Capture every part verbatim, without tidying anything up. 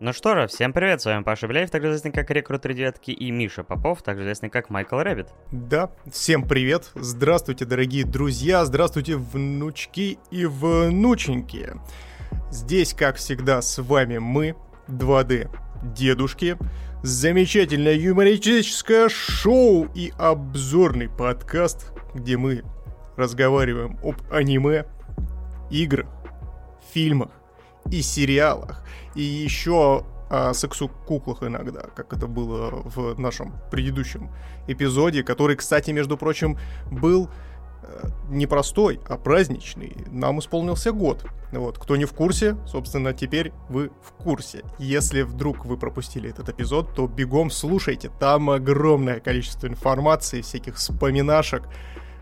Ну что же, всем привет, с вами Паша Бляев, также известный как Рекрутер девятки, и Миша Попов, также известный как Майкл Рэббит. Да, всем привет, здравствуйте, дорогие друзья, здравствуйте, внучки и внученьки. Здесь, как всегда, с вами мы, два дэ дедушки, замечательное юмористическое шоу и обзорный подкаст, где мы разговариваем об аниме, играх, фильмах и сериалах, и еще о сексу-куклах иногда, как это было в нашем предыдущем эпизоде, который, кстати, между прочим, был не простой, а праздничный. Нам исполнился год. Вот. Кто не в курсе, собственно, теперь вы в курсе. Если вдруг вы пропустили этот эпизод, то бегом слушайте. Там огромное количество информации, всяких вспоминашек,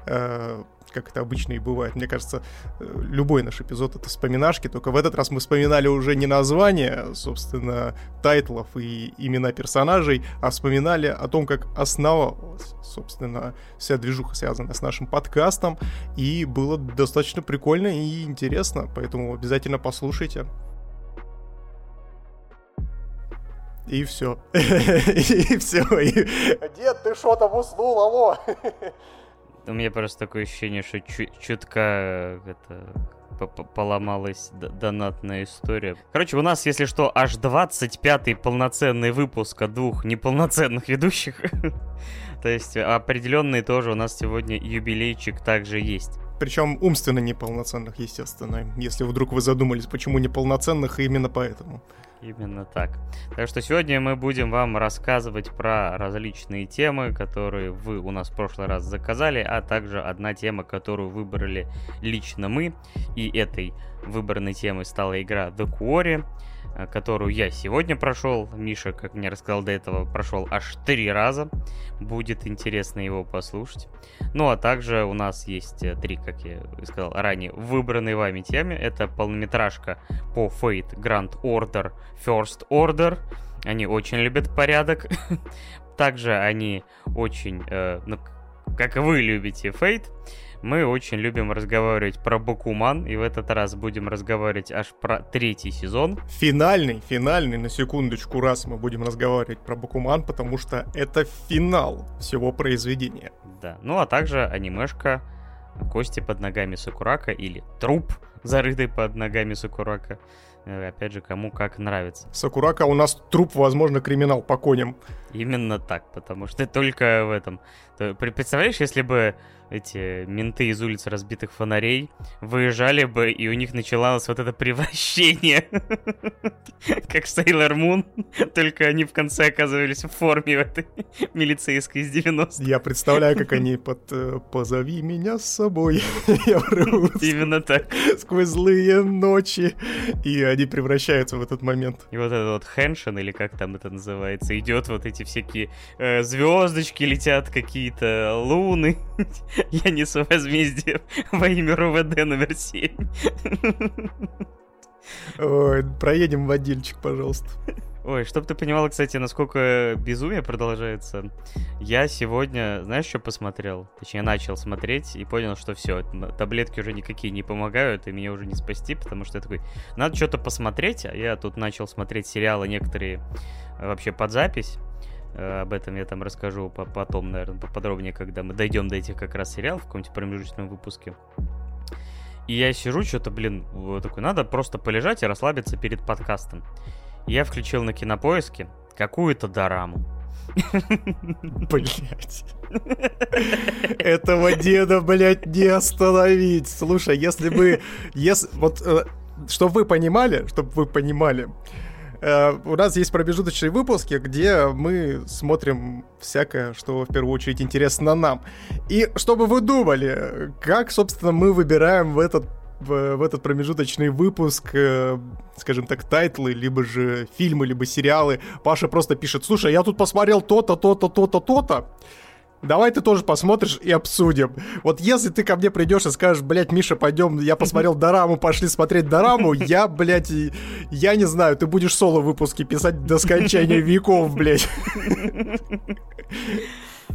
э- как это обычно и бывает. Мне кажется, любой наш эпизод — это вспоминашки, только в этот раз мы вспоминали уже не названия, собственно, тайтлов и имена персонажей, а вспоминали о том, как основалась, собственно, вся движуха, связанная с нашим подкастом, и было достаточно прикольно и интересно, поэтому обязательно послушайте. И все. И все. Дед, ты шо там уснул, алло? У меня просто такое ощущение, что чу- чутка это, поломалась д- донатная история. Короче, у нас, если что, аж двадцать пятый полноценный выпуск от двух неполноценных ведущих. То есть определенный тоже у нас сегодня юбилейчик также есть. Причем умственно неполноценных, естественно. Если вдруг вы задумались, почему неполноценных, именно поэтому. Именно так. Так что сегодня мы будем вам рассказывать про различные темы, которые вы у нас в прошлый раз заказали, а также одна тема, которую выбрали лично мы. И этой выбранной темой стала игра The Quarry, которую я сегодня прошел. Миша, как мне рассказал до этого, прошел аж три раза. Будет интересно его послушать. Ну а также у нас есть три, как я сказал ранее, выбранные вами темы. Это полнометражка по Fate Grand Order, First Order. Они очень любят порядок. Также они очень, э, ну, как и вы любите Fate, мы очень любим разговаривать про Бакуман, и в этот раз будем разговаривать аж про третий сезон. Финальный, финальный, на секундочку, раз мы будем разговаривать про Бакуман, потому что это финал всего произведения. Да, ну а также анимешка «Кости под ногами Сукурака» или «Труп, зарытый под ногами Сукурака». Опять же, кому как нравится. Сакурака у нас труп, возможно, криминал по коням. Именно так, потому что только в этом. Представляешь, если бы эти менты из улиц разбитых фонарей выезжали бы, и у них началось вот это превращение, как в Sailor Moon, только они в конце оказывались в форме этой милицейской из девяностых. Я представляю, как они под «Позови меня с собой». Именно так. Сквозь злые ночи. И они превращаются в этот момент. И вот этот вот хеншин, или как там это называется, идет, вот эти всякие э, звездочки летят, какие-то луны. Я несу возмездие во имя РУВД номер семь. Ой, проедем в отдельчик, пожалуйста. Ой, чтобы ты понимала, кстати, насколько безумие продолжается. Я сегодня, знаешь, что посмотрел? Точнее, начал смотреть и понял, что все, таблетки уже никакие не помогают, и меня уже не спасти, потому что я такой, надо что-то посмотреть. А я тут начал смотреть сериалы некоторые вообще под запись. Об этом я там расскажу потом, наверное, поподробнее, когда мы дойдем до этих как раз сериалов в каком-нибудь промежуточном выпуске. И я сижу, что-то, блин, такой, надо просто полежать и расслабиться перед подкастом. Я включил на Кинопоиске какую-то дораму. Блять. Этого деда, блять, не остановить. Слушай, если бы... Если, вот, э, чтобы вы понимали, чтобы вы понимали, э, у нас есть промежуточные выпуски, где мы смотрим всякое, что в первую очередь интересно нам. И чтобы вы думали, как, собственно, мы выбираем в этот В, в этот промежуточный выпуск, э, скажем так, тайтлы, либо же фильмы, либо сериалы. Паша просто пишет: слушай, я тут посмотрел то-то, то-то, то-то, то-то. Давай ты тоже посмотришь и обсудим. Вот если ты ко мне придешь и скажешь: блядь, Миша, пойдем, я посмотрел дораму, пошли смотреть дораму, я, блядь, и, я не знаю, ты будешь соло-выпуски писать до скончания веков, блядь.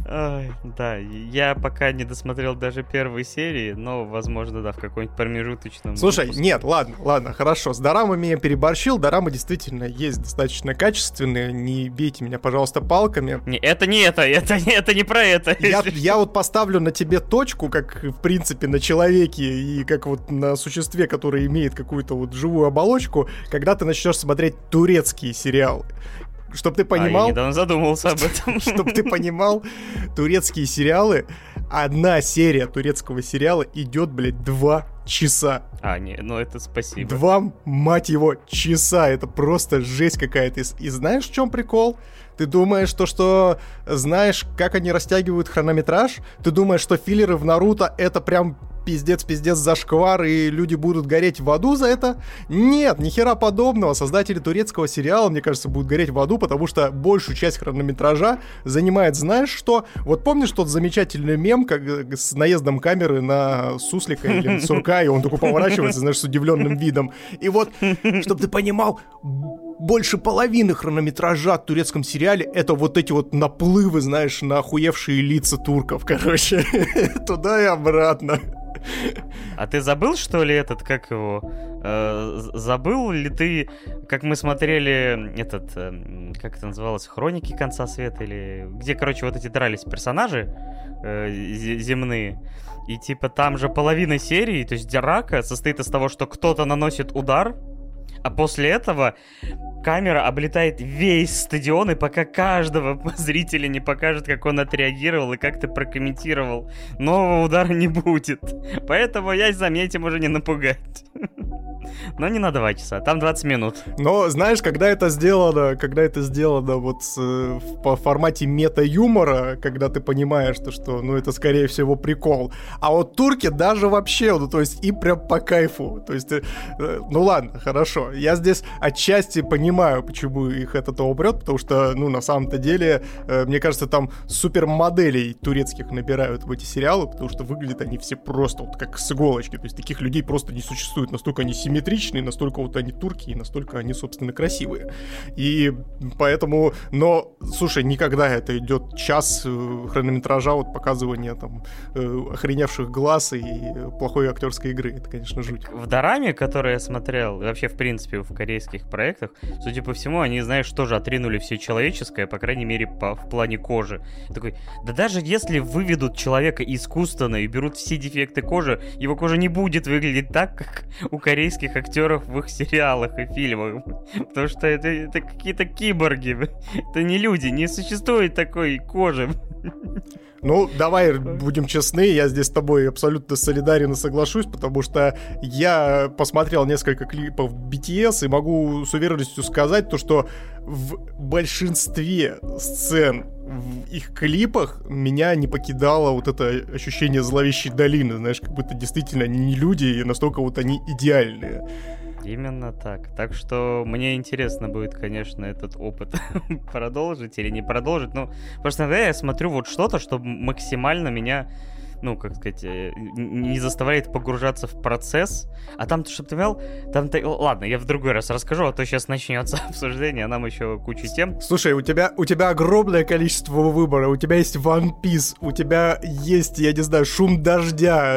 Ой, да, я пока не досмотрел даже первой серии, но, возможно, да, в какой-нибудь промежуточном... Слушай, выпуске. Нет, ладно, ладно, хорошо, с дорамами я переборщил, дорамы действительно есть достаточно качественные, не бейте меня, пожалуйста, палками. Не, это не это, это, это не про это. Я, я вот поставлю на тебе точку, как, в принципе, на человеке и как вот на существе, которое имеет какую-то вот живую оболочку, когда ты начнешь смотреть турецкие сериалы. Чтоб ты понимал... А, я недавно задумывался об этом. Чтоб ты понимал, турецкие сериалы, одна серия турецкого сериала идет, блядь, два часа. А, не, ну это спасибо. Два, мать его, часа. Это просто жесть какая-то. И знаешь, в чем прикол? Ты думаешь, то, что знаешь, как они растягивают хронометраж? Ты думаешь, что филлеры в Наруто это прям пиздец-пиздец зашквар, и люди будут гореть в аду за это? Нет, нихера подобного. Создатели турецкого сериала, мне кажется, будут гореть в аду, потому что большую часть хронометража занимает, знаешь что? Вот помнишь тот замечательный мем как, с наездом камеры на суслика или сурка, и он такой поворачивается, знаешь, с удивленным видом. И вот, чтобы ты понимал, больше половины хронометража в турецком сериале это вот эти вот наплывы, знаешь, на охуевшие лица турков, короче. Туда и обратно. А ты забыл, что ли, этот, как его, э, забыл ли ты, как мы смотрели этот, э, как это называлось, «Хроники конца света» или... Где, короче, вот эти дрались персонажи э, земные, и типа там же половина серии, то есть драка состоит из того, что кто-то наносит удар, а после этого камера облетает весь стадион, и пока каждого зрителя не покажет, как он отреагировал и как ты прокомментировал, нового удара не будет. Поэтому я, заметим, уже не напугать. Но не на два часа, там двадцать минут. Но знаешь, когда это сделано, когда это сделано вот с, в, по формате мета-юмора, когда ты понимаешь, то, что, ну, это, скорее всего, прикол. А вот турки даже вообще, ну, то есть, и прям по кайфу. То есть, ну, ладно, хорошо. Я здесь отчасти понимаю, почему их это то убрет, потому что, ну, на самом-то деле, мне кажется, там супермоделей турецких набирают в эти сериалы, потому что выглядят они все просто вот как с иголочки. То есть, таких людей просто не существует, настолько они семьи симметричные, настолько вот они турки, и настолько они, собственно, красивые. И поэтому... Но, слушай, никогда это идет час хронометража, вот показывания там охреневших глаз и плохой актерской игры. Это, конечно, жуть. В дораме, который я смотрел, вообще, в принципе, в корейских проектах, судя по всему, они, знаешь, тоже отринули все человеческое, по крайней мере, по, в плане кожи. Такой, да даже если выведут человека искусственно и берут все дефекты кожи, его кожа не будет выглядеть так, как у корейских актеров в их сериалах и фильмах. Потому что это, это какие-то киборги. Это не люди. Не существует такой кожи. Ну, давай будем честны, я здесь с тобой абсолютно солидарен и соглашусь, потому что я посмотрел несколько клипов би ти эс и могу с уверенностью сказать то, что в большинстве сцен в их клипах меня не покидало вот это ощущение зловещей долины, знаешь, как будто действительно они не люди, и настолько вот они идеальные. Именно так. Так что мне интересно будет, конечно, этот опыт продолжить или не продолжить. Ну, потому что иногда я смотрю вот что-то, что максимально меня, ну, как сказать, не заставляет погружаться в процесс. А там, чтобы ты понял, там ты... Ладно, я в другой раз расскажу, а то сейчас начнется обсуждение, а нам еще куча тем. Слушай, у тебя, у тебя огромное количество выбора. У тебя есть One Piece, у тебя есть, я не знаю, шум дождя,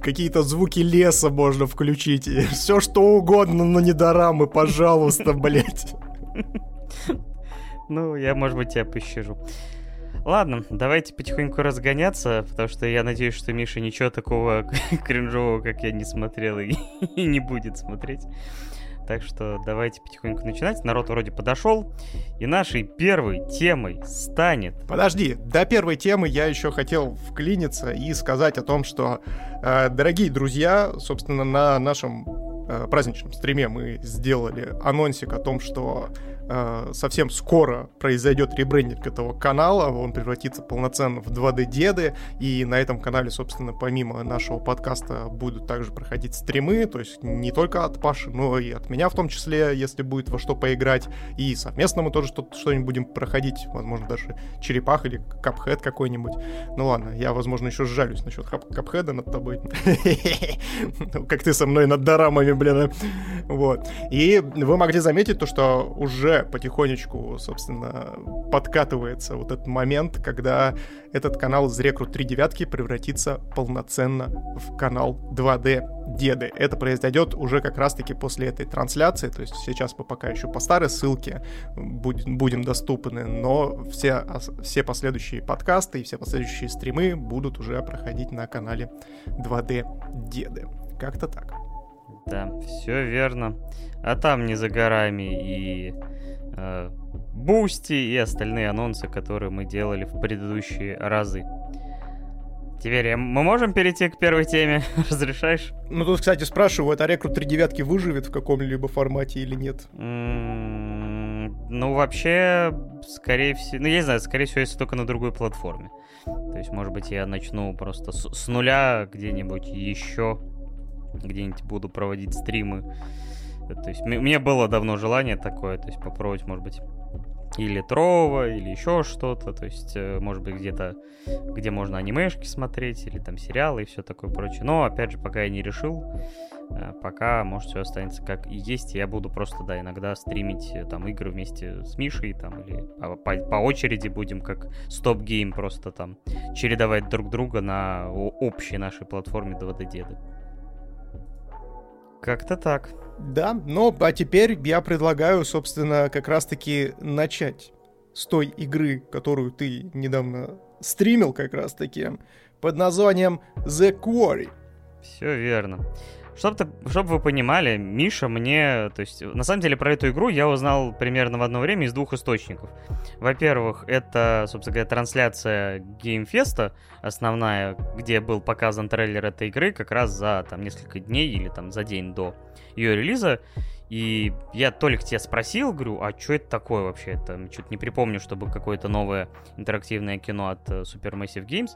какие-то звуки леса можно включить. Все что угодно, но не дорамы, пожалуйста, блять. Ну, я, может быть, тебя пощажу. Ладно, давайте потихоньку разгоняться, потому что я надеюсь, что Миша ничего такого кринжового, как я, не смотрел и, и не будет смотреть. Так что давайте потихоньку начинать. Народ вроде подошел, и нашей первой темой станет... Подожди, до первой темы я еще хотел вклиниться и сказать о том, что, дорогие друзья, собственно, на нашем праздничном стриме мы сделали анонсик о том, что совсем скоро произойдет ребрендинг этого канала, он превратится полноценно в два дэ деды, и на этом канале, собственно, помимо нашего подкаста будут также проходить стримы, то есть не только от Паши, но и от меня в том числе, если будет во что поиграть, и совместно мы тоже что- что-нибудь будем проходить, возможно, даже черепах или капхед какой-нибудь. Ну ладно, я, возможно, еще сжалюсь насчет капхеда над тобой, как ты со мной над дорамами блин. Вот. И вы могли заметить то, что уже потихонечку, собственно, подкатывается вот этот момент, когда этот канал из рекрут три девятки превратится полноценно в канал два дэ деды. Это произойдет уже как раз-таки после этой трансляции, то есть сейчас мы пока еще по старой ссылке будем доступны, но все, все последующие подкасты и все последующие стримы будут уже проходить на канале два дэ деды. Как-то так. Да, все верно. А там не за горами и э, Бусти, и остальные анонсы, которые мы делали в предыдущие разы. Теперь мы можем перейти к первой теме? Разрешаешь? Ну тут, кстати, спрашивают, а рекрут три девятки выживет в каком-либо формате или нет? Mm-hmm, ну вообще, скорее всего... Ну я не знаю, скорее всего, если только на другой платформе. То есть, может быть, я начну просто с, с нуля где-нибудь еще... где-нибудь буду проводить стримы. То есть, м- мне было давно желание такое, то есть, попробовать, может быть, или Трова, или еще что-то, то есть, может быть, где-то, где можно анимешки смотреть, или там сериалы и все такое прочее. Но, опять же, пока я не решил, пока, может, все останется как и есть, и я буду просто, да, иногда стримить там игры вместе с Мишей, там, или по, по очереди будем как стоп-гейм просто там чередовать друг друга на общей нашей платформе два дэ-деды. Как-то так. Да, ну а теперь я предлагаю, собственно, как раз-таки начать с той игры, которую ты недавно стримил как раз-таки, под названием The Quarry. Все верно. Чтобы, чтобы вы понимали, Миша мне... То есть, на самом деле, про эту игру я узнал примерно в одно время из двух источников. Во-первых, это, собственно говоря, трансляция Геймфеста основная, где был показан трейлер этой игры как раз за там, несколько дней или там, за день до ее релиза. И я только тебя спросил, говорю, а что это такое вообще? Это, что-то не припомню, чтобы какое-то новое интерактивное кино от Supermassive Games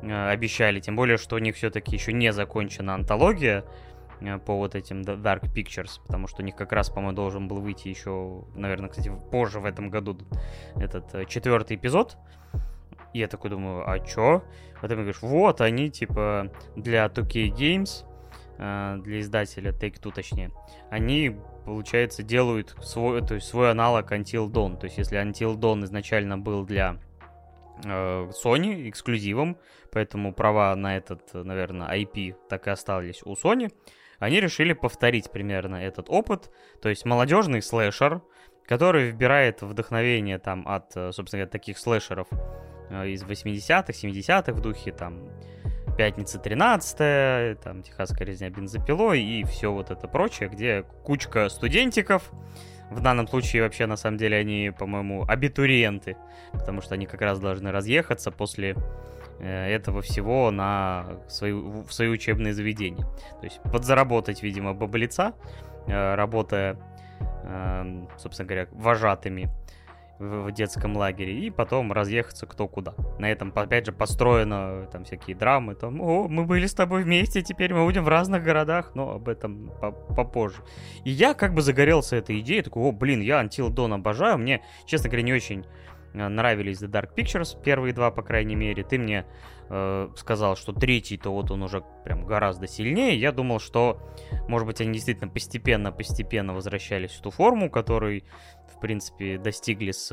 э, обещали. Тем более, что у них все-таки еще не закончена антология э, по вот этим The Dark Pictures. Потому что у них как раз, по-моему, должен был выйти еще, наверное, кстати, позже в этом году этот э, четвертый эпизод. И я такой думаю, а что? Потом я говорю, вот они типа для ту кей Games... для издателя Take-Two, точнее, они, получается, делают свой, то есть свой аналог Until Dawn. То есть, если Until Dawn изначально был для э, Sony эксклюзивом, поэтому права на этот, наверное, ай пи так и остались у Sony, они решили повторить примерно этот опыт. То есть, молодежный слэшер, который вбирает вдохновение там от, собственно говоря, таких слэшеров э, из восьмидесятых, семидесятых в духе там... Пятница тринадцатая, там Техасская резня бензопилой и все вот это прочее, где кучка студентиков, в данном случае вообще на самом деле они, по-моему, абитуриенты, потому что они как раз должны разъехаться после этого всего на свои, в свои учебные заведения. То есть подзаработать, видимо, баблица, работая, собственно говоря, вожатыми в детском лагере, и потом разъехаться кто куда. На этом, опять же, построено там всякие драмы, там, о, мы были с тобой вместе, теперь мы будем в разных городах, но об этом попозже. И я как бы загорелся этой идеей, такой, о, блин, я Until Dawn обожаю, мне, честно говоря, не очень нравились The Dark Pictures, первые два, по крайней мере. Ты мне э, сказал, что третий-то вот он уже прям гораздо сильнее. Я думал, что, может быть, они действительно постепенно-постепенно возвращались в ту форму, которую, в принципе, достигли с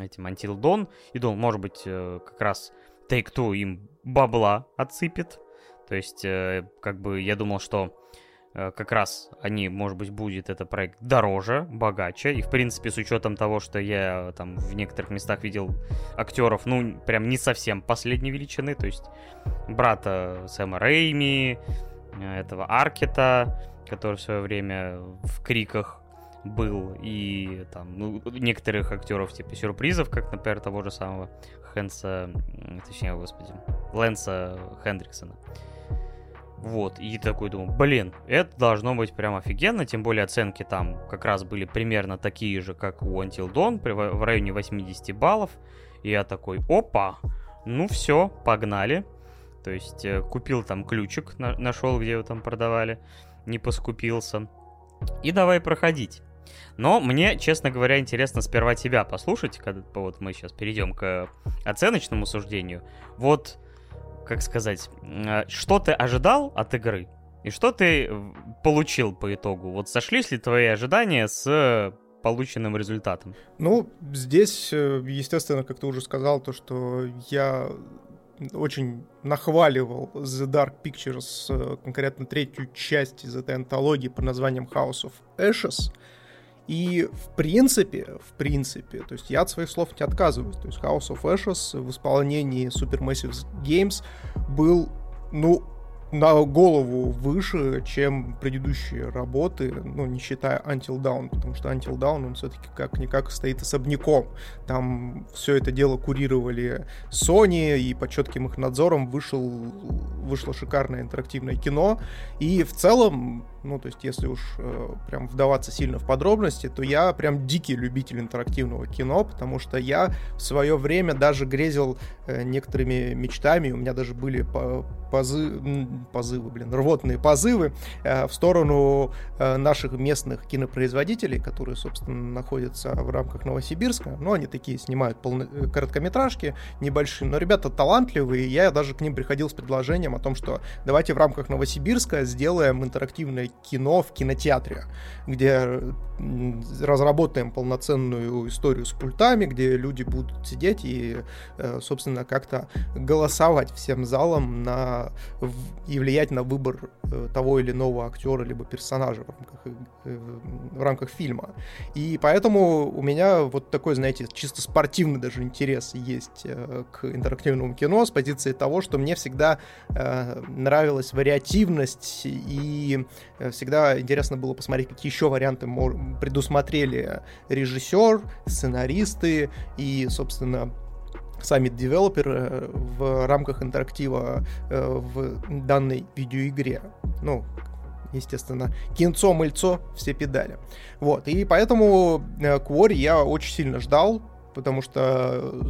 этим Until Dawn. И думал, может быть, э, как раз Take-Two им бабла отсыпет. То есть, э, как бы, я думал, что как раз они, может быть, будет этот проект дороже, богаче. И, в принципе, с учетом того, что я там в некоторых местах видел актеров, ну, прям не совсем последней величины. То есть брата Сэма Рэйми, этого Аркета, который в свое время в Криках был. И там ну, некоторых актеров типа сюрпризов, как, например, того же самого Хэнса... Точнее, господи, Лэнса Хендриксена. Вот, и такой думаю, блин, это должно быть прям офигенно, тем более оценки там как раз были примерно такие же, как у Until Dawn, в районе восемьдесят баллов, и я такой, опа, ну все, погнали, то есть купил там ключик, нашел, где его там продавали, не поскупился, и давай проходить. Но мне, честно говоря, интересно сперва тебя послушать, когда вот мы сейчас перейдем к оценочному суждению, вот... Как сказать, что ты ожидал от игры? И что ты получил по итогу? Вот сошлись ли твои ожидания с полученным результатом? Ну, здесь, естественно, как ты уже сказал, то, что я очень нахваливал The Dark Pictures, конкретно третью часть из этой антологии под названием House of Ashes. И в принципе, в принципе, то есть я от своих слов не отказываюсь. То есть House of Ashes в исполнении Supermassive Games был, ну, на голову выше, чем предыдущие работы, ну, не считая Until Dawn, потому что Until Dawn, он все-таки как-никак стоит особняком. Там все это дело курировали Sony, и под четким их надзором вышел, вышло шикарное интерактивное кино. И в целом, ну, то есть, если уж э, прям вдаваться сильно в подробности, то я прям дикий любитель интерактивного кино, потому что я в свое время даже грезил э, некоторыми мечтами, у меня даже были по- позы... позывы, блин, рвотные позывы э, в сторону э, наших местных кинопроизводителей, которые, собственно, находятся в рамках Новосибирска, но они такие снимают полно... короткометражки небольшие, но ребята талантливые, я даже к ним приходил с предложением о том, что давайте в рамках Новосибирска сделаем интерактивное кино в кинотеатре, где разработаем полноценную историю с пультами, где люди будут сидеть и, собственно, как-то голосовать всем залом на... и влиять на выбор того или иного актера либо персонажа в рамках, в рамках фильма. И поэтому у меня вот такой, знаете, чисто спортивный даже интерес есть к интерактивному кино с позиции того, что мне всегда нравилась вариативность и всегда интересно было посмотреть, какие еще варианты предусмотрели режиссер, сценаристы и, собственно, сами девелоперы в рамках интерактива в данной видеоигре. Ну, естественно, кинцо-мыльцо, все педали. Вот, и поэтому Quarry я очень сильно ждал, потому что,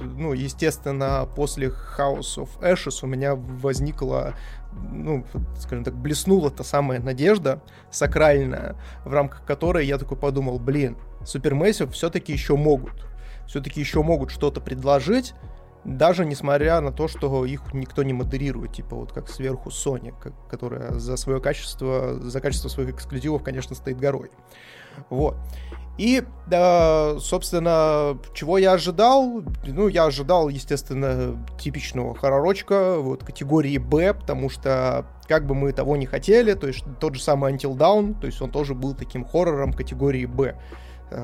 ну, естественно, после House of Ashes у меня возникла, ну, скажем так, блеснула та самая надежда сакральная, в рамках которой я такой подумал, блин, Supermassive все-таки еще могут. Все-таки еще могут что-то предложить, даже несмотря на то, что их никто не модерирует, типа вот как сверху Sony, которая за свое качество, за качество своих эксклюзивов, конечно, стоит горой. Вот. И, э, собственно, чего я ожидал? Ну, я ожидал, естественно, типичного хорророчка, вот, категории Б, потому что, как бы мы того не хотели, то есть тот же самый Until Dawn, то есть он тоже был таким хоррором категории Б,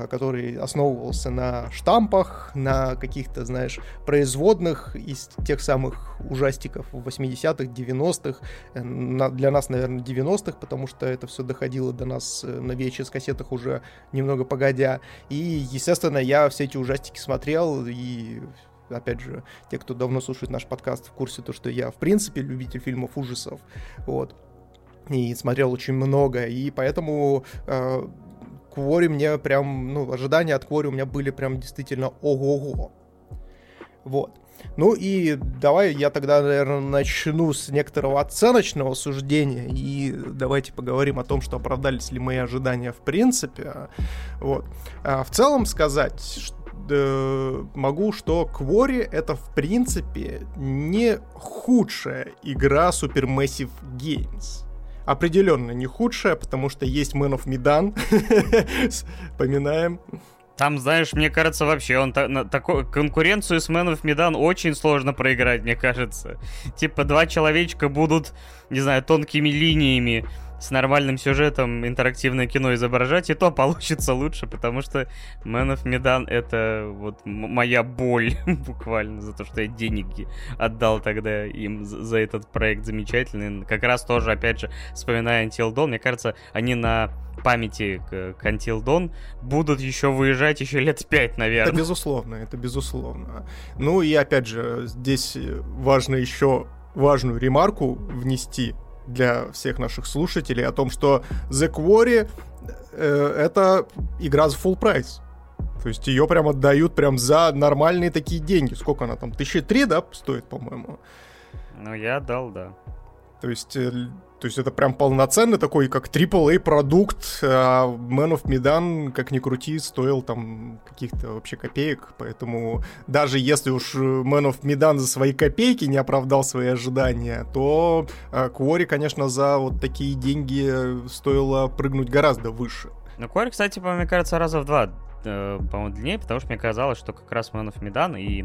который основывался на штампах, на каких-то, знаешь, производных из тех самых ужастиков восьмидесятых, девяностых. Для нас, наверное, девяностых, потому что это все доходило до нас на ви эйч эс-кассетах уже немного погодя. И, естественно, я все эти ужастики смотрел и... Опять же, те, кто давно слушает наш подкаст, в курсе то, что я, в принципе, любитель фильмов ужасов. Вот. И смотрел очень много. И поэтому... Э- Quarry мне прям, ну, ожидания от Quarry у меня были прям действительно ого-го. Вот. Ну и давай я тогда, наверное, начну с некоторого оценочного суждения, и давайте поговорим о том, что оправдались ли мои ожидания в принципе. Вот. А в целом сказать, что могу, что Quarry это, в принципе, не худшая игра Supermassive Games. Определенно не худшая, потому что есть Man of Medan. Вспоминаем. Там, знаешь, мне кажется, вообще он та- на, тако- конкуренцию с Man of Medan очень сложно проиграть, мне кажется. Типа два человечка будут, не знаю, тонкими линиями с нормальным сюжетом интерактивное кино изображать, и то получится лучше, потому что Man of Medan это вот м- моя боль буквально за то, что я деньги отдал тогда им за этот проект замечательный. Как раз тоже, опять же, вспоминая Until Dawn, мне кажется, они на памяти к Until Dawn будут еще выезжать еще лет пять, наверное. Это безусловно, это безусловно. Ну и опять же, здесь важно еще важную ремарку внести для всех наших слушателей о том, что The Quarry э, это игра за full price. То есть ее прям отдают прям за нормальные такие деньги. Сколько она там? тысяча три, да, стоит, по-моему? Ну, я отдал, да. То есть, то есть это прям полноценный такой, как трипл-эй продукт, а Man of Medan, как ни крути, стоил там каких-то вообще копеек, поэтому даже если уж Man of Medan за свои копейки не оправдал свои ожидания, то Quarry, конечно, за вот такие деньги стоило прыгнуть гораздо выше. Ну, Quarry, кстати, по-моему, мне кажется, раза в два, э, по-моему, длиннее, потому что мне казалось, что как раз Man of Medan и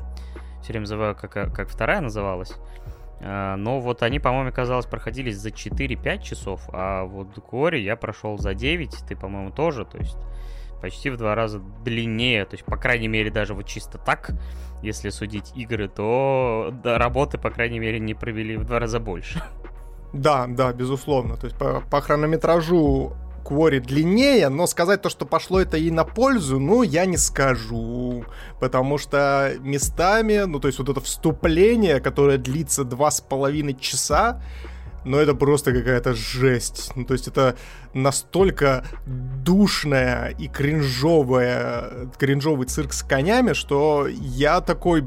все время называю, как, как вторая называлась. Э, но вот они, по-моему, казалось, проходились за четыре-пять часов, а вот Quarry я прошел за девять, ты, по-моему, тоже, то есть почти в два раза длиннее, то есть, по крайней мере, даже вот чисто так, если судить игры, то да, работы, по крайней мере, не провели в два раза больше. Да, да, безусловно, то есть по, по хронометражу Quarry длиннее, но сказать то, что пошло это и на пользу, ну, я не скажу, потому что местами, ну, то есть вот это вступление, которое длится два с половиной часа, ну, это просто какая-то жесть, ну, то есть это настолько душная и кринжовая, кринжовый цирк с конями, что я такой...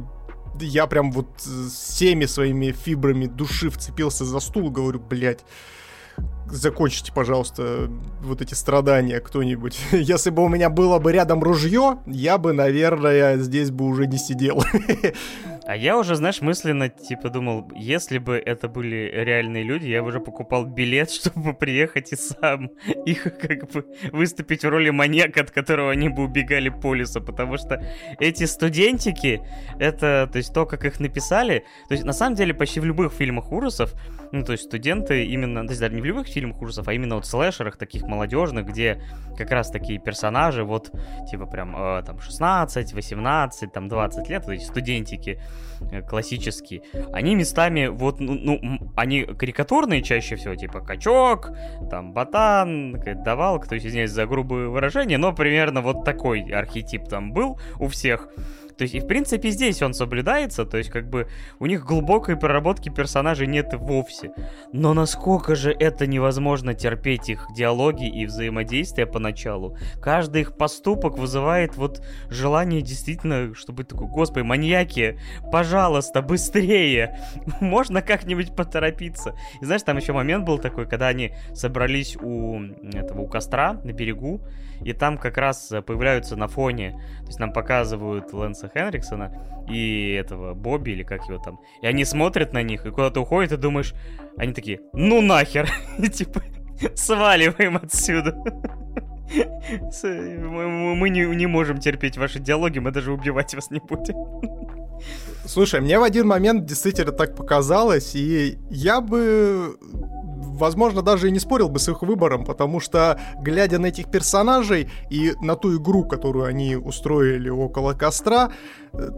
Я прям вот всеми своими фибрами души вцепился за стул, говорю, блядь, закончите, пожалуйста, вот эти страдания кто-нибудь. Если бы у меня было бы рядом ружье, я бы, наверное, здесь бы уже не сидел. А я уже, знаешь, мысленно, типа, думал, если бы это были реальные люди, я бы уже покупал билет, чтобы приехать и сам их, как бы, выступить в роли маньяка, от которого они бы убегали по лесу, потому что эти студентики, это, то есть, то, как их написали, то есть, на самом деле, почти в любых фильмах ужасов, ну, то есть, студенты именно, то есть, даже не в любых фильмах ужасов, а именно вот в слэшерах таких молодежных, где как раз такие персонажи, вот, типа, прям, э, там, шестнадцать, восемнадцать, там, двадцать лет, вот эти студентики, классические. Они местами вот, ну, ну, они карикатурные чаще всего, типа качок, там ботан, давалка, то есть, извиняюсь за грубые выражения, но примерно вот такой архетип там был у всех. То есть, и в принципе здесь он соблюдается, то есть, как бы, у них глубокой проработки персонажей нет вовсе. Но насколько же это невозможно терпеть их диалоги и взаимодействия поначалу. Каждый их поступок вызывает вот желание действительно, чтобы такой, господи, маньяки, пожалуйста, быстрее, можно как-нибудь поторопиться. И знаешь, там еще момент был такой, когда они собрались у этого, у костра на берегу, и там как раз появляются на фоне, то есть нам показывают Лэнс Хендриксена и этого Бобби, или как его там. И они смотрят на них, и куда-то уходят, и думаешь, они такие, ну нахер, и типа, сваливаем отсюда. Мы не можем терпеть ваши диалоги, мы даже убивать вас не будем. Слушай, мне в один момент действительно так показалось, и я бы, возможно, даже и не спорил бы с их выбором, потому что, глядя на этих персонажей и на ту игру, которую они устроили около костра,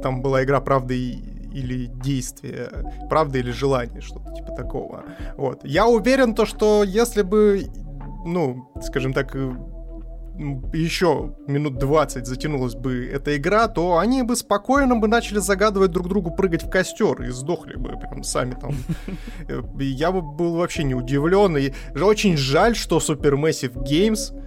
там была игра «Правда или действие», «Правда или желание», что-то типа такого. Вот. Я уверен, то, что если бы, ну, скажем так, еще минут двадцать затянулась бы эта игра, то они бы спокойно бы начали загадывать друг другу прыгать в костер и сдохли бы прям сами там. Я бы был вообще не удивлен. И очень жаль, что Supermassive Games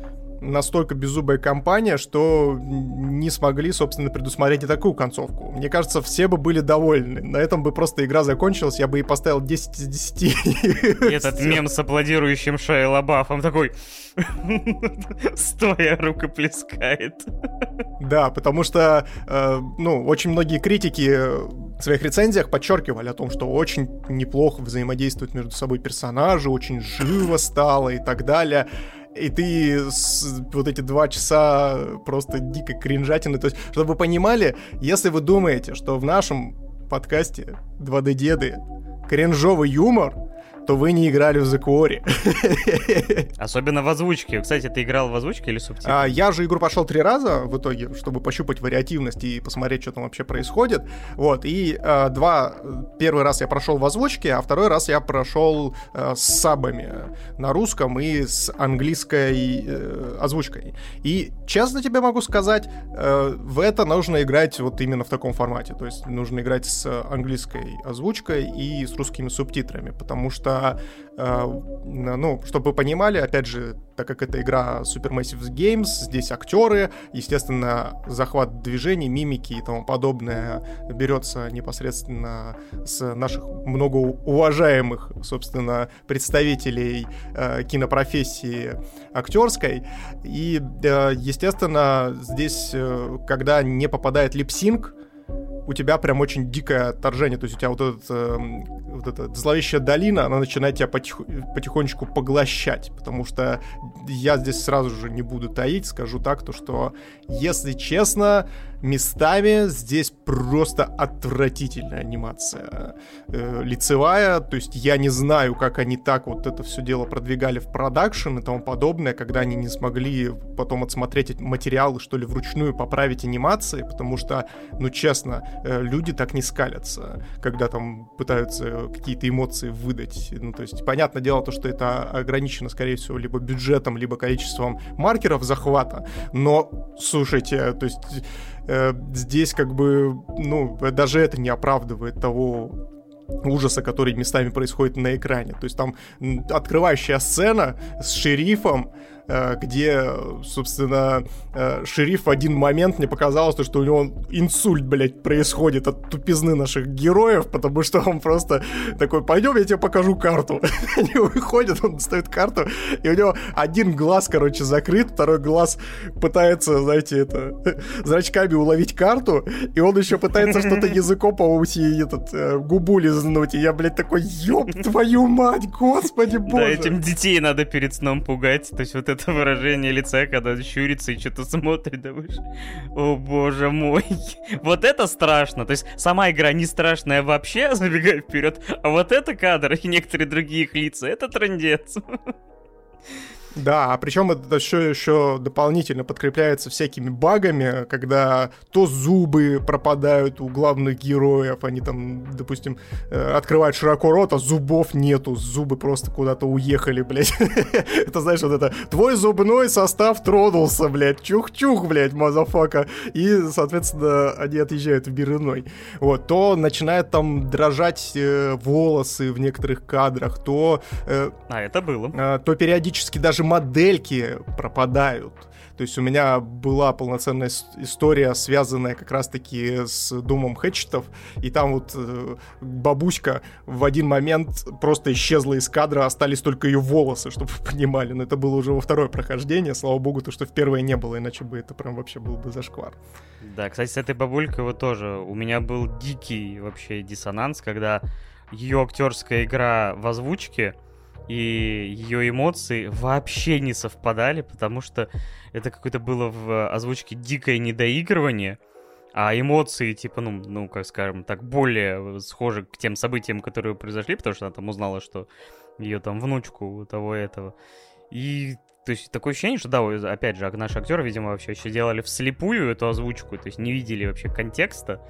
настолько беззубая компания, что не смогли, собственно, предусмотреть и такую концовку. Мне кажется, все бы были довольны. На этом бы просто игра закончилась, я бы ей поставил десять из десяти. Этот мем с аплодирующим Шайа Лабафом такой... Стоя рука плескает. Да, потому что, э, ну, очень многие критики... в своих рецензиях подчеркивали о том, что очень неплохо взаимодействуют между собой персонажи, очень живо стало и так далее. И ты с, вот эти два часа просто дико кринжатины. То есть, чтобы вы понимали, если вы думаете, что в нашем подкасте два дэ деды кринжовый юмор, то вы не играли в The Quarry. Особенно в озвучке. Кстати, ты играл в озвучке или субтитры? А, я же игру пошел три раза в итоге, чтобы пощупать вариативность и посмотреть, что там вообще происходит. Вот, и а, два... Первый раз я прошел в озвучке, а второй раз я прошел а, с сабами на русском и с английской э, озвучкой. И честно тебе могу сказать, э, в это нужно играть вот именно в таком формате. То есть нужно играть с английской озвучкой и с русскими субтитрами, потому что на... Ну, чтобы вы понимали, опять же, так как это игра Supermassive Games, здесь актеры, естественно, захват движений, мимики и тому подобное берется непосредственно с наших многоуважаемых, собственно, представителей э, кинопрофессии актерской. И, э, естественно, здесь, э, когда не попадает липсинг, у тебя прям очень дикое отторжение. То есть у тебя вот, этот, э, вот эта зловещая долина, она начинает тебя потих... потихонечку поглощать. Потому что я здесь сразу же не буду таить, скажу так, то что, если честно, местами здесь просто отвратительная анимация э, лицевая. То есть я не знаю, как они так вот это все дело продвигали в продакшн и тому подобное, когда они не смогли потом отсмотреть эти материалы, что ли, вручную поправить анимации, потому что, ну честно, люди так не скалятся, когда там пытаются какие-то эмоции выдать. Ну, то есть, понятное дело, то, что это ограничено, скорее всего, либо бюджетом, либо количеством маркеров захвата. Но, слушайте, то есть, э, здесь как бы, ну, даже это не оправдывает того ужаса, который местами происходит на экране. То есть там открывающая сцена с шерифом, где, собственно, шериф в один момент, мне показалось, что у него инсульт, блядь, происходит от тупизны наших героев, потому что он просто такой: пойдем, я тебе покажу карту. Они выходят, он достает карту, и у него один глаз, короче, закрыт, второй глаз пытается, знаете, это, зрачками уловить карту, и он еще пытается что-то языком, по-моему, себе этот, губу лизнуть, и я, блядь, такой: ёб твою мать, господи боже. Да, этим детей надо перед сном пугать, то есть вот это выражение лица, когда щурится и что-то смотрит, да вы ж... О, боже мой. Вот это страшно. То есть сама игра не страшная вообще, забегая вперед, а вот это кадр и некоторые другие их лица, это трындец. Да, а причем это все еще дополнительно подкрепляется всякими багами, когда то зубы пропадают у главных героев, они там, допустим, открывают широко рот, а зубов нету, зубы просто куда-то уехали, блядь. Это, знаешь, вот это, твой зубной состав тронулся, блядь, чух-чух, блядь, мазафака, и, соответственно, они отъезжают в мир иной. Вот, то начинают там дрожать э, волосы в некоторых кадрах, то... Э, а, это было. Э, то периодически даже модельки пропадают. То есть у меня была полноценная история, связанная как раз-таки с Думом Хэтчетов, и там вот э, бабуська в один момент просто исчезла из кадра, остались только ее волосы, чтобы вы понимали. Но это было уже во второе прохождение, слава богу, то, что в первое не было, иначе бы это прям вообще был бы зашквар. Да, кстати, с этой бабулькой вот тоже у меня был дикий вообще диссонанс, когда ее актерская игра в озвучке и ее эмоции вообще не совпадали, потому что это какое-то было в озвучке дикое недоигрывание, а эмоции, типа, ну, ну, как скажем так, более схожи к тем событиям, которые произошли, потому что она там узнала, что ее там внучку того и этого. И, то есть, такое ощущение, что, да, опять же, наши актеры, видимо, вообще еще делали вслепую эту озвучку, то есть не видели вообще контекста.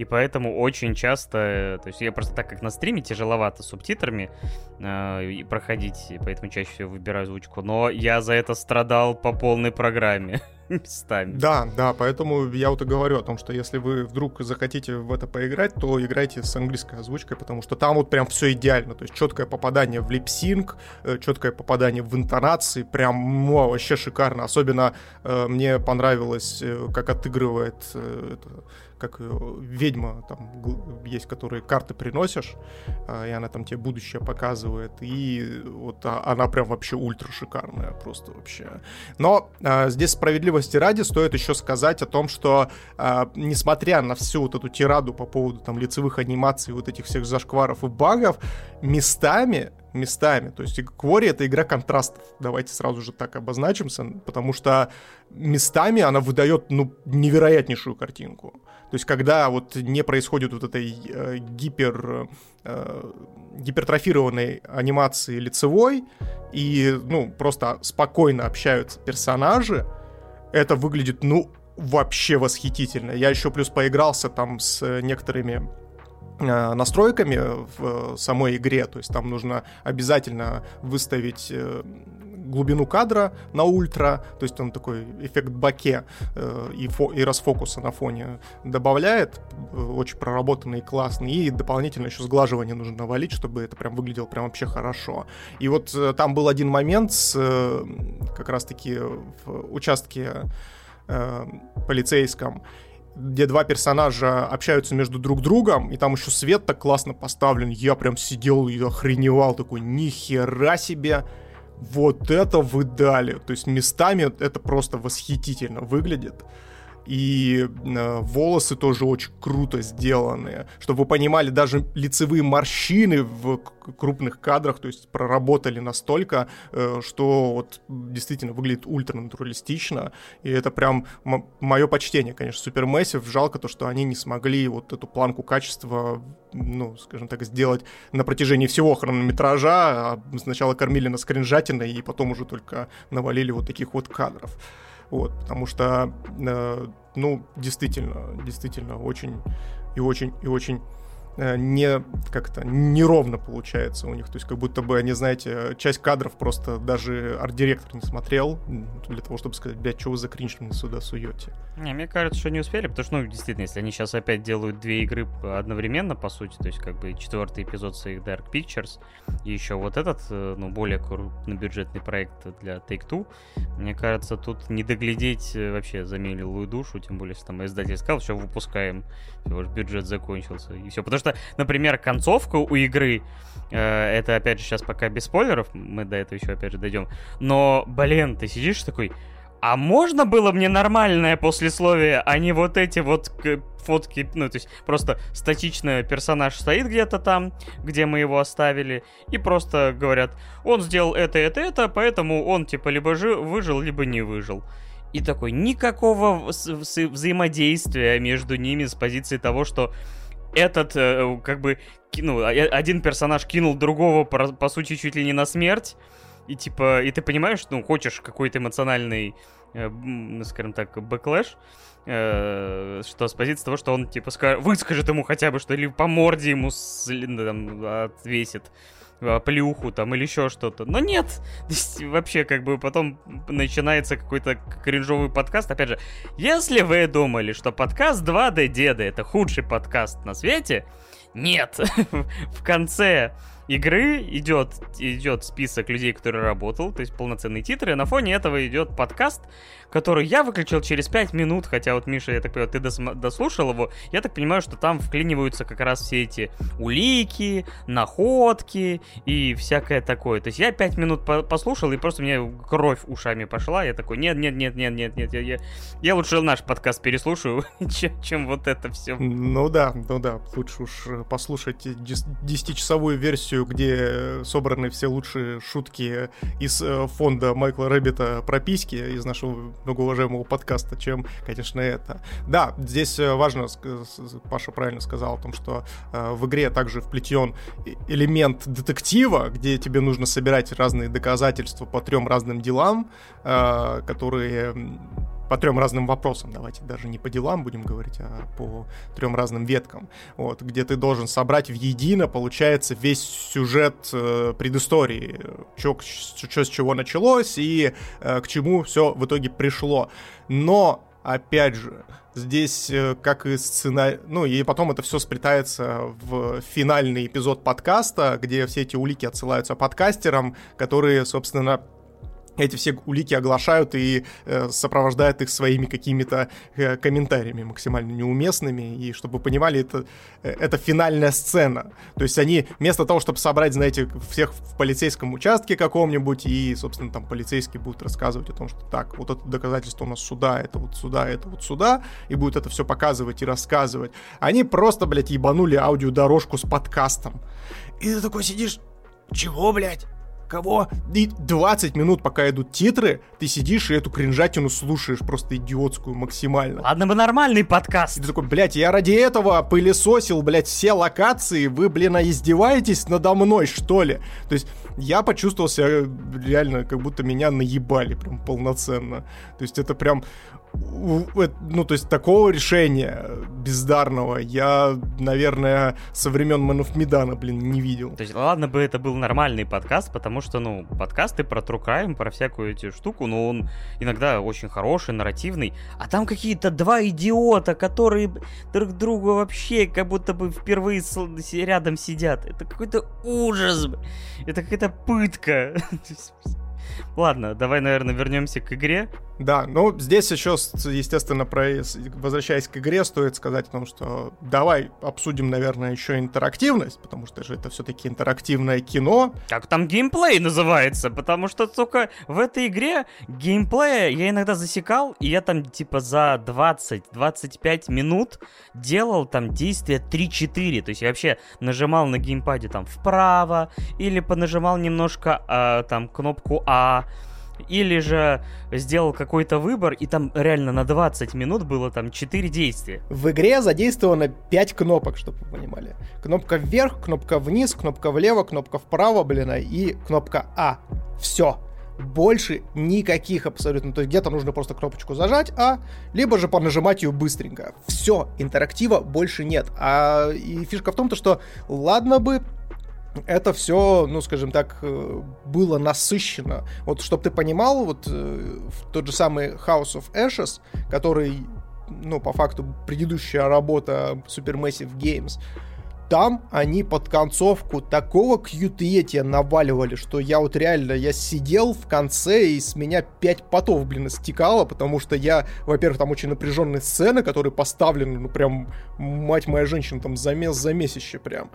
И поэтому очень часто, то есть я просто так как на стриме тяжеловато с субтитрами э, проходить, поэтому чаще всего выбираю озвучку, но я за это страдал по полной программе местами. Да, да, поэтому я вот и говорю о том, что если вы вдруг захотите в это поиграть, то играйте с английской озвучкой, потому что там вот прям все идеально, то есть четкое попадание в липсинг, четкое попадание в интонации, прям ну, вообще шикарно. Особенно э, мне понравилось, э, как отыгрывает э, это, как ведьма, там есть, которые карты приносишь, и она там тебе будущее показывает, и вот она прям вообще ультра шикарная, просто вообще. Но а, здесь справедливости ради стоит еще сказать о том, что а, несмотря на всю вот эту тираду по поводу там лицевых анимаций, вот этих всех зашкваров и багов, местами местами. То есть Quarry — это игра контрастов. Давайте сразу же так обозначимся, потому что местами она выдает, ну, невероятнейшую картинку. То есть когда вот не происходит вот этой э, гипер, э, гипертрофированной анимации лицевой и, ну, просто спокойно общаются персонажи, это выглядит, ну, вообще восхитительно. Я еще плюс поигрался там с некоторыми настройками в самой игре, то есть там нужно обязательно выставить глубину кадра на ультра, то есть он такой эффект боке э, и, фо- и расфокуса на фоне добавляет, э, очень проработанный и классный, и дополнительно еще сглаживание нужно навалить, чтобы это прям выглядело прям вообще хорошо. И вот э, там был один момент с, э, как раз-таки в участке э, полицейском, где два персонажа общаются между друг другом, и там еще свет так классно поставлен. Я прям сидел и охреневал, такой, нихера себе, вот это вы дали. То есть местами это просто восхитительно выглядит. И э, волосы тоже очень круто сделаны. Чтобы вы понимали, даже лицевые морщины в крупных кадрах, то есть проработали настолько, э, что вот действительно выглядит ультранатуралистично. И это прям м- мое почтение, конечно, Supermassive. Жалко то, что они не смогли вот эту планку качества, ну, скажем так, сделать на протяжении всего хронометража. А сначала кормили нас кринжатиной, и потом уже только навалили вот таких вот кадров. Вот, потому что, э, ну, действительно, действительно, очень и очень и очень э, не, как-то неровно получается у них. То есть как будто бы, не знаете, часть кадров просто даже арт-директор не смотрел для того, чтобы сказать, блядь, что вы за кринж мне сюда суете. Не, мне кажется, что не успели, потому что, ну, действительно, если они сейчас опять делают две игры одновременно, по сути, то есть как бы четвертый эпизод своих Dark Pictures и еще вот этот, ну, более крупнобюджетный проект для Take-Two, мне кажется, тут не доглядеть вообще за милую душу, тем более, если там издатель сказал, все, выпускаем, всё, бюджет закончился, и все. Потому что, например, концовка у игры, э, это, опять же, сейчас пока без спойлеров, мы до этого еще, опять же, дойдем, но, блин, ты сидишь такой... А можно было мне нормальное послесловие, а не вот эти вот фотки, ну, то есть просто статичный персонаж стоит где-то там, где мы его оставили, и просто говорят, он сделал это, это, это, поэтому он, типа, либо жи- выжил, либо не выжил. И такой, никакого вза- взаимодействия между ними с позиции того, что этот, как бы, ну, один персонаж кинул другого, по сути, чуть ли не на смерть. И типа, и ты понимаешь, ну, хочешь какой-то эмоциональный, э, скажем так, бэклэш, э, что с позиции того, что он, типа, ска- выскажет ему хотя бы, что или по морде ему с, там, отвесит плюху, там, или еще что-то. Но нет! Вообще, как бы, потом начинается какой-то кринжовый подкаст. Опять же, если вы думали, что подкаст два дэ деда — это худший подкаст на свете, нет! В конце... игры идет, идет список людей, которые работал, то есть полноценные титры, а на фоне этого идет подкаст, который я выключил через пять минут, хотя вот, Миша, я так понимаю, ты дос- дослушал его, я так понимаю, что там вклиниваются как раз все эти улики, находки и всякое такое. То есть я пять минут по- послушал, и просто мне кровь ушами пошла, я такой, нет-нет-нет-нет-нет, я, я, я лучше наш подкаст переслушаю, чем, чем вот это все. Ну да, ну да, лучше уж послушать десятичасовую версию, где собраны все лучшие шутки из фонда Майкла Рэббита про письки из нашего многоуважаемого подкаста, чем, конечно, это. Да, здесь важно, Паша правильно сказал о том, что в игре также вплетен элемент детектива, где тебе нужно собирать разные доказательства по трем разным делам, которые... по трем разным вопросам, давайте даже не по делам будем говорить, а по трем разным веткам, вот, где ты должен собрать в едино, получается, весь сюжет э, предыстории, что с чего началось и э, к чему все в итоге пришло. Но, опять же, здесь, э, как и сценарий, ну и потом это все сплетается в финальный эпизод подкаста, где все эти улики отсылаются подкастерам, которые, собственно, эти все улики оглашают и э, сопровождают их своими какими-то э, комментариями максимально неуместными. И чтобы вы понимали, это, э, это финальная сцена. То есть они вместо того, чтобы собрать, знаете, всех в полицейском участке каком-нибудь, и, собственно, там полицейские будут рассказывать о том, что так, вот это доказательство у нас сюда, это вот сюда, это вот сюда, и будут это все показывать и рассказывать. Они просто, блядь, ебанули аудиодорожку с подкастом. И ты такой сидишь, чего, блядь? Кого? И двадцать минут, пока идут титры, ты сидишь и эту кринжатину слушаешь, просто идиотскую максимально. Ладно бы нормальный подкаст. И ты такой, блядь, я ради этого пылесосил, блядь, все локации, вы, блин, издеваетесь надо мной, что ли? То есть я почувствовал себя реально, как будто меня наебали прям полноценно. То есть это прям ну, то есть такого решения бездарного я, наверное, со времен Man of Medan, блин, не видел. То есть, ладно бы это был нормальный подкаст, потому что, ну, подкасты про True Crime, про всякую эту штуку, но он иногда очень хороший, нарративный, а там какие-то два идиота, которые друг другу вообще как будто бы впервые рядом сидят. Это какой-то ужас, это какая-то пытка. Ладно, давай, наверное, вернемся к игре. Да, ну здесь еще, естественно, про... возвращаясь к игре, стоит сказать о том, что давай обсудим, наверное, еще интерактивность, потому что же это все-таки интерактивное кино. Как там геймплей называется? Потому что, сука, в этой игре геймплея я иногда засекал, и я там типа за двадцать-двадцать пять минут делал там действия три-четыре. То есть я вообще нажимал на геймпаде там вправо, или понажимал немножко э, там кнопку А, или же сделал какой-то выбор, и там реально на двадцать минут было там четыре действия. В игре задействовано пять кнопок, чтобы вы понимали. Кнопка вверх, кнопка вниз, кнопка влево, кнопка вправо, блин, и кнопка А. Все. Больше никаких абсолютно. То есть где-то нужно просто кнопочку зажать А, либо же понажимать ее быстренько. Все. Интерактива больше нет. А и фишка в том, что ладно бы это все, ну, скажем так, было насыщено. Вот, чтобы ты понимал, вот тот же самый House of Ashes, который, ну, по факту, предыдущая работа Supermassive Games, там они под концовку такого кьюти-эти наваливали, что я вот реально, я сидел в конце, и с меня пять потов, блин, стекало, потому что я, во-первых, там очень напряженные сцены, которые поставлены, ну, прям, мать моя женщина, там, замес за месяще прям.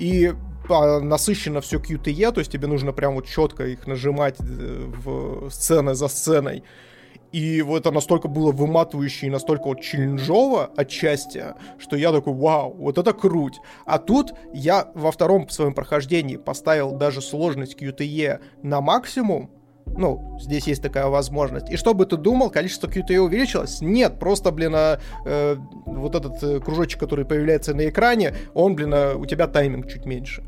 И а, насыщено все кьюти-и, то есть тебе нужно прям вот четко их нажимать в сцены за сценой. И вот это настолько было выматывающе и настолько вот челленджово отчасти, что я такой, вау, вот это круть. А тут я во втором своем прохождении поставил даже сложность кьюти-и на максимум. Ну, здесь есть такая возможность. И что бы ты думал, количество кьюти-и увеличилось? Нет, просто, блин, а, э, вот этот э, кружочек, который появляется на экране, он, блин, а, у тебя тайминг чуть меньше.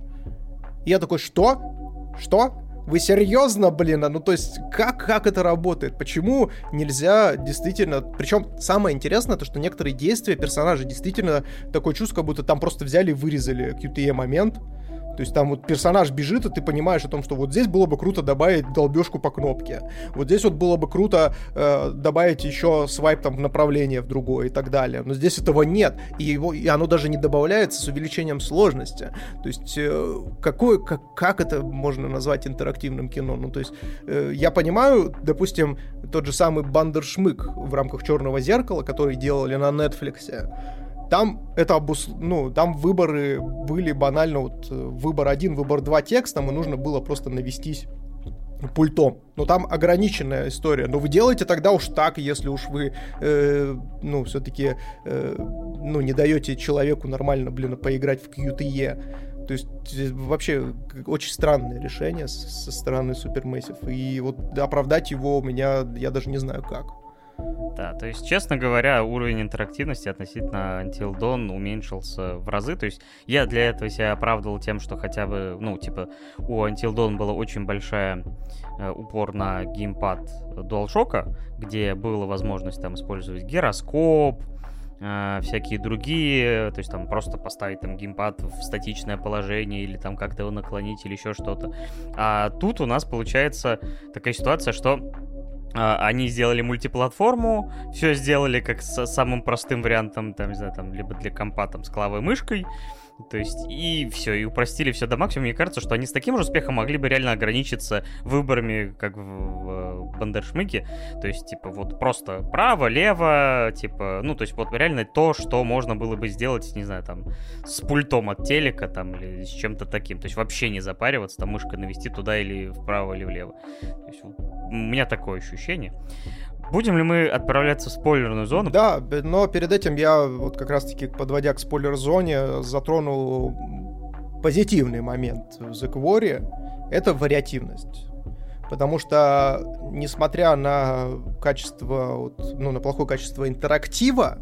И я такой, что? Что? Вы серьезно, блин? А ну то есть, как, как это работает? Почему нельзя действительно... Причем самое интересное, то что некоторые действия персонажей действительно такое чувство, как будто там просто взяли и вырезали кьюти-и момент. То есть там вот персонаж бежит, и ты понимаешь о том, что вот здесь было бы круто добавить долбежку по кнопке. Вот здесь вот было бы круто э, добавить еще свайп там в направление в другое и так далее. Но здесь этого нет, и, его, и оно даже не добавляется с увеличением сложности. То есть э, какое, как, как это можно назвать интерактивным кино? Ну то есть э, я понимаю, допустим, тот же самый Бандершмык в рамках «Черного зеркала», который делали на Netflix. Там это обус... ну, там выборы были банально вот выбор один, выбор два текстом, и нужно было просто навестись пультом. Но там ограниченная история. Но вы делаете тогда уж так, если уж вы, э, ну, все-таки, э, ну, не даете человеку нормально, блин, поиграть в кьюти-и. То есть вообще очень странное решение со стороны Supermassive. И вот оправдать его у меня, я даже не знаю как. Да, то есть, честно говоря, уровень интерактивности относительно Until Dawn уменьшился в разы. То есть я для этого себя оправдывал тем, что хотя бы, ну, типа, у Until Dawn была очень большая э, упор на геймпад DualShock'а, где была возможность там использовать гироскоп, э, всякие другие, то есть там просто поставить там геймпад в статичное положение или там как-то его наклонить или еще что-то. А тут у нас получается такая ситуация, что они сделали мультиплатформу, все сделали как с самым простым вариантом, там, не знаю, там, либо для компа там, с клавой и мышкой. То есть, и все, и упростили все до максимума. Мне кажется, что они с таким же успехом могли бы реально ограничиться выборами, как в, в Бандершмыке. То есть, типа, вот просто право, лево, типа, ну, то есть, вот реально то, что можно было бы сделать, не знаю, там, с пультом от телека, там, или с чем-то таким. То есть, вообще не запариваться, там, мышкой навести туда или вправо, или влево. То есть, у меня такое ощущение. Будем ли мы отправляться в спойлерную зону? Да, но перед этим я, вот как раз-таки, подводя к спойлер-зоне, затронул позитивный момент в The Quarry. Это вариативность. Потому что, несмотря на качество, вот, ну, на плохое качество интерактива,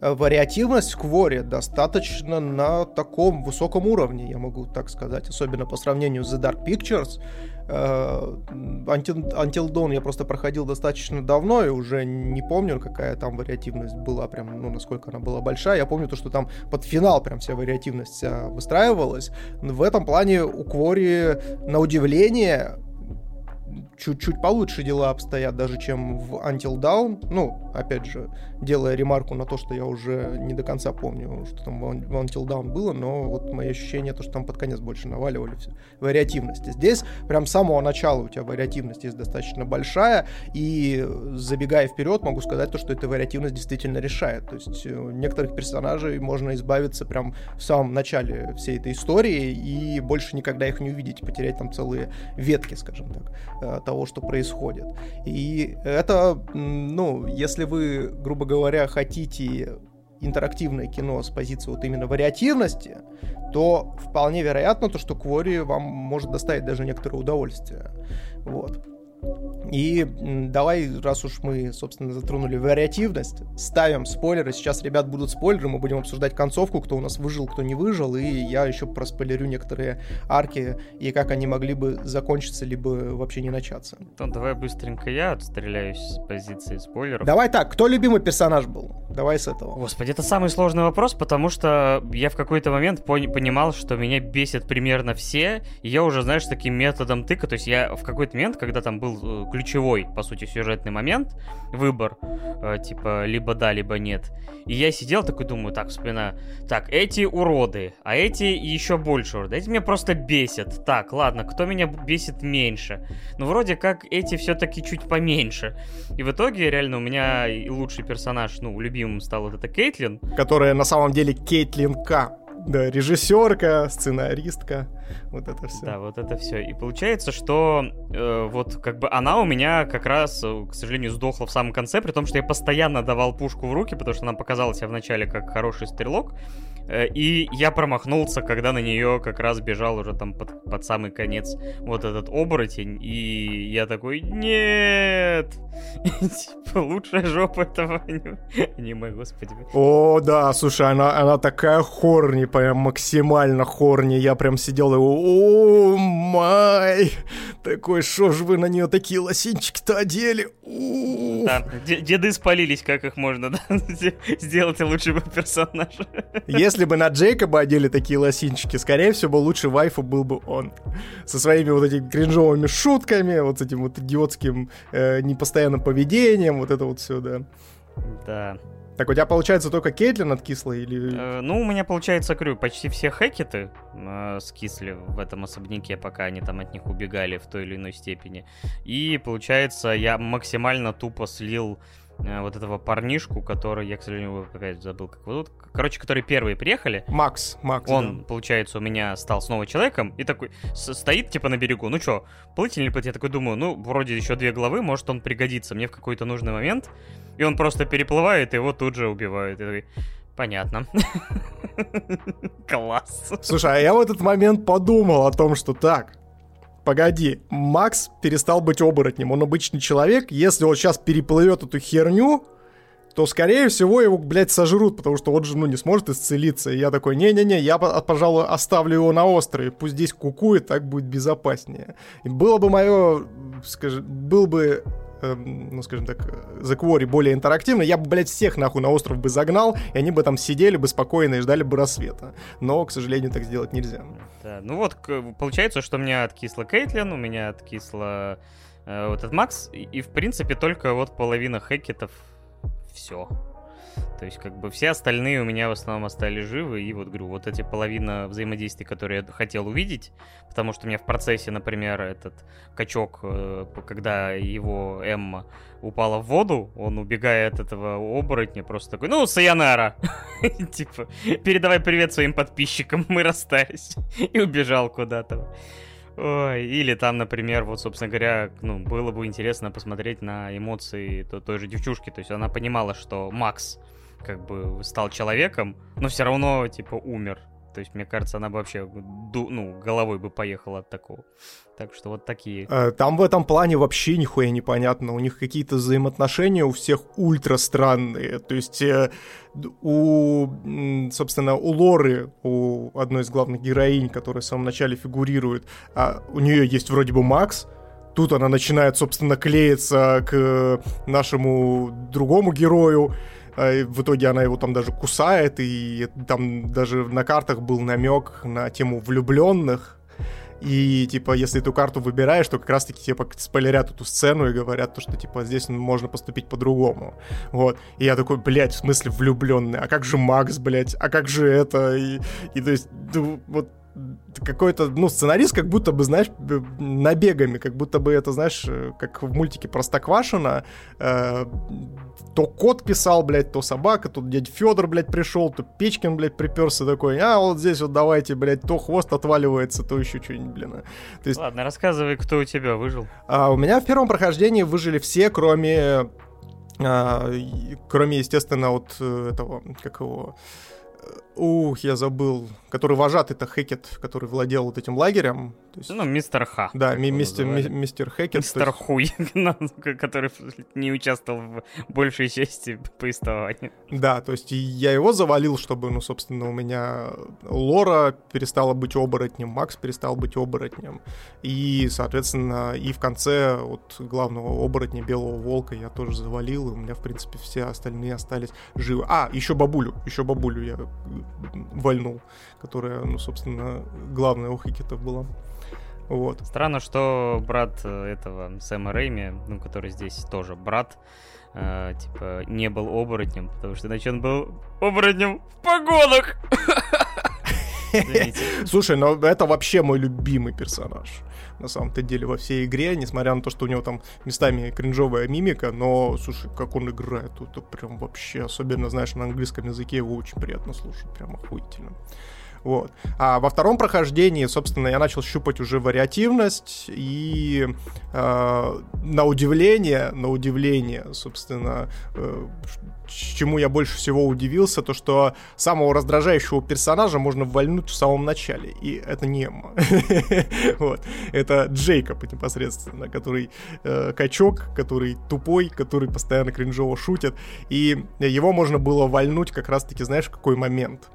вариативность в Quarry достаточно на таком высоком уровне, я могу так сказать, особенно по сравнению с The Dark Pictures. Until, Until Dawn я просто проходил достаточно давно и уже не помню, какая там вариативность была, прям, ну, насколько она была большая. Я помню то, что там под финал прям вся вариативность вся выстраивалась. В этом плане у Quarry, на удивление, чуть-чуть получше дела обстоят даже, чем в Until Dawn. Ну, опять же, делая ремарку на то, что я уже не до конца помню, что там в Until Dawn было, но вот мои ощущения, то, что там под конец больше наваливали все вариативности. Здесь прям с самого начала у тебя вариативность есть достаточно большая, и забегая вперед, могу сказать то, что эта вариативность действительно решает. То есть у некоторых персонажей можно избавиться прям в самом начале всей этой истории и больше никогда их не увидеть, потерять там целые ветки, скажем так, того, что происходит. И это, ну, если вы, грубо говоря, хотите интерактивное кино с позиции вот именно вариативности, то вполне вероятно то, что Quarry вам может доставить даже некоторое удовольствие. Вот. И давай, раз уж мы, собственно, затронули вариативность, ставим спойлеры. Сейчас, ребят, будут спойлеры, мы будем обсуждать концовку, кто у нас выжил, кто не выжил, и я еще проспойлерю некоторые арки и как они могли бы закончиться, либо вообще не начаться. Ну, давай быстренько я отстреляюсь с позиции спойлеров. Давай так, кто любимый персонаж был? Давай с этого. Господи, это самый сложный вопрос, потому что я в какой-то момент пон- понимал, что меня бесят примерно все, и я уже, знаешь, таким методом тыка, то есть я в какой-то момент, когда там был ключевой, по сути, сюжетный момент, выбор, э, типа, либо да, либо нет. И я сидел такой, думаю, так, вспоминаю, так, эти уроды, а эти еще больше уроды, эти меня просто бесят. Так, ладно, кто меня бесит меньше? Ну, вроде как, эти все-таки чуть поменьше. И в итоге, реально, у меня лучший персонаж, ну, любимым стал вот это Кейтлин. Которая на самом деле Кейтлин К. Да, режиссерка, сценаристка, вот это все. Да, вот это все. И получается, что э, вот как бы она у меня как раз, к сожалению, сдохла в самом конце, при том, что я постоянно давал пушку в руки, потому что она показала себя вначале как хороший стрелок, э, и я промахнулся, когда на нее как раз бежал уже там под, под самый конец вот этот оборотень, и я такой, нет, лучшая жопа этого аниме, господи. О, да, слушай, она такая хорни, прям максимально хорни, я прям сидел и о май, такой, шо ж вы на нее такие лосинчики-то одели? У-у-у. Да, д- деды спалились, как их можно, да, сделать лучшего персонажа. Если бы на Джейкоба одели такие лосинчики, скорее всего, лучше вайфу был бы он. Со своими вот этими кринжовыми шутками, вот с этим вот идиотским э, непостоянным поведением, вот это вот все, да. Да. Так у тебя, получается, только Кейтлин откисла или... Э, ну, у меня, получается, крю, почти все Хекеты э, скисли в этом особняке, пока они там от них убегали в той или иной степени. И, получается, я максимально тупо слил э, вот этого парнишку, который, я, к сожалению, опять забыл, как его зовут. Короче, которые первые приехали. Макс, Макс. Он, да. Получается, у меня стал снова человеком и такой стоит, типа, на берегу. Ну что, плыть или не плыть? Я такой думаю, ну, вроде еще две главы, может, он пригодится мне в какой-то нужный момент. И он просто переплывает, и его тут же убивают. И... Понятно. Класс. Слушай, а я в этот момент подумал о том, что так, погоди, Макс перестал быть оборотнем, он обычный человек, если он сейчас переплывет эту херню, то, скорее всего, его, блядь, сожрут, потому что он же, ну, не сможет исцелиться. И я такой, не-не-не, я, пожалуй, оставлю его на острове, пусть здесь кукует, так будет безопаснее. И было бы мое, скажи, был бы... ну, скажем так, The Quarry более интерактивно, я бы, блядь, всех нахуй на остров бы загнал, и они бы там сидели бы спокойно и ждали бы рассвета. Но, к сожалению, так сделать нельзя. Да, ну вот, получается, что у меня откисла Кейтлин, у меня откисла э, вот этот Макс, и, и, в принципе, только вот половина Хекетов все. То есть, как бы, все остальные у меня в основном остались живы, и вот, говорю, вот эти половина взаимодействий, которые я хотел увидеть, потому что у меня в процессе, например, этот качок, когда его Эмма упала в воду, он, убегая от этого оборотня, просто такой, ну, сайонара, типа, передавай привет своим подписчикам, мы расстались, и убежал куда-то. Ой, или там, например, вот, собственно говоря, ну, было бы интересно посмотреть на эмоции той, той же девчушки. То есть она понимала, что Макс как бы стал человеком, но все равно, типа, умер. То есть, мне кажется, она бы вообще ну, головой бы поехала от такого. Так что вот такие. Там в этом плане вообще нихуя непонятно. У них какие-то взаимоотношения у всех ультра странные. То есть у, собственно, у Лоры, у одной из главных героинь, которая в самом начале фигурирует, у нее есть вроде бы Макс. Тут она начинает, собственно, клеиться к нашему другому герою. В итоге она его там даже кусает, и там даже на картах был намек на тему влюбленных. И, типа, если эту карту выбираешь, то как раз-таки типа спойлерят эту сцену и говорят, то, что, типа, здесь можно поступить по-другому. Вот. И я такой, блядь, в смысле влюбленный? А как же Макс, блядь? А как же это? И, и то есть, ну, вот какой-то, ну, сценарист как будто бы, знаешь, набегами, как будто бы это, знаешь, как в мультике Простоквашино, э, то кот писал, блядь, то собака, то дядя Федор, блядь, пришел, то Печкин, блядь, приперся такой, а вот здесь вот давайте, блядь, то хвост отваливается, то еще что-нибудь, блин. То есть... Ладно, рассказывай, кто у тебя выжил. А, у меня в первом прохождении выжили все, кроме, а, кроме, естественно, вот этого, как его... Ух, я забыл. Который вожатый-то Хекет, который владел вот этим лагерем. То есть... Ну, мистер Ха. Да, ми- мистер, ми- мистер Хекет. Мистер есть... Хуй, который не участвовал в большей части повествования. Да, то есть я его завалил, чтобы, ну, собственно, у меня Лора перестала быть оборотнем, Макс перестал быть оборотнем. И, соответственно, и в конце вот главного оборотня Белого Волка я тоже завалил, и у меня, в принципе, все остальные остались живы. А, еще бабулю, еще бабулю я вальнул, которая, ну, собственно, главная у Хикета была. Вот. Странно, что брат этого Сэма Рэйми, ну, который здесь тоже брат, э, типа, не был оборотнем, потому что иначе он был оборотнем в погонах. Слушай, ну это вообще мой любимый персонаж, на самом-то деле, во всей игре, несмотря на то, что у него там местами кринжовая мимика, но, слушай, как он играет, это прям вообще, особенно, знаешь, на английском языке его очень приятно слушать, прям охуительно. Вот. А во втором прохождении, собственно, я начал щупать уже вариативность, и э, на удивление, на удивление, собственно, э, чему я больше всего удивился, то что самого раздражающего персонажа можно ввальнуть в самом начале, и это не Эмма. Это Джейкоб непосредственно, который качок, который тупой, который постоянно кринжово шутит, и его можно было ввальнуть как раз-таки, знаешь, в какой момент?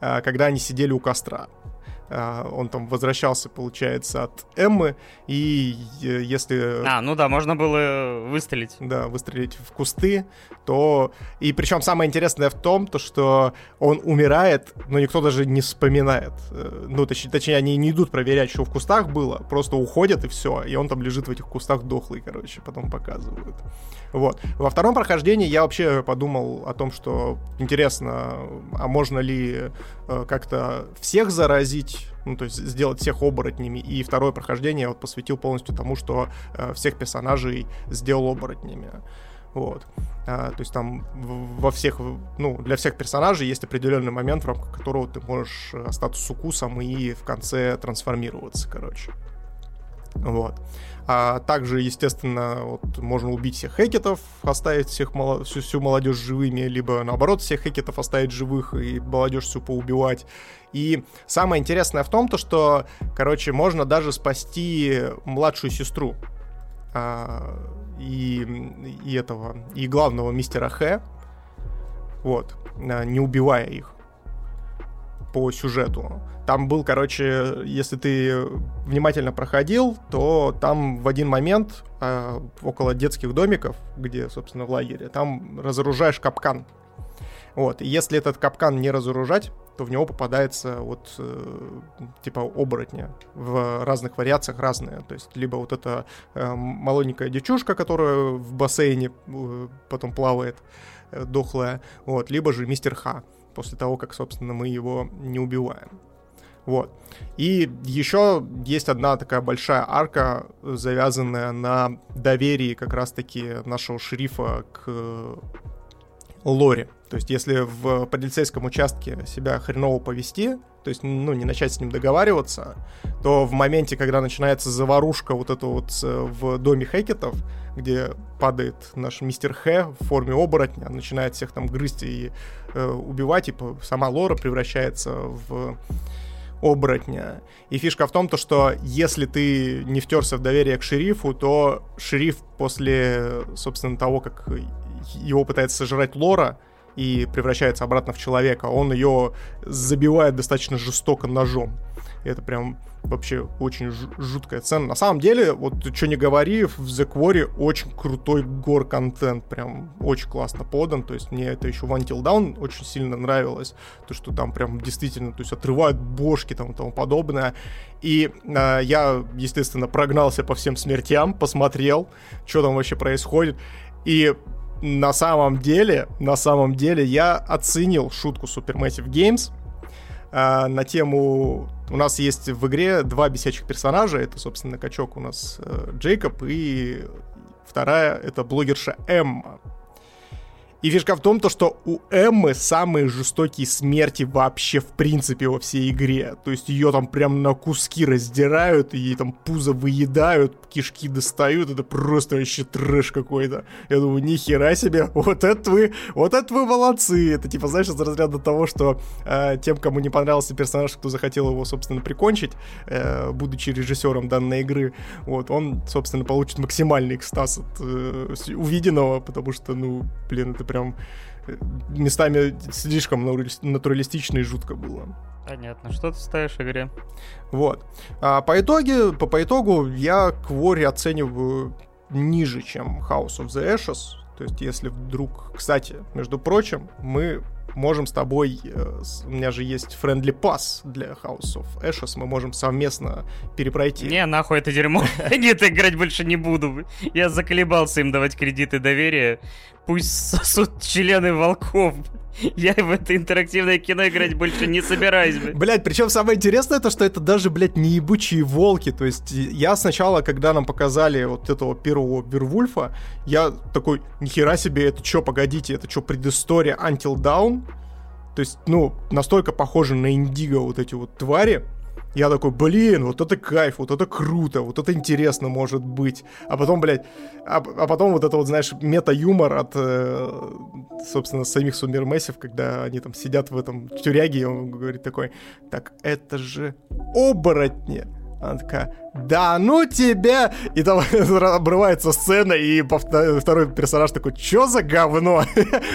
Когда они сидели у костра. Он там возвращался, получается, от Эммы, и если... А, ну да, можно было выстрелить. Да, выстрелить в кусты, то... И причем самое интересное в том, то, что он умирает, но никто даже не вспоминает. Ну, точ... точнее, они не идут проверять, что в кустах было, просто уходят, и все, и он там лежит в этих кустах дохлый, короче, потом показывают. Вот. Во втором прохождении я вообще подумал о том, что интересно, а можно ли как-то всех заразить, ну, то есть сделать всех оборотнями. И второе прохождение я вот посвятил полностью тому, что э, всех персонажей сделал оборотнями. Вот. А, то есть там во всех, ну, для всех персонажей есть определенный момент, в рамках которого ты можешь статус укусом и в конце трансформироваться, короче. Вот. А также, естественно, вот, можно убить всех Хекетов, оставить всех мало... всю, всю молодежь живыми, либо наоборот всех Хекетов оставить живых и молодежь всю поубивать. И самое интересное в том, то, что, короче, можно даже спасти младшую сестру а, и, и этого, и главного мистера Хэ, вот, не убивая их по сюжету. Там был, короче, если ты внимательно проходил, то там в один момент э, около детских домиков, где, собственно, в лагере, там разоружаешь капкан. Вот, и если этот капкан не разоружать, то в него попадается вот э, типа оборотня в разных вариациях разные. То есть либо вот эта э, молоденькая девчушка, которая в бассейне э, потом плавает, э, дохлая, вот, либо же мистер Ха, после того, как, собственно, мы его не убиваем. Вот. И еще есть одна такая большая арка, завязанная на доверии как раз-таки нашего шерифа к лоре. То есть если в полицейском участке себя хреново повести, то есть, ну, не начать с ним договариваться, то в моменте, когда начинается заварушка вот эта вот в доме Хекетов, где падает наш мистер Хэ в форме оборотня, начинает всех там грызть и э, убивать, и сама Лора превращается в оборотня. И фишка в том, то, что если ты не втерся в доверие к шерифу, то шериф после, собственно, того, как его пытается сожрать Лора и превращается обратно в человека, он ее забивает достаточно жестоко ножом. И это прям вообще очень жуткая сцена. На самом деле, вот что не говори, в The Quarry очень крутой гор-контент, прям очень классно подан. То есть мне это еще в Until Dawn очень сильно нравилось, то, что там прям действительно, то есть отрывают бошки там и тому подобное. И э, я, естественно, прогнался по всем смертям, посмотрел, что там вообще происходит. И на самом деле, на самом деле я оценил шутку Supermassive Games э, на тему... У нас есть в игре два бесячих персонажа. Это, собственно, качок у нас э, Джейкоб, и вторая — это блогерша Эмма. И фишка в том, то, что у Эммы самые жестокие смерти вообще в принципе во всей игре. То есть ее там прям на куски раздирают, ей там пузо выедают, кишки достают. Это просто вообще трэш какой-то. Я думаю, нихера себе, вот это вы, вот это вы молодцы. Это типа, знаешь, из разряда того, что э, тем, кому не понравился персонаж, кто захотел его, собственно, прикончить, э, будучи режиссером данной игры, вот, он, собственно, получит максимальный экстаз от э, увиденного, потому что, ну, блин, это прям местами слишком натуралистично и жутко было. Понятно, что ты ставишь в игре? Вот. А по итоге, по, по итогу я Quarry оцениваю ниже, чем House of the Ashes. То есть, если вдруг... Кстати, между прочим, мы можем с тобой... У меня же есть friendly pass для House of Ashes. Мы можем совместно перепройти. Не, нахуй это дерьмо. Нет, играть больше не буду. Я заколебался им давать кредиты доверия. Пусть сосут члены волков. Я в это интерактивное кино играть больше не собираюсь. Блять, причем самое интересное то, что это даже, блять, не ебучие волки. То есть я сначала, когда нам показали вот этого первого Вервульфа, я такой, нихера себе, это чё, погодите, это чё, предыстория Until Dawn? То есть, ну, настолько похожи на Индиго вот эти вот твари. Я такой, блин, вот это кайф, вот это круто, вот это интересно может быть. А потом, блядь, а, а потом вот это вот, знаешь, мета-юмор от, э, собственно, самих Supermassive, когда они там сидят в этом тюряге, и он говорит такой, так это же оборотни. Она такая, да ну тебя! И там обрывается сцена, и второй персонаж такой, чё за говно?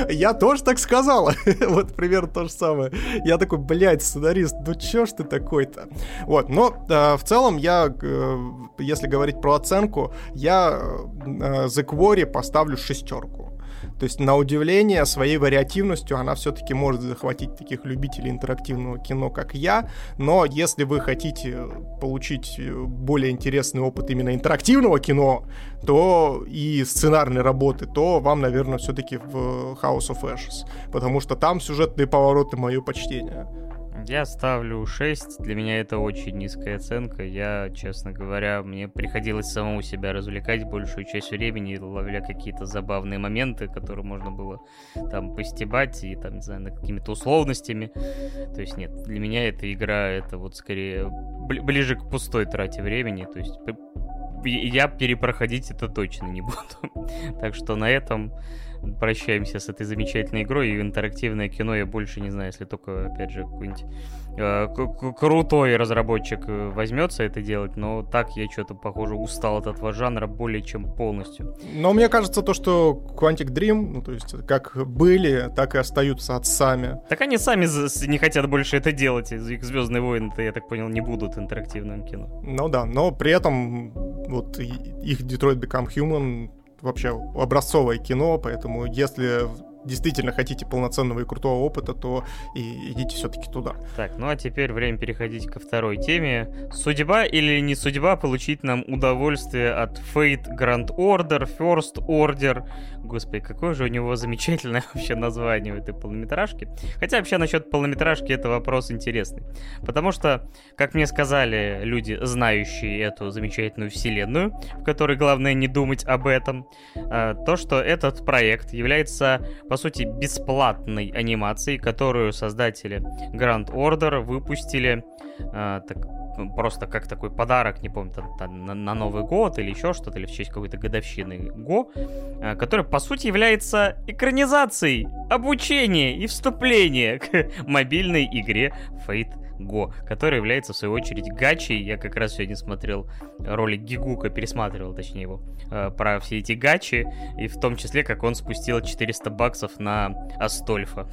Я тоже так сказала. Вот примерно то же самое. Я такой, блядь, сценарист, ну чё ж ты такой-то? Вот, но э, в целом я, э, если говорить про оценку, я э, The Quarry поставлю шестерку. То есть, на удивление, своей вариативностью она все-таки может захватить таких любителей интерактивного кино, как я. Но если вы хотите получить более интересный опыт именно интерактивного кино, то и сценарной работы, то вам, наверное, все-таки в House of Ashes. Потому что там сюжетные повороты — мое почтение. Я ставлю шесть, для меня это очень низкая оценка. Я, честно говоря, мне приходилось самому себя развлекать большую часть времени, ловля какие-то забавные моменты, которые можно было там постебать и там, не знаю, какими-то условностями. То есть нет, для меня эта игра, это вот скорее бли- ближе к пустой трате времени, то есть я перепроходить это точно не буду. Так что на этом прощаемся с этой замечательной игрой. И интерактивное кино я больше не знаю, если только, опять же, какой-нибудь э, к- крутой разработчик возьмется это делать, но так я что-то, похоже, устал от этого жанра более чем полностью. Но мне кажется, то, что Quantic Dream, ну, то есть, как были, так и остаются отцами. Так они сами не хотят больше это делать. Их «Звездные войны»-то, я так понял, не будут интерактивным кино. Ну да, но при этом вот их Detroit Become Human вообще образцовое кино, поэтому если действительно хотите полноценного и крутого опыта, то и идите все-таки туда. Так, ну а теперь время переходить ко второй теме. Судьба или не судьба получить нам удовольствие от Fate Grand Order, First Order. Господи, какое же у него замечательное вообще название у этой полнометражки. Хотя вообще насчет полнометражки это вопрос интересный. Потому что, как мне сказали люди, знающие эту замечательную вселенную, в которой главное не думать об этом, то, что этот проект является, по сути, бесплатной анимацией, которую создатели Grand Order выпустили э, так, просто как такой подарок, не помню, там, там, на, на Новый год или еще что-то, или в честь какой-то годовщины Го, э, которая, по сути, является экранизацией обучения и вступления к мобильной игре Fate Go, который является, в свою очередь, гачей. Я как раз сегодня смотрел ролик Гигука, пересматривал, точнее, его, э, про все эти гачи, и в том числе, как он спустил четыреста баксов на Астольфа.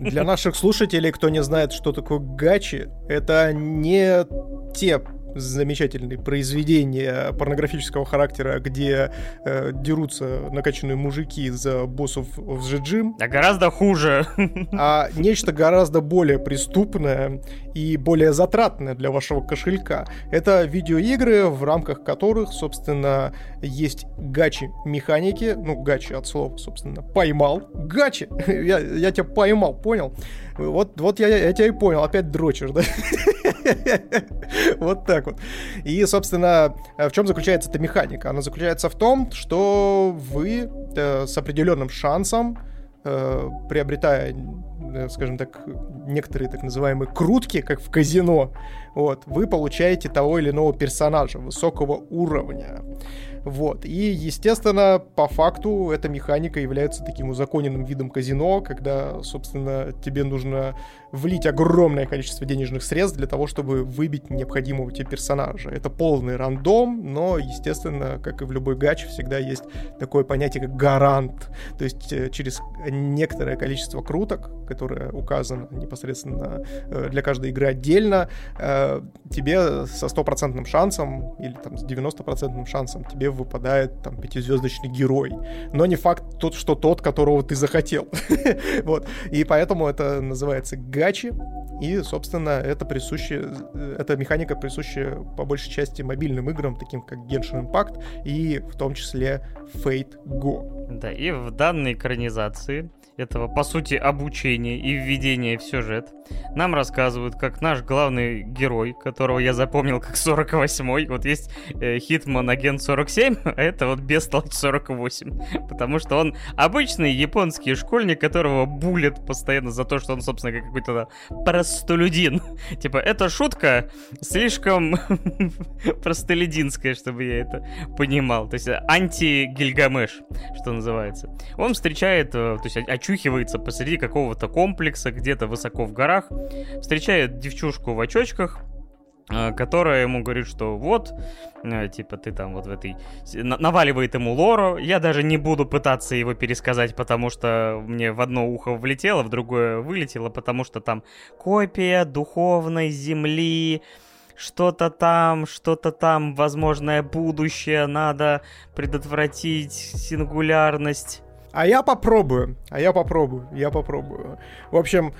Для наших слушателей, кто не знает, что такое гачи, это не те замечательные произведения порнографического характера, где э, дерутся накачанные мужики за боссов в джи джи. А гораздо хуже. А нечто гораздо более преступное и более затратное для вашего кошелька. Это видеоигры, в рамках которых, собственно, есть гачи-механики. Ну, гачи от слова, собственно, поймал. Гачи! Я, я тебя поймал, понял? Вот, вот я, я тебя и понял, опять дрочишь, да? Вот так вот. И, собственно, в чем заключается эта механика? Она заключается в том, что вы э, с определенным шансом, э, приобретая, э, скажем так, некоторые так называемые крутки, как в казино, вот, вы получаете того или иного персонажа высокого уровня. Вот. И, естественно, по факту эта механика является таким узаконенным видом казино, когда, собственно, тебе нужно влить огромное количество денежных средств для того, чтобы выбить необходимого тебе персонажа. Это полный рандом, но, естественно, как и в любой гаче, всегда есть такое понятие, как гарант. То есть через некоторое количество круток, которое указано непосредственно для каждой игры отдельно, тебе со стопроцентным шансом или там, с девяносто процентов шансом тебе выпадает там пятизвездочный герой, но не факт, тот, что тот, которого ты захотел. Вот. И поэтому это называется гачи, и, собственно, это присуще, эта механика присуща по большей части мобильным играм, таким как Genshin Impact и в том числе Fate Go. Да, и в данной экранизации этого, по сути, обучения и введения в сюжет нам рассказывают, как наш главный герой, которого я запомнил как сорок восьмой, вот есть Hitman агент сорок семь, а это вот бестолочь сорок восемь, потому что он обычный японский школьник, которого булят постоянно за то, что он, собственно, какой-то простолюдин. Типа, эта шутка слишком простолюдинская, чтобы я это понимал. То есть анти-Гильгамеш, что называется. Он встречает, то есть очухивается посреди какого-то комплекса, где-то высоко в горах, встречает девчушку в очочках, которая ему говорит, что вот, типа, ты там вот в этой... Наваливает ему лору. Я даже не буду пытаться его пересказать, потому что мне в одно ухо влетело, в другое вылетело, потому что там копия духовной земли, что-то там, что-то там, возможное будущее, надо предотвратить сингулярность. А я попробую, а я попробую, я попробую. В общем,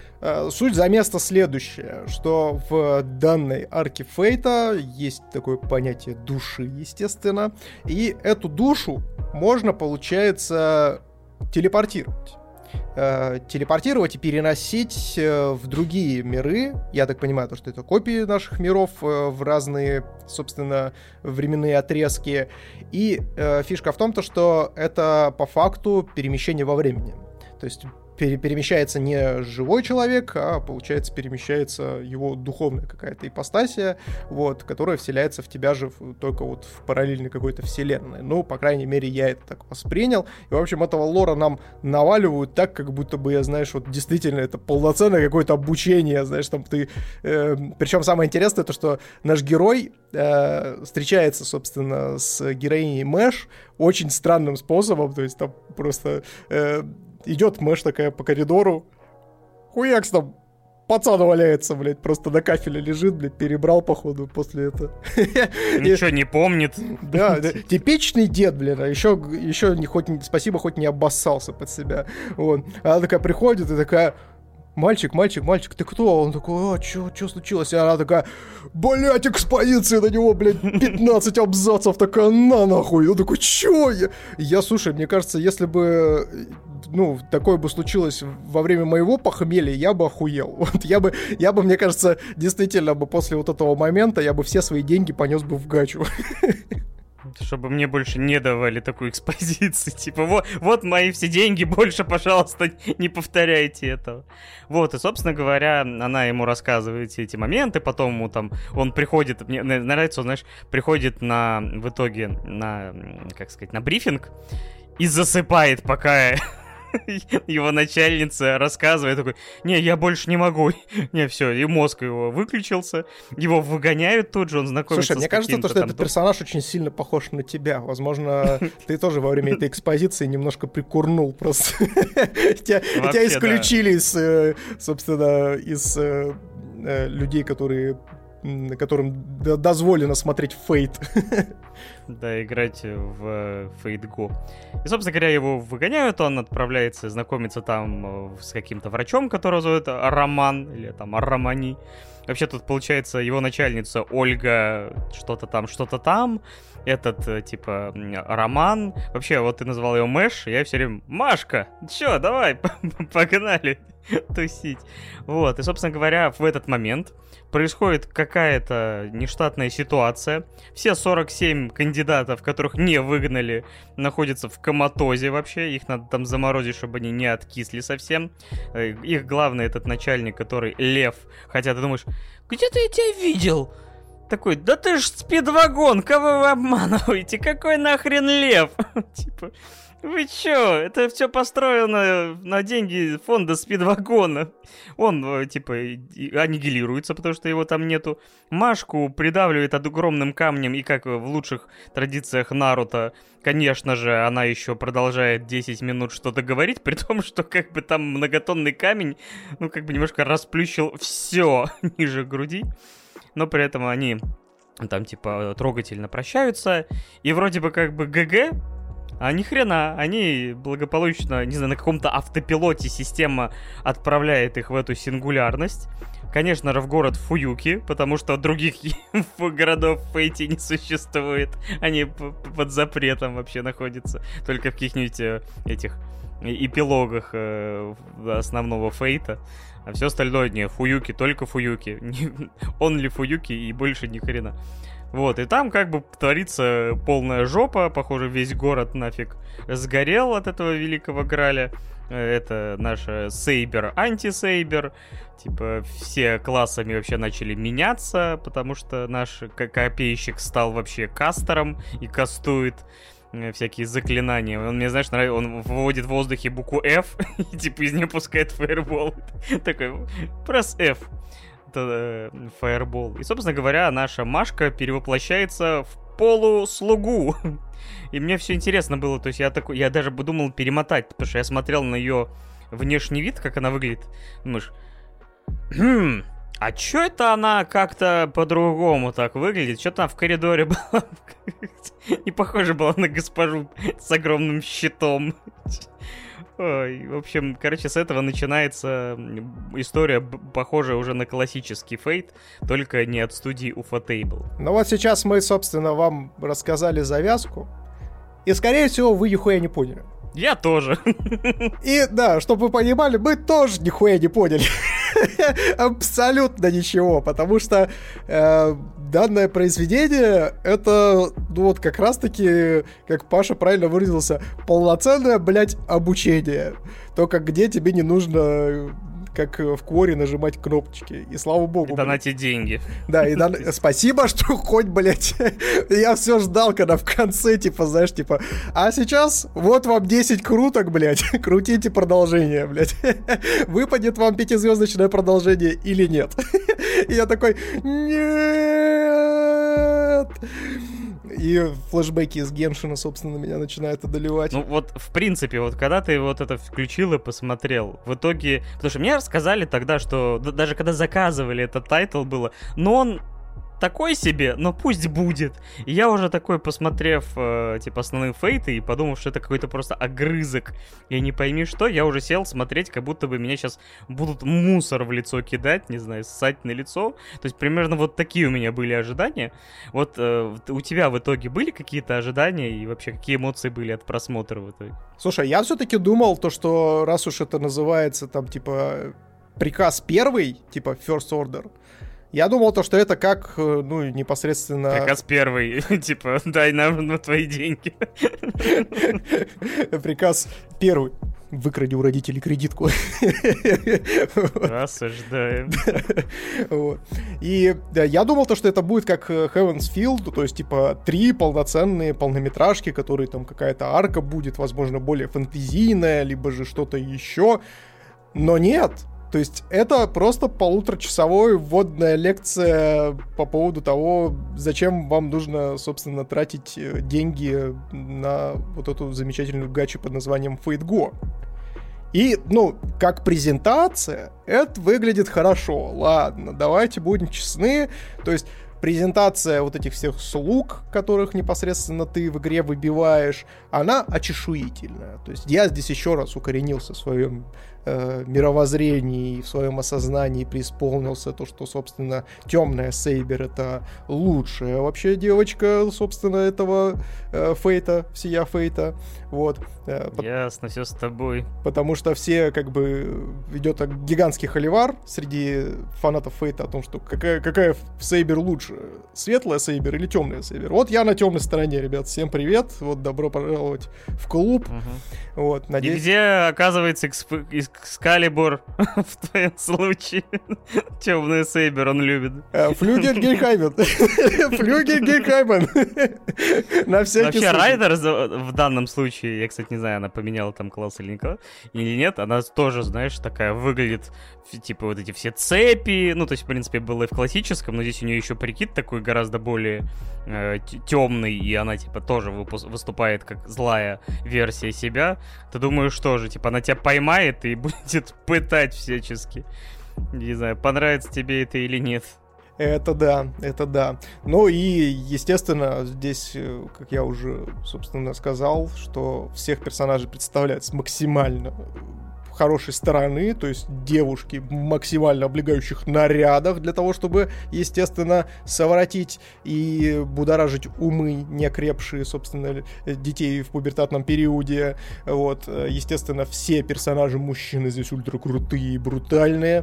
суть заместа следующая, что в данной арке Фейта есть такое понятие души, естественно, и эту душу можно, получается, телепортировать. Телепортировать и переносить в другие миры. Я так понимаю, то, что это копии наших миров в разные, собственно, временные отрезки. И э, фишка в том, то, что это по факту перемещение во времени. То есть пере- перемещается не живой человек, а, получается, перемещается его духовная какая-то ипостасия, вот, которая вселяется в тебя же только вот в параллельной какой-то вселенной. Ну, по крайней мере, я это так воспринял. И, в общем, этого лора нам наваливают так, как будто бы, я, знаешь, вот действительно это полноценное какое-то обучение, знаешь, там ты... Э, причем самое интересное, то, что наш герой э, встречается, собственно, с героиней Мэш очень странным способом, то есть там просто... Э, идет Мэш такая по коридору. Хуякс там. Пацан валяется, блядь, просто на кафеле лежит, блядь, перебрал, походу, после этого. Ничего не помнит. Да, типичный дед, блин, а еще, еще не, хоть, спасибо, хоть не обоссался под себя. Вот. Она такая приходит и такая... Мальчик, мальчик, мальчик, ты кто? Он такой, а, чё, чё случилось? И она такая, блядь, экспозиция на него, блядь, пятнадцать абзацев, такая, на нахуй. Он такой, чё? Я, я слушай, мне кажется, если бы, ну, такое бы случилось во время моего похмелья, я бы охуел. Вот, я бы, я бы, мне кажется, действительно бы после вот этого момента я бы все свои деньги понес бы в гачу. Чтобы мне больше не давали такую экспозицию. Типа, вот, вот мои все деньги, больше, пожалуйста, не повторяйте этого. Вот, и, собственно говоря, она ему рассказывает все эти моменты, потом ему там, он приходит, мне нравится, он, знаешь, приходит на, в итоге, на, как сказать, на брифинг и засыпает, пока его начальница рассказывает, такой, не, я больше не могу, не, все, и мозг его выключился, его выгоняют тут же, он знакомится. Слушай, с мне кажется, то, что там... этот персонаж очень сильно похож на тебя, возможно, ты тоже во время этой экспозиции немножко прикурнул просто, тебя исключили из, собственно, из людей, которые... которым дозволено смотреть Фейт. Да, играть в Фейт Го. И, собственно говоря, его выгоняют, он отправляется знакомиться там с каким-то врачом, которого зовут Роман, или там Романи. Вообще тут, получается, его начальница Ольга что-то там, что-то там. Этот, типа, Роман. Вообще, вот ты назвал ее Мэш, я все время, Машка, чё, давай, погнали тусить. Вот, и, собственно говоря, в этот момент происходит какая-то нештатная ситуация. Все сорок семь кандидатов, которых не выгнали, находятся в коматозе вообще. Их надо там заморозить, чтобы они не откисли совсем. Их главный этот начальник, который Лев. Хотя ты думаешь, где-то я тебя видел? Такой, да ты ж спидвагон, кого вы обманываете? Какой нахрен Лев? Типа... Вы чё? Это все построено на деньги фонда спидвагона. Он, типа, аннигилируется, потому что его там нету. Машку придавливает огромным камнем, и как в лучших традициях Наруто, конечно же, она еще продолжает десять минут что-то говорить, при том, что как бы там многотонный камень, ну, как бы немножко расплющил все ниже груди. Но при этом они там, типа, трогательно прощаются. И вроде бы как бы ГГ... А ни хрена, они благополучно, не знаю, на каком-то автопилоте система отправляет их в эту сингулярность. Конечно же, в город Фуюки, потому что других городов в Фейте не существует. Они под запретом вообще находятся. Только в каких-нибудь этих эпилогах основного Фейта. А все остальное не Фуюки, только Фуюки. Он ли Фуюки и больше ни хрена. Вот, и там как бы творится полная жопа, похоже, весь город нафиг сгорел от этого великого Граля. Это наша Сейбер, анти-Сейбер. Типа все классами вообще начали меняться, потому что наш копейщик стал вообще кастером и кастует всякие заклинания. Он мне, знаешь, нравится, он выводит в воздухе букву F и типа из нее пускает фаербол. Такой, press F. Фаербол. И, собственно говоря, наша Машка перевоплощается в полуслугу. И мне все интересно было, то есть я такой, я даже подумал перемотать, потому что я смотрел на ее внешний вид, как она выглядит. Думаешь, хм, а чё это она как-то по-другому так выглядит? Чё-то она в коридоре была. Не похожа была на госпожу с огромным щитом. Ой, в общем, короче, с этого начинается история, похожая уже на классический Fate, только не от студии Ufotable. Ну вот сейчас мы, собственно, вам рассказали завязку, и, скорее всего, вы нихуя не поняли. Я тоже. И, да, чтобы вы понимали, мы тоже нихуя не поняли. Абсолютно ничего, потому что э, данное произведение это, ну вот как раз-таки, как Паша правильно выразился, полноценное, блядь, обучение. Только где тебе не нужно, как в Quarry, нажимать кнопочки. И слава богу. И донатить деньги. Да, и дон... спасибо, что хоть, блядь. Я все ждал, когда в конце, типа, знаешь, типа, а сейчас вот вам десять круток, блядь. Крутите продолжение, блядь. Выпадет вам пятизвездочное продолжение или нет. И я такой, нет. И флешбеки из Геншина, собственно, меня начинают одолевать. Ну вот, в принципе, вот когда ты вот это включил и посмотрел, в итоге... Потому что мне рассказали тогда, что даже когда заказывали этот тайтл было, но он такой себе, но пусть будет. И я уже такой, посмотрев, э, типа, основные фейты и подумав, что это какой-то просто огрызок, я не пойми что, я уже сел смотреть, как будто бы меня сейчас будут мусор в лицо кидать, не знаю, ссать на лицо. То есть примерно вот такие у меня были ожидания. Вот э, у тебя в итоге были какие-то ожидания и вообще какие эмоции были от просмотра в итоге? Слушай, я все-таки думал, то, что раз уж это называется там, типа, приказ первый, типа, First Order, Я думал, то, что это как, ну, непосредственно... Приказ первый, типа, дай нам на твои деньги. Приказ первый. Выкради у родителей кредитку. Рассуждаем. И я думал, то, что это будет как Heaven's Field, то есть, типа, три полноценные полнометражки, которые там какая-то арка будет, возможно, более фэнтезийная, либо же что-то еще. Но нет. То есть это просто полуторачасовая вводная лекция по поводу того, зачем вам нужно, собственно, тратить деньги на вот эту замечательную гачу под названием Fate Go. И, ну, как презентация, это выглядит хорошо. Ладно, давайте будем честны. То есть презентация вот этих всех слуг, которых непосредственно ты в игре выбиваешь, она очешуительная. То есть я здесь еще раз укоренился в своем э, мировоззрении, в своем осознании, преисполнился то, что, собственно, темная Сейбер — это лучшая вообще девочка, собственно, этого э, Фейта, всея Фейта. Вот. Ясно, все с тобой. Потому что все, как бы, идет гигантский холивар среди фанатов Фейта о том, что какая, какая Сейбер лучше. Светлая Сейбер или темная Сейбер? Вот я на темной стороне, ребят. Всем привет. Вот, добро пожаловать в клуб. Угу. Вот, надеюсь... И где оказывается эксп... Экскалибур в твоем случае? Темная Сейбер он любит. Флюгель Гейхаймен. Флюгель Гейхаймен. На всякий случай. Вообще Райдер в данном случае, я, кстати, не знаю, она поменяла там класс или нет, она тоже, знаешь, такая выглядит, типа вот эти все цепи, ну, то есть, в принципе, было и в классическом, но здесь у нее еще прикольно Кит такой гораздо более э, темный, и она, типа, тоже выпу- выступает как злая версия себя, ты думаешь, что же, типа, она тебя поймает и будет пытать всячески. Не знаю, понравится тебе это или нет. Это да, это да. Ну и, естественно, здесь, как я уже, собственно, сказал, что всех персонажей представляют с максимально... хорошей стороны, то есть девушки в максимально облегающих нарядах для того, чтобы, естественно, совратить и будоражить умы неокрепшие, собственно, детей в пубертатном периоде. Вот. Естественно, все персонажи мужчины здесь ультракрутые и брутальные.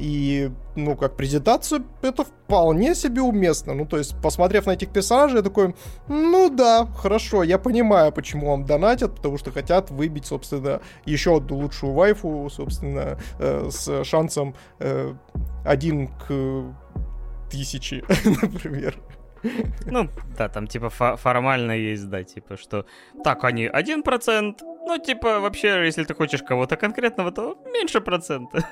И, ну, как презентация, это вполне себе уместно. Ну, то есть, посмотрев на этих персонажей, я такой, ну да, хорошо, я понимаю, почему вам донатят, потому что хотят выбить, собственно, еще одну лучшую вайфу, собственно, э, с шансом э, один к тысяче, например. Ну, да, там, типа, фо- формально есть, да, типа, что так, они один процент, ну, типа, вообще, если ты хочешь кого-то конкретного, то меньше процента.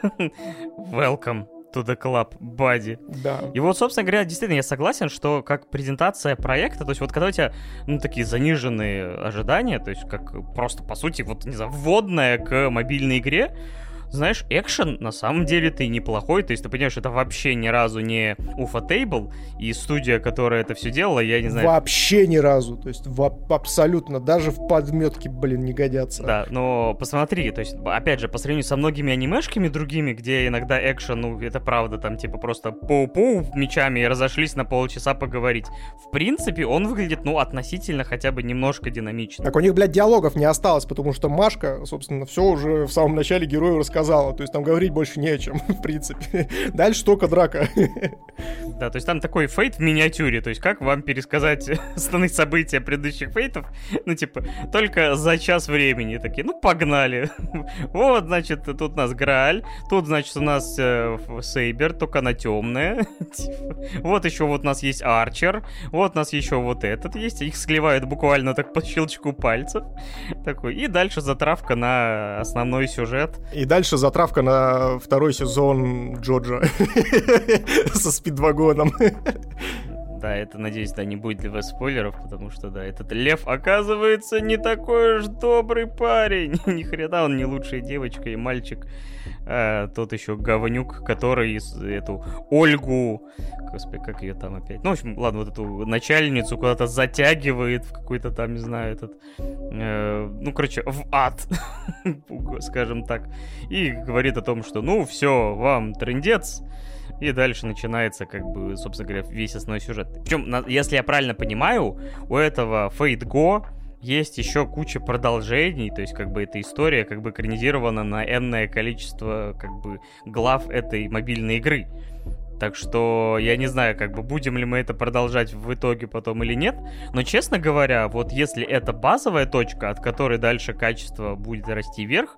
Welcome to the club, buddy. Да. И вот, собственно говоря, действительно, я согласен, что как презентация проекта, то есть вот когда у тебя, ну, такие заниженные ожидания, то есть как просто, по сути, вот, не знаю, вводная к мобильной игре, знаешь, экшен на самом деле ты неплохой, то есть ты понимаешь, это вообще ни разу не Ufotable, и студия, которая это все делала, я не знаю... Вообще ни разу, то есть в, абсолютно, даже в подметке, блин, не годятся. Да, но посмотри, то есть, опять же, по сравнению со многими анимешками другими, где иногда экшен, ну, это правда, там, типа, просто пау-пау мечами и разошлись на полчаса поговорить. В принципе, он выглядит, ну, относительно хотя бы немножко динамично. Так у них, блядь, диалогов не осталось, потому что Машка, собственно, все уже в самом начале герою рассказывает. Сказала, то есть там говорить больше не о чем, в принципе. Дальше только драка. Да, то есть там такой фейт в миниатюре, то есть как вам пересказать основные события предыдущих фейтов, ну типа только за час времени такие, ну погнали. Вот, значит, тут у нас Грааль, тут, значит, у нас э, Сейбер, только она темная. Вот еще вот у нас есть Арчер, вот у нас еще вот этот есть, их склевают буквально так по щелчку пальцев. Такой, и дальше затравка на основной сюжет. И дальше затравка на второй сезон Джоджо со спидвагоном. Да, это, надеюсь, да, не будет для вас спойлеров, потому что, да, этот Лев оказывается не такой уж добрый парень. Ни хрена он не лучшая девочка и мальчик. А, тот еще говнюк, который эту Ольгу... Господи, как ее там опять... Ну, в общем, ладно, вот эту начальницу куда-то затягивает в какой-то там, не знаю, этот... Э, ну, короче, в ад, скажем так. И говорит о том, что, ну, все, вам трындец. И дальше начинается, как бы, собственно говоря, весь основной сюжет. Причем, если я правильно понимаю, у этого Fate Go есть еще куча продолжений, то есть, как бы, эта история, как бы, экранизирована на энное количество, как бы, глав этой мобильной игры. Так что я не знаю, как бы будем ли мы это продолжать в итоге потом или нет. Но, честно говоря, вот если это базовая точка, от которой дальше качество будет расти вверх,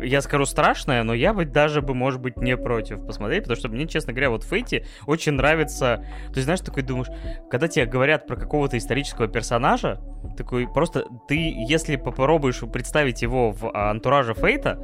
я скажу страшное, но я бы даже, бы, может быть, не против посмотреть, потому что мне, честно говоря, вот в Фейте очень нравится... То есть, знаешь, такой думаешь, когда тебе говорят про какого-то исторического персонажа, такой просто ты, если попробуешь представить его в антураже Фейта,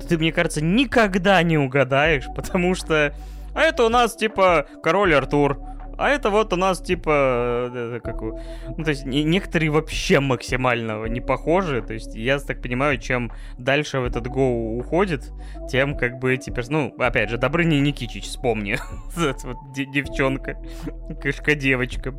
то ты, мне кажется, никогда не угадаешь, потому что... А это у нас, типа, король Артур. А это вот у нас, типа... Как, ну, то есть, некоторые вообще максимально не похожи. То есть, я так понимаю, чем дальше в этот Гоу уходит, тем, как бы, эти персонажи... Ну, опять же, Добрыня Никитич, вспомни. Вот девчонка. Кышка-девочка.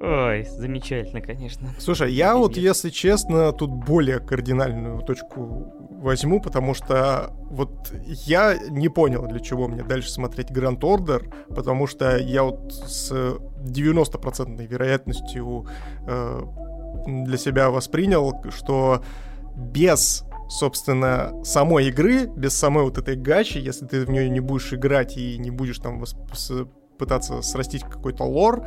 Ой, замечательно, конечно. Слушай, я вот, если честно, тут более кардинальную точку возьму, потому что вот я не понял, для чего мне дальше смотреть Grand Order, потому что я вот с девяносто процентов вероятностью э, для себя воспринял, что без... собственно, самой игры, без самой вот этой гачи, если ты в нее не будешь играть и не будешь там восп- пытаться срастить какой-то лор,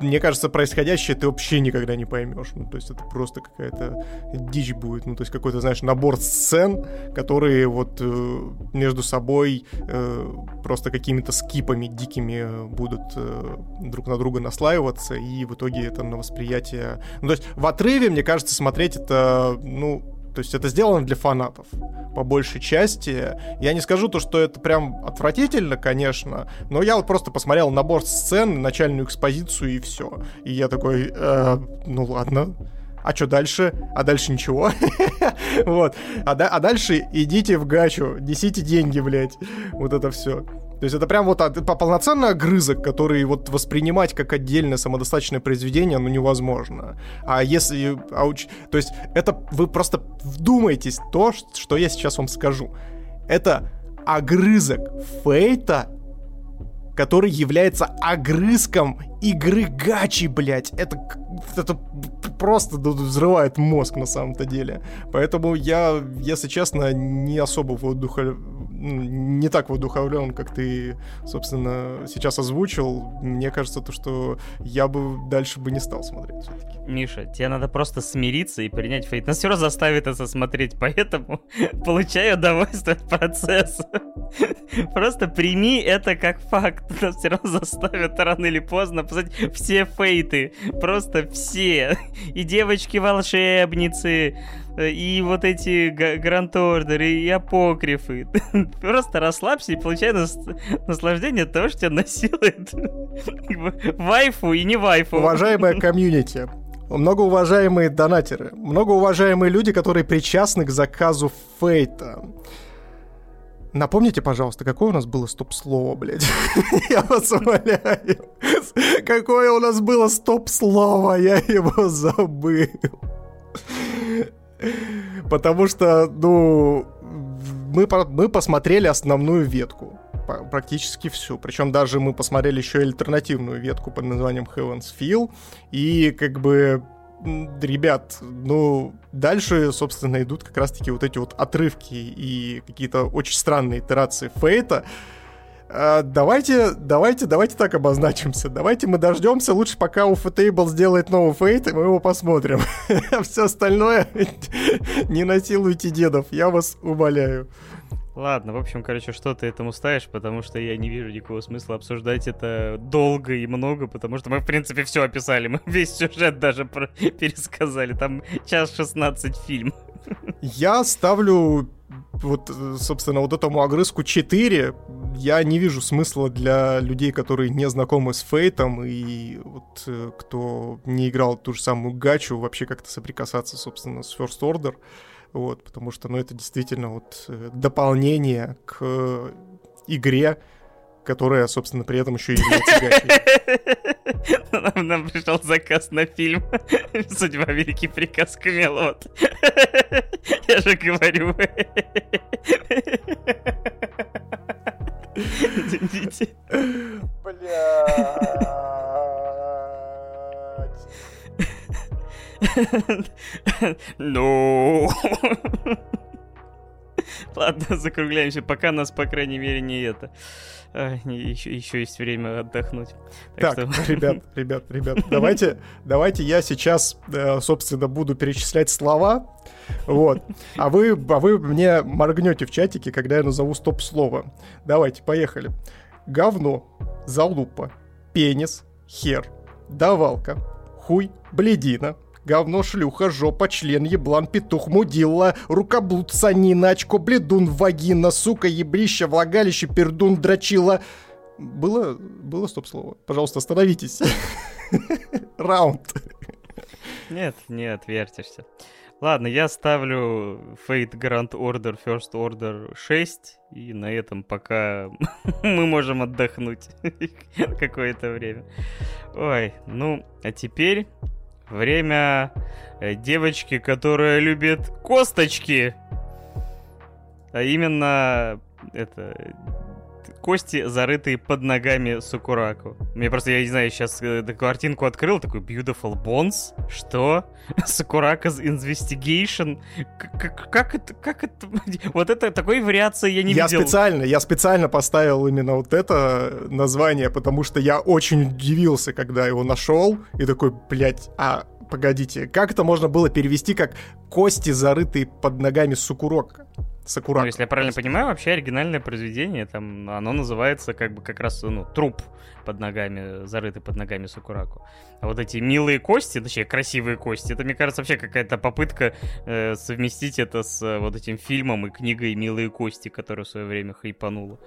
мне кажется, происходящее ты вообще никогда не поймешь. Ну, то есть это просто какая-то дичь будет. Ну, то есть какой-то, знаешь, набор сцен, которые вот э, между собой э, просто какими-то скипами дикими будут э, друг на друга наслаиваться, и в итоге это на восприятие... Ну, то есть в отрыве, мне кажется, смотреть это, ну... То есть это сделано для фанатов, по большей части. Я не скажу то, что это прям отвратительно, конечно, но я вот просто посмотрел набор сцен, начальную экспозицию и все. И я такой, э, ну ладно, а что дальше? А дальше ничего. Вот. А дальше идите в гачу, несите деньги, блядь. Вот это все. То есть это прям вот полноценный огрызок, который вот воспринимать как отдельное самодостаточное произведение, ну, невозможно. А если... Ауч, то есть это... Вы просто вдумайтесь в то, что я сейчас вам скажу. Это огрызок Фейта, который является огрызком игры гачи, блядь. Это, это просто взрывает мозг на самом-то деле. Поэтому я, если честно, не особо воодухов... не так воодуховлен, как ты, собственно, сейчас озвучил. Мне кажется, то, что я бы дальше бы не стал смотреть все-таки. Миша, тебе надо просто смириться и принять Фейт. Нас все равно заставит это смотреть, поэтому получай удовольствие от процесса. Просто прими это как факт. Нас все равно заставят рано или поздно посмотреть все Фейты. Просто все. И девочки-волшебницы, и вот эти Grand Order, и апокрифы. Просто расслабься и получай нас... наслаждение от того, что тебя насилует вайфу и не вайфу. Уважаемая комьюнити, многоуважаемые донатеры, многоуважаемые люди, которые причастны к заказу Фейта. Напомните, пожалуйста, какое у нас было стоп-слово, блядь. Я вас умоляю. Какое у нас было стоп-слово, я его забыл. Потому что, ну... Мы, мы посмотрели основную ветку, практически всю. Причем даже мы посмотрели еще и альтернативную ветку под названием Heaven's Feel. И как бы, ребят, ну, дальше, собственно, идут как раз-таки вот эти вот отрывки и какие-то очень странные итерации Фейта. Давайте, давайте, давайте так обозначимся. Давайте мы дождемся лучше, пока Ufotable сделает новый Фейт, и мы его посмотрим. Все остальное не насилуйте дедов, я вас умоляю. Ладно, в общем, короче, что ты этому ставишь, потому что я не вижу никакого смысла обсуждать это долго и много, потому что мы, в принципе, все описали, мы весь сюжет даже про- пересказали, там час шестнадцать фильм. Я ставлю... Вот, собственно, вот этому огрызку четыре. Я не вижу смысла для людей, которые не знакомы с Фейтом и вот кто не играл ту же самую гачу, вообще как-то соприкасаться, собственно, с First Order. Вот, потому что, ну, это действительно вот дополнение к игре, которая, собственно, при этом еще и является гачей. Нам, нам пришел заказ на фильм «Судьба, великий приказ Камелота». Вот. Я же говорю. Извините. Блядь. Ну... Ладно, закругляемся, пока нас, по крайней мере, не это. А, еще, еще есть время отдохнуть. Так, так что... ребят, ребят, ребят, давайте, давайте я сейчас, собственно, буду перечислять слова. Вот. А вы, а вы мне моргнете в чатике, когда я назову стоп-слово. Давайте, поехали. Говно, залупа, пенис, хер, давалка, хуй, блядина, говно, шлюха, жопа, член, еблан, петух, мудила, рукоблуд, санина, очко, бледун, вагина, сука, ебрище, влагалище, пердун, дрочила. Было, было стоп-слово. Пожалуйста, остановитесь. Раунд. Нет, не отвертишься. Ладно, я ставлю Fate Grand Order, First Order шесть, и на этом пока мы можем отдохнуть какое-то время. Ой, ну, а теперь время девочки, которая любит косточки, а именно это... Кости, зарытые под ногами Сукураку. Мне просто, я не знаю, сейчас эту картинку открыл, такой Beautiful Bones. Что? Сакурака's Investigation. Как, как это? Как это? Вот это такой вариации я не я видел. Специально, я специально поставил именно вот это название, потому что я очень удивился, когда его нашел. И такой, блять, а погодите, как это можно было перевести как «Кости, зарытые под ногами Сукурака»? Сакурака. Ну, если я правильно понимаю, вообще оригинальное произведение, там, оно называется как бы как раз, ну, труп под ногами, зарытый под ногами Сакураку. А вот эти милые кости, точнее, красивые кости, это, мне кажется, вообще какая-то попытка э, совместить это с э, вот этим фильмом и книгой «Милые кости», которая в свое время хайпанула.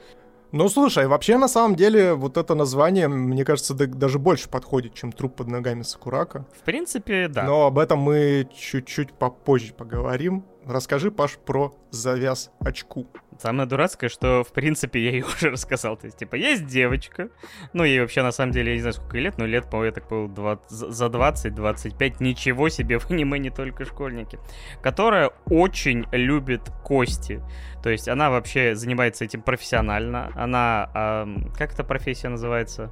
Ну, слушай, вообще, на самом деле, вот это название, мне кажется, да, даже больше подходит, чем «Труп под ногами Сакурака». В принципе, да. Но об этом мы чуть-чуть попозже поговорим. Расскажи, Паш, про завяз очку. Самое дурацкое, что, в принципе, я ее уже рассказал. То есть, типа, есть девочка, ну, ей вообще, на самом деле, я не знаю, сколько ей лет, но лет, по-моему, я так понял, двадцать, за двадцать-двадцать пять, ничего себе, в аниме не только школьники, которая очень любит кости. То есть, она вообще занимается этим профессионально. Она, а, как эта профессия называется?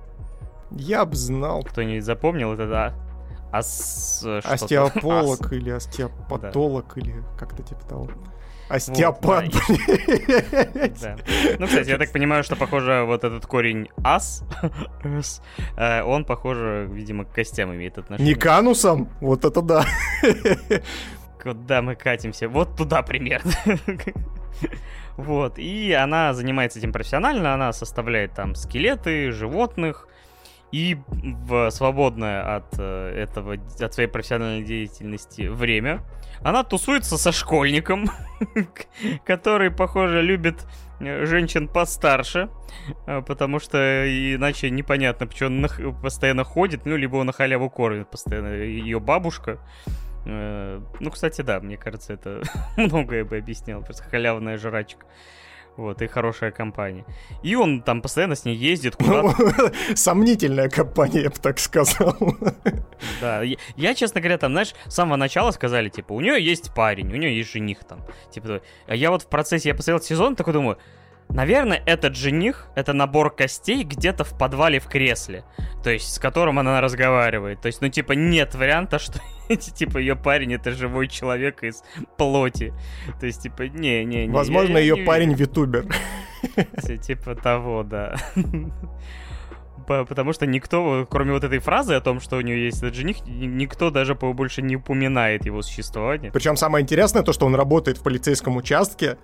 Я б знал. Кто-нибудь запомнил это, да? Ас... Остеополог Ас... или остеопатолог, да. Или как-то типа того. Остеопат, блядь. Да. Ну, кстати, я так понимаю, что, похоже, вот этот корень ас, он, похоже, видимо, к костям имеет отношение. Не к анусам? Вот это да. Куда мы катимся? Вот туда примерно. Вот. И она занимается этим профессионально, она составляет там скелеты животных, и в свободное от этого, от своей профессиональной деятельности время она тусуется со школьником, который, похоже, любит женщин постарше, потому что иначе непонятно, почему он постоянно ходит, ну, либо он на халяву кормит постоянно ее бабушка. Ну, кстати, да, мне кажется, это многое бы объясняло, просто халявная жрачка. Вот, и хорошая компания. И он там постоянно с ней ездит куда-то. Сомнительная компания, я бы так сказал. Да, я, я, честно говоря, там, знаешь, с самого начала сказали, типа, у нее есть парень, у нее есть жених там. Типа, я вот в процессе, я посмотрел сезон, такой думаю, наверное, этот жених, это набор костей где-то в подвале в кресле, то есть с которым она разговаривает. То есть, ну, типа, нет варианта, что типа ее парень это живой человек из плоти. То есть, типа, не-не-не. Возможно, ее парень витубер. Типа того, да. Потому что никто, кроме вот этой фразы о том, что у нее есть этот жених, никто даже больше не упоминает его существование. Причем самое интересное то, что он работает в полицейском участке.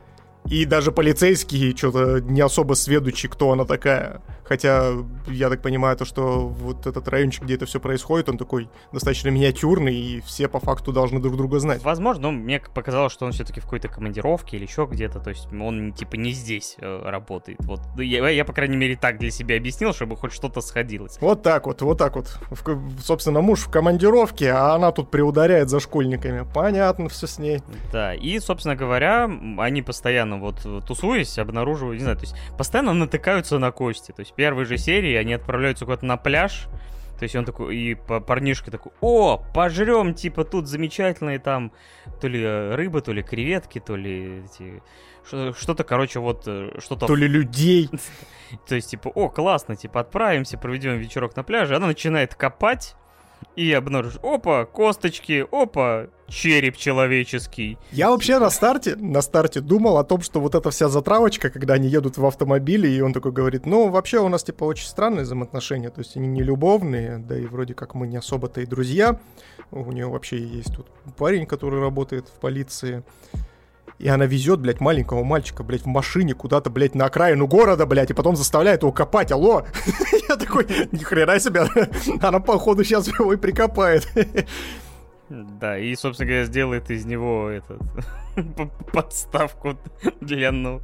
И даже полицейские что-то не особо сведущие, кто она такая. Хотя, я так понимаю, то, что вот этот райончик, где это все происходит, он такой достаточно миниатюрный, и все по факту должны друг друга знать. Возможно, ну, мне показалось, что он все-таки в какой-то командировке или еще где-то, то есть он типа не здесь э, работает. Вот. Я, я, по крайней мере, так для себя объяснил, чтобы хоть что-то сходилось. Вот так вот, вот так вот. В, собственно, муж в командировке, а она тут приударяет за школьниками. Понятно все с ней. Да, и, собственно говоря, они постоянно вот тусуясь, обнаруживают, не знаю, то есть постоянно натыкаются на кости. То есть в первой же серии они отправляются куда-то на пляж. То есть он такой, и парнишка такой, о, пожрем, типа, тут замечательные там то ли рыбы, то ли креветки, то ли эти... что-то, короче, вот что-то... То ли людей. То есть, типа, о, классно, типа, отправимся, проведем вечерок на пляже. Она начинает копать. и обнаружишь, опа, косточки, опа, череп человеческий. Я вообще на старте, на старте думал о том, что вот эта вся затравочка, когда они едут в автомобиле, и он такой говорит, ну, вообще у нас, типа, очень странные взаимоотношения, то есть они не любовные, да и вроде как мы не особо-то и друзья. У нее вообще есть тут парень, который работает в полиции. И она везет, блядь, маленького мальчика, блядь, в машине куда-то, блядь, на окраину города, блядь, и потом заставляет его копать. Алло! Я такой, ни хрена себе, она, походу, сейчас его и прикопает. Да, и, собственно говоря, сделает из него этот подставку для ног.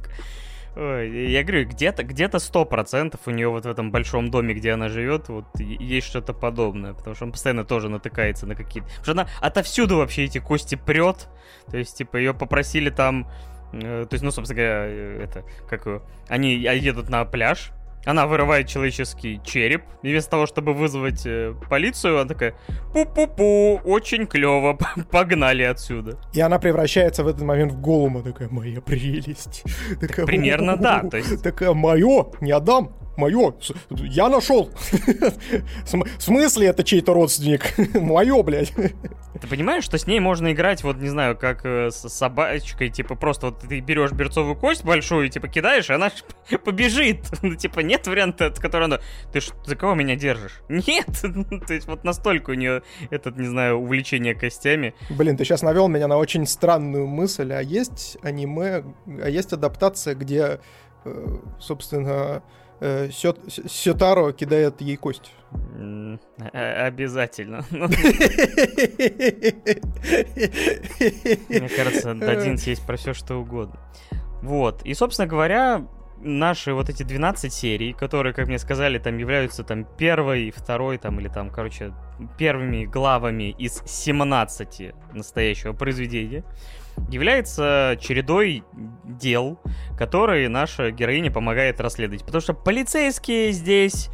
Ой, я говорю, где-то, где-то сто процентов у нее вот в этом большом доме, где она живет, вот есть что-то подобное, потому что он постоянно тоже натыкается на какие-то... Потому что она отовсюду вообще эти кости прет, то есть, типа, ее попросили там... То есть, ну, собственно говоря, это... Как ее... Они едут на пляж, она вырывает человеческий череп, и вместо того, чтобы вызвать полицию, она такая, пу-пу-пу, очень клево, погнали отсюда. И она превращается в этот момент в голума, такая, моя прелесть. Так такая, примерно, да. То есть... Такая, мое, не отдам, мое, я нашел. В смысле это чей-то родственник? Мое, блядь. Ты понимаешь, что с ней можно играть, вот, не знаю, как с собачкой, типа, просто вот ты берешь берцовую кость большую, типа, кидаешь, и она побежит, типа, нет. Нет варианта, от которого она... Ты ж, за кого меня держишь? Нет! То есть вот настолько у нее, этот, не знаю, увлечение костями. Блин, ты сейчас навел меня на очень странную мысль. А есть аниме, а есть адаптация, где, собственно, Сётаро кидает ей кость? Обязательно. Мне кажется, один есть про все, что угодно. Вот. И, собственно говоря... Наши вот эти двенадцать серий, которые, как мне сказали, там являются там первой, второй, там, или там, короче, первыми главами из семнадцати настоящего произведения, является чередой дел, которые наша героиня помогает расследовать. Потому что полицейские здесь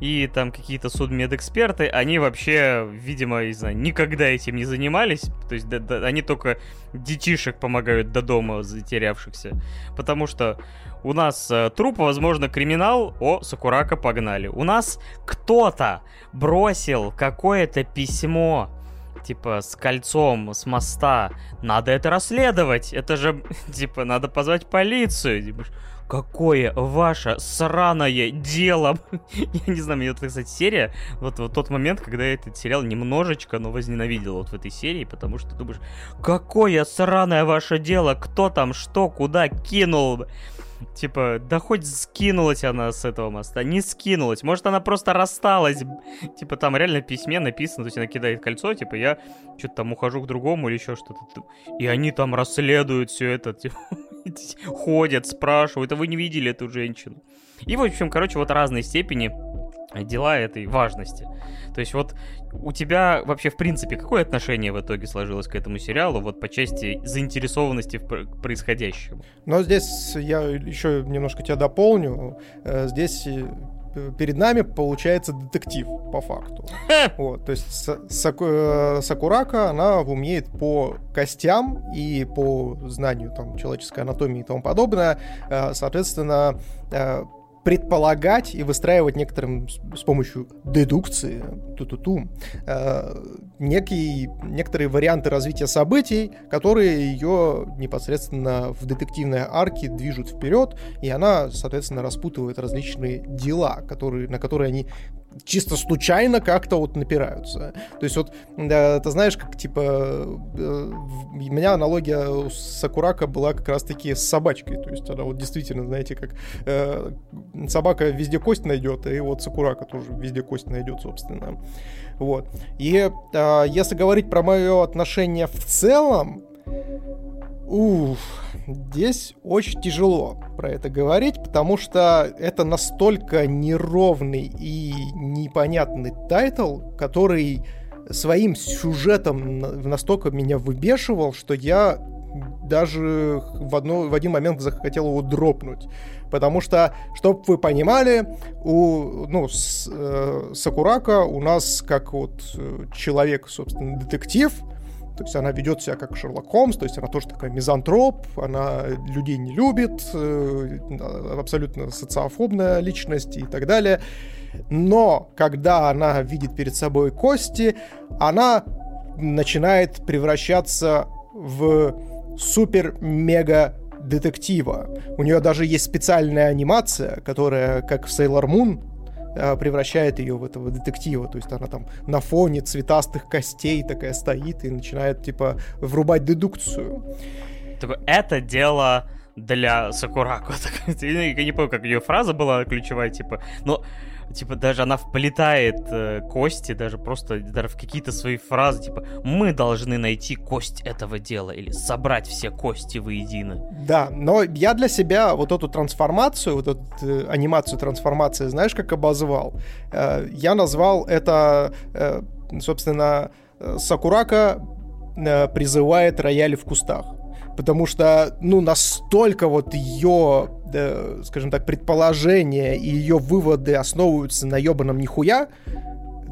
и там какие-то судмедэксперты, они вообще, видимо, не знаю, никогда этим не занимались. То есть да, да, они только детишек помогают до дома затерявшихся. Потому что у нас э, труп, возможно, криминал. О, Сакурака, погнали. У нас кто-то бросил какое-то письмо, типа, с кольцом, с моста. Надо это расследовать. Это же, типа, надо позвать полицию. Какое ваше сраное дело? Я не знаю, мне это, кстати, серия. Вот, вот тот момент, когда я этот сериал немножечко, но возненавидел вот в этой серии, потому что ты думаешь, какое сраное ваше дело? Кто там что, куда кинул? Типа, да хоть скинулась она с этого моста. Не скинулась. Может, она просто рассталась. Типа, там реально в письме написано, то есть она кидает кольцо, типа, я что-то там ухожу к другому или еще что-то. И они там расследуют все это, типа, ходят, спрашивают, а вы не видели эту женщину? И, в общем, короче, вот разные степени дела этой важности. То есть вот у тебя вообще, в принципе, какое отношение в итоге сложилось к этому сериалу, вот по части заинтересованности в происходящему? Но здесь я еще немножко тебя дополню. Здесь перед нами получается детектив, по факту. Вот, то есть Саку... Сакурака, она умеет по костям и по знанию там, человеческой анатомии и тому подобное, соответственно, предполагать и выстраивать некоторым с помощью дедукции ту-ту-ту, э, некие, некоторые варианты развития событий, которые ее непосредственно в детективной арке движут вперед, и она, соответственно, распутывает различные дела, которые, на которые они чисто случайно как-то вот напираются. То есть вот, э, ты знаешь, как типа... Э, у меня аналогия у Сакурака была как раз-таки с собачкой. То есть она вот действительно, знаете, как э, собака везде кость найдет, и вот Сакурака тоже везде кость найдет, собственно. Вот. И э, если говорить про мое отношение в целом, уф, здесь очень тяжело про это говорить, потому что это настолько неровный и непонятный тайтл, который своим сюжетом настолько меня выбешивал, что я даже в, одно, в один момент захотел его дропнуть. Потому что, чтобы вы понимали, у ну, с, э, Сакурака у нас как вот человек, собственно, детектив, То есть она ведет себя как Шерлок Холмс, то есть она тоже такая мизантроп, она людей не любит, абсолютно социофобная личность и так далее. Но когда она видит перед собой Кости, она начинает превращаться в супер-мега детектива. У нее даже есть специальная анимация, которая, как в Sailor Moon, превращает ее в этого детектива. То есть она там на фоне цветастых костей такая стоит и начинает, типа, врубать дедукцию. Это дело для Сакурако. Я не помню, как ее фраза была ключевая, типа, но... Типа, даже она вплетает э, Кости, даже просто даже в какие-то свои фразы, типа, мы должны найти кость этого дела, или собрать все кости воедино. Да, но я для себя вот эту трансформацию, вот эту э, анимацию трансформации, знаешь, как обозвал? Э, я назвал это, э, собственно, Сакурака э, призывает рояль в кустах. Потому что, ну, настолько вот ее, э, скажем так, предположения и ее выводы основываются на ебаном нихуя,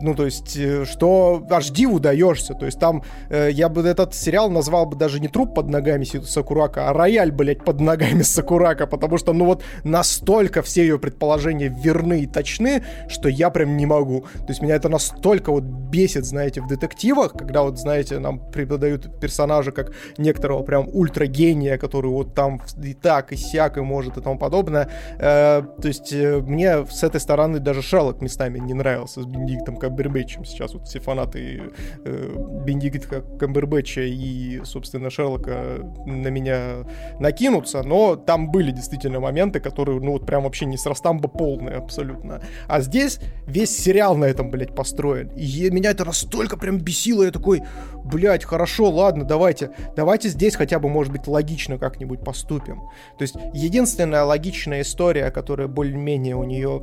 ну, то есть, э, что аж диву даешься. То есть там, э, я бы этот сериал назвал бы даже не труп под ногами Сакурака, а рояль, блядь, под ногами Сакурака, потому что, ну, вот настолько все ее предположения верны и точны, что я прям не могу. То есть меня это настолько вот бесит, знаете, в детективах, когда вот, знаете, нам преподают персонажа как некоторого прям ультрагения, который вот там и так, и сяк, и может, и тому подобное. Э, то есть э, мне с этой стороны даже Шерлок местами не нравился с Бенедиктом Камбербэтчем. Сейчас вот все фанаты э, Бенедикта Камбербэтча и, собственно, Шерлока на меня накинутся, но там были действительно моменты, которые, ну, вот прям вообще не с растамба полные абсолютно. А здесь весь сериал на этом, блядь, построен. И меня это настолько прям бесило, я такой, блядь, хорошо, ладно, давайте, давайте здесь хотя бы, может быть, логично как-нибудь поступим. То есть единственная логичная история, которая более-менее у нее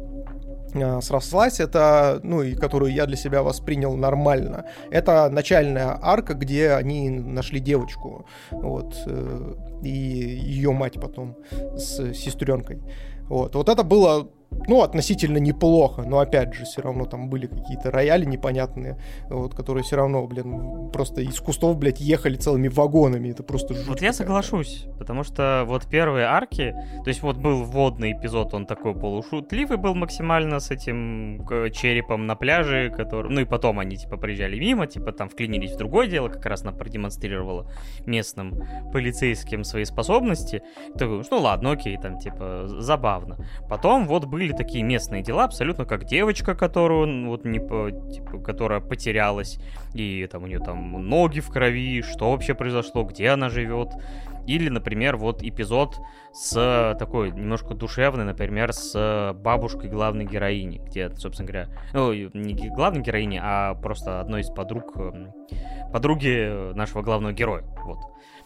срослась, это, ну, и которую я для себя воспринял нормально. Это начальная арка, где они нашли девочку, вот, и ее мать потом с сестренкой. Вот, вот это было, ну, относительно неплохо, но, опять же, все равно там были какие-то рояли непонятные, вот, которые все равно, блин, просто из кустов, блядь, ехали целыми вагонами, это просто жуть. Вот я соглашусь, потому что вот первые арки, то есть вот был вводный эпизод, он такой полушутливый был максимально с этим черепом на пляже, который, ну, и потом они, типа, приезжали мимо, типа, там вклинились в другое дело, как раз она продемонстрировала местным полицейским свои способности, ты думаешь, ну, ладно, окей, там, типа, забавно. Потом вот был были такие местные дела, абсолютно как девочка, которую, вот, не, типа, которая потерялась, и там у нее там ноги в крови, что вообще произошло, где она живет. Или, например, вот эпизод с такой немножко душевной, например, с бабушкой главной героини, где, собственно говоря, ну, не главной героини, а просто одной из подруг, подруги нашего главного героя, вот.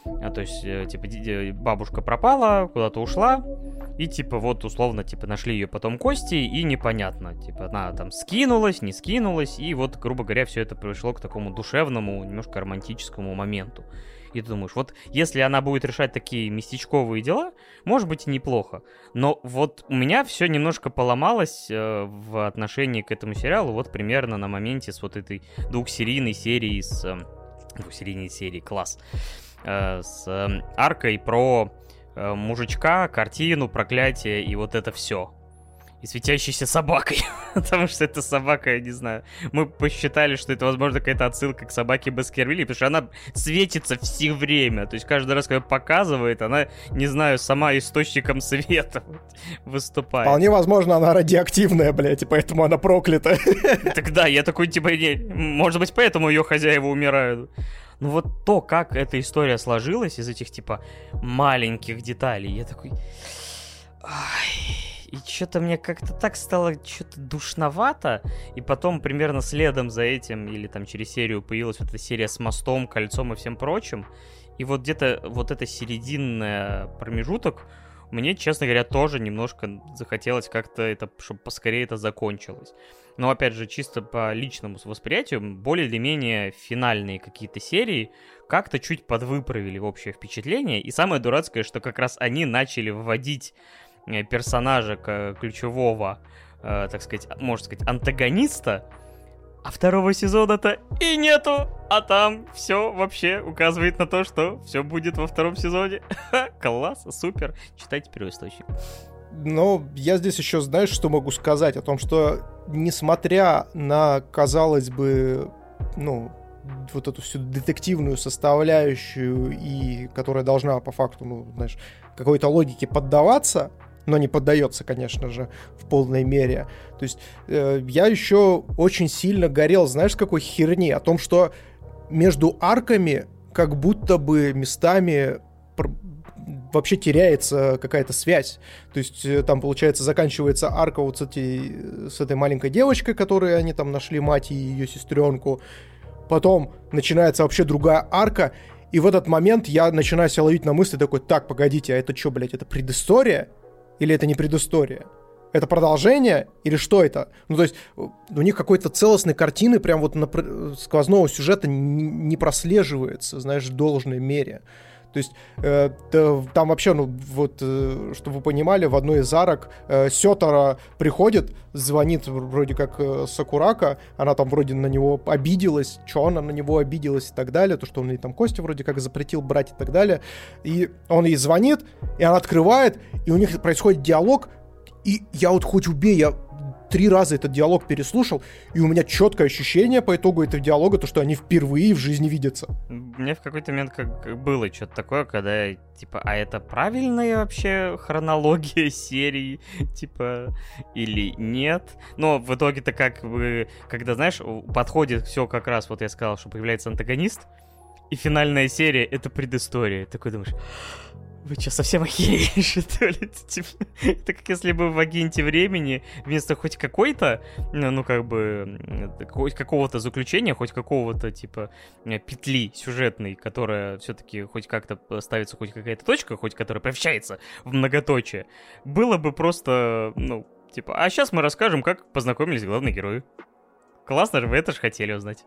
А, то есть, типа, бабушка пропала, куда-то ушла, и, типа, вот, условно, типа, нашли ее потом Кости, и непонятно, типа, она там скинулась, не скинулась, и вот, грубо говоря, все это пришло к такому душевному, немножко романтическому моменту. И ты думаешь, вот, если она будет решать такие местечковые дела, может быть, и неплохо. Но вот у меня все немножко поломалось э, в отношении к этому сериалу, вот, примерно на моменте с вот этой двухсерийной серии, с... Э, двухсерийной серии, класс... с аркой про мужичка, картину, проклятие и вот это все. И светящейся собакой. Потому что эта собака, я не знаю, мы посчитали, что это, возможно, какая-то отсылка к собаке Баскервилли, потому что она светится все время. То есть каждый раз, когда показывает, она, не знаю, сама источником света выступает. Вполне возможно, она радиоактивная, блядь, и поэтому она проклята. Так да, я такой, типа, не, может быть, поэтому ее хозяева умирают. Ну вот то, как эта история сложилась из этих, типа, маленьких деталей, я такой... Ай... И что-то мне как-то так стало что-то душновато, и потом примерно следом за этим, или там через серию, появилась вот эта серия с мостом, кольцом и всем прочим, и вот где-то вот это серединный промежуток, мне, честно говоря, тоже немножко захотелось как-то это, чтобы поскорее это закончилось. Но, опять же, чисто по личному восприятию, более или менее финальные какие-то серии как-то чуть подвыправили общее впечатление, и самое дурацкое, что как раз они начали вводить персонажа ключевого, э, так сказать, можно сказать, антагониста А второго сезона-то и нету. А там все вообще указывает на то, что все будет во втором сезоне. Класс, супер. Читайте первоисточник. Но я здесь еще, знаешь, что могу сказать? О том, что несмотря на, казалось бы, ну, вот эту всю детективную составляющую, и которая должна по факту, ну, знаешь, какой-то логике поддаваться, но не поддается, конечно же, в полной мере. То есть э, я еще очень сильно горел, знаешь, какой херни? О том, что между арками как будто бы местами... Пр- вообще теряется какая-то связь. То есть там, получается, заканчивается арка вот с этой, с этой маленькой девочкой, которой они там нашли мать и ее сестренку. Потом начинается вообще другая арка, и в этот момент я начинаю себя ловить на мысли такой: так, погодите, а это что, блядь, это предыстория? Или это не предыстория? Это продолжение? Или что это? Ну, то есть у них какой-то целостной картины прям вот напр- сквозного сюжета не прослеживается, знаешь, в должной мере. То есть э, там вообще, ну вот, э, чтобы вы понимали, в одной из арок э, Сётаро приходит, звонит вроде как э, Сакурака, она там вроде на него обиделась, что она на него обиделась и так далее, то, что он ей там кости вроде как запретил брать и так далее, и он ей звонит, и она открывает, и у них происходит диалог, и я вот хоть убей, я три раза этот диалог переслушал, и у меня четкое ощущение по итогу этого диалога, то, что они впервые в жизни видятся. Мне в какой-то момент как было что-то такое, когда я, типа, а это правильная вообще хронология серии, типа, или нет? Но в итоге-то как бы, когда, знаешь, подходит все как раз, вот я сказал, что появляется антагонист, и финальная серия — это предыстория. Такой думаешь... Вы что, совсем охерели, что ли? Это как если бы в агенте времени вместо хоть какой-то, ну, как бы, хоть какого-то заключения, хоть какого-то, типа, петли сюжетной, которая все-таки хоть как-то ставится, хоть какая-то точка, хоть которая превращается в многоточие, было бы просто, ну, типа, а сейчас мы расскажем, как познакомились главные герои. Классно же, вы это же хотели узнать.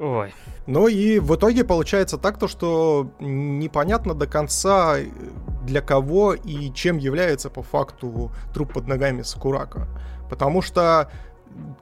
Ой. Ну и в итоге получается так, то, что непонятно до конца, для кого и чем является по факту труп под ногами Сакурака. Потому что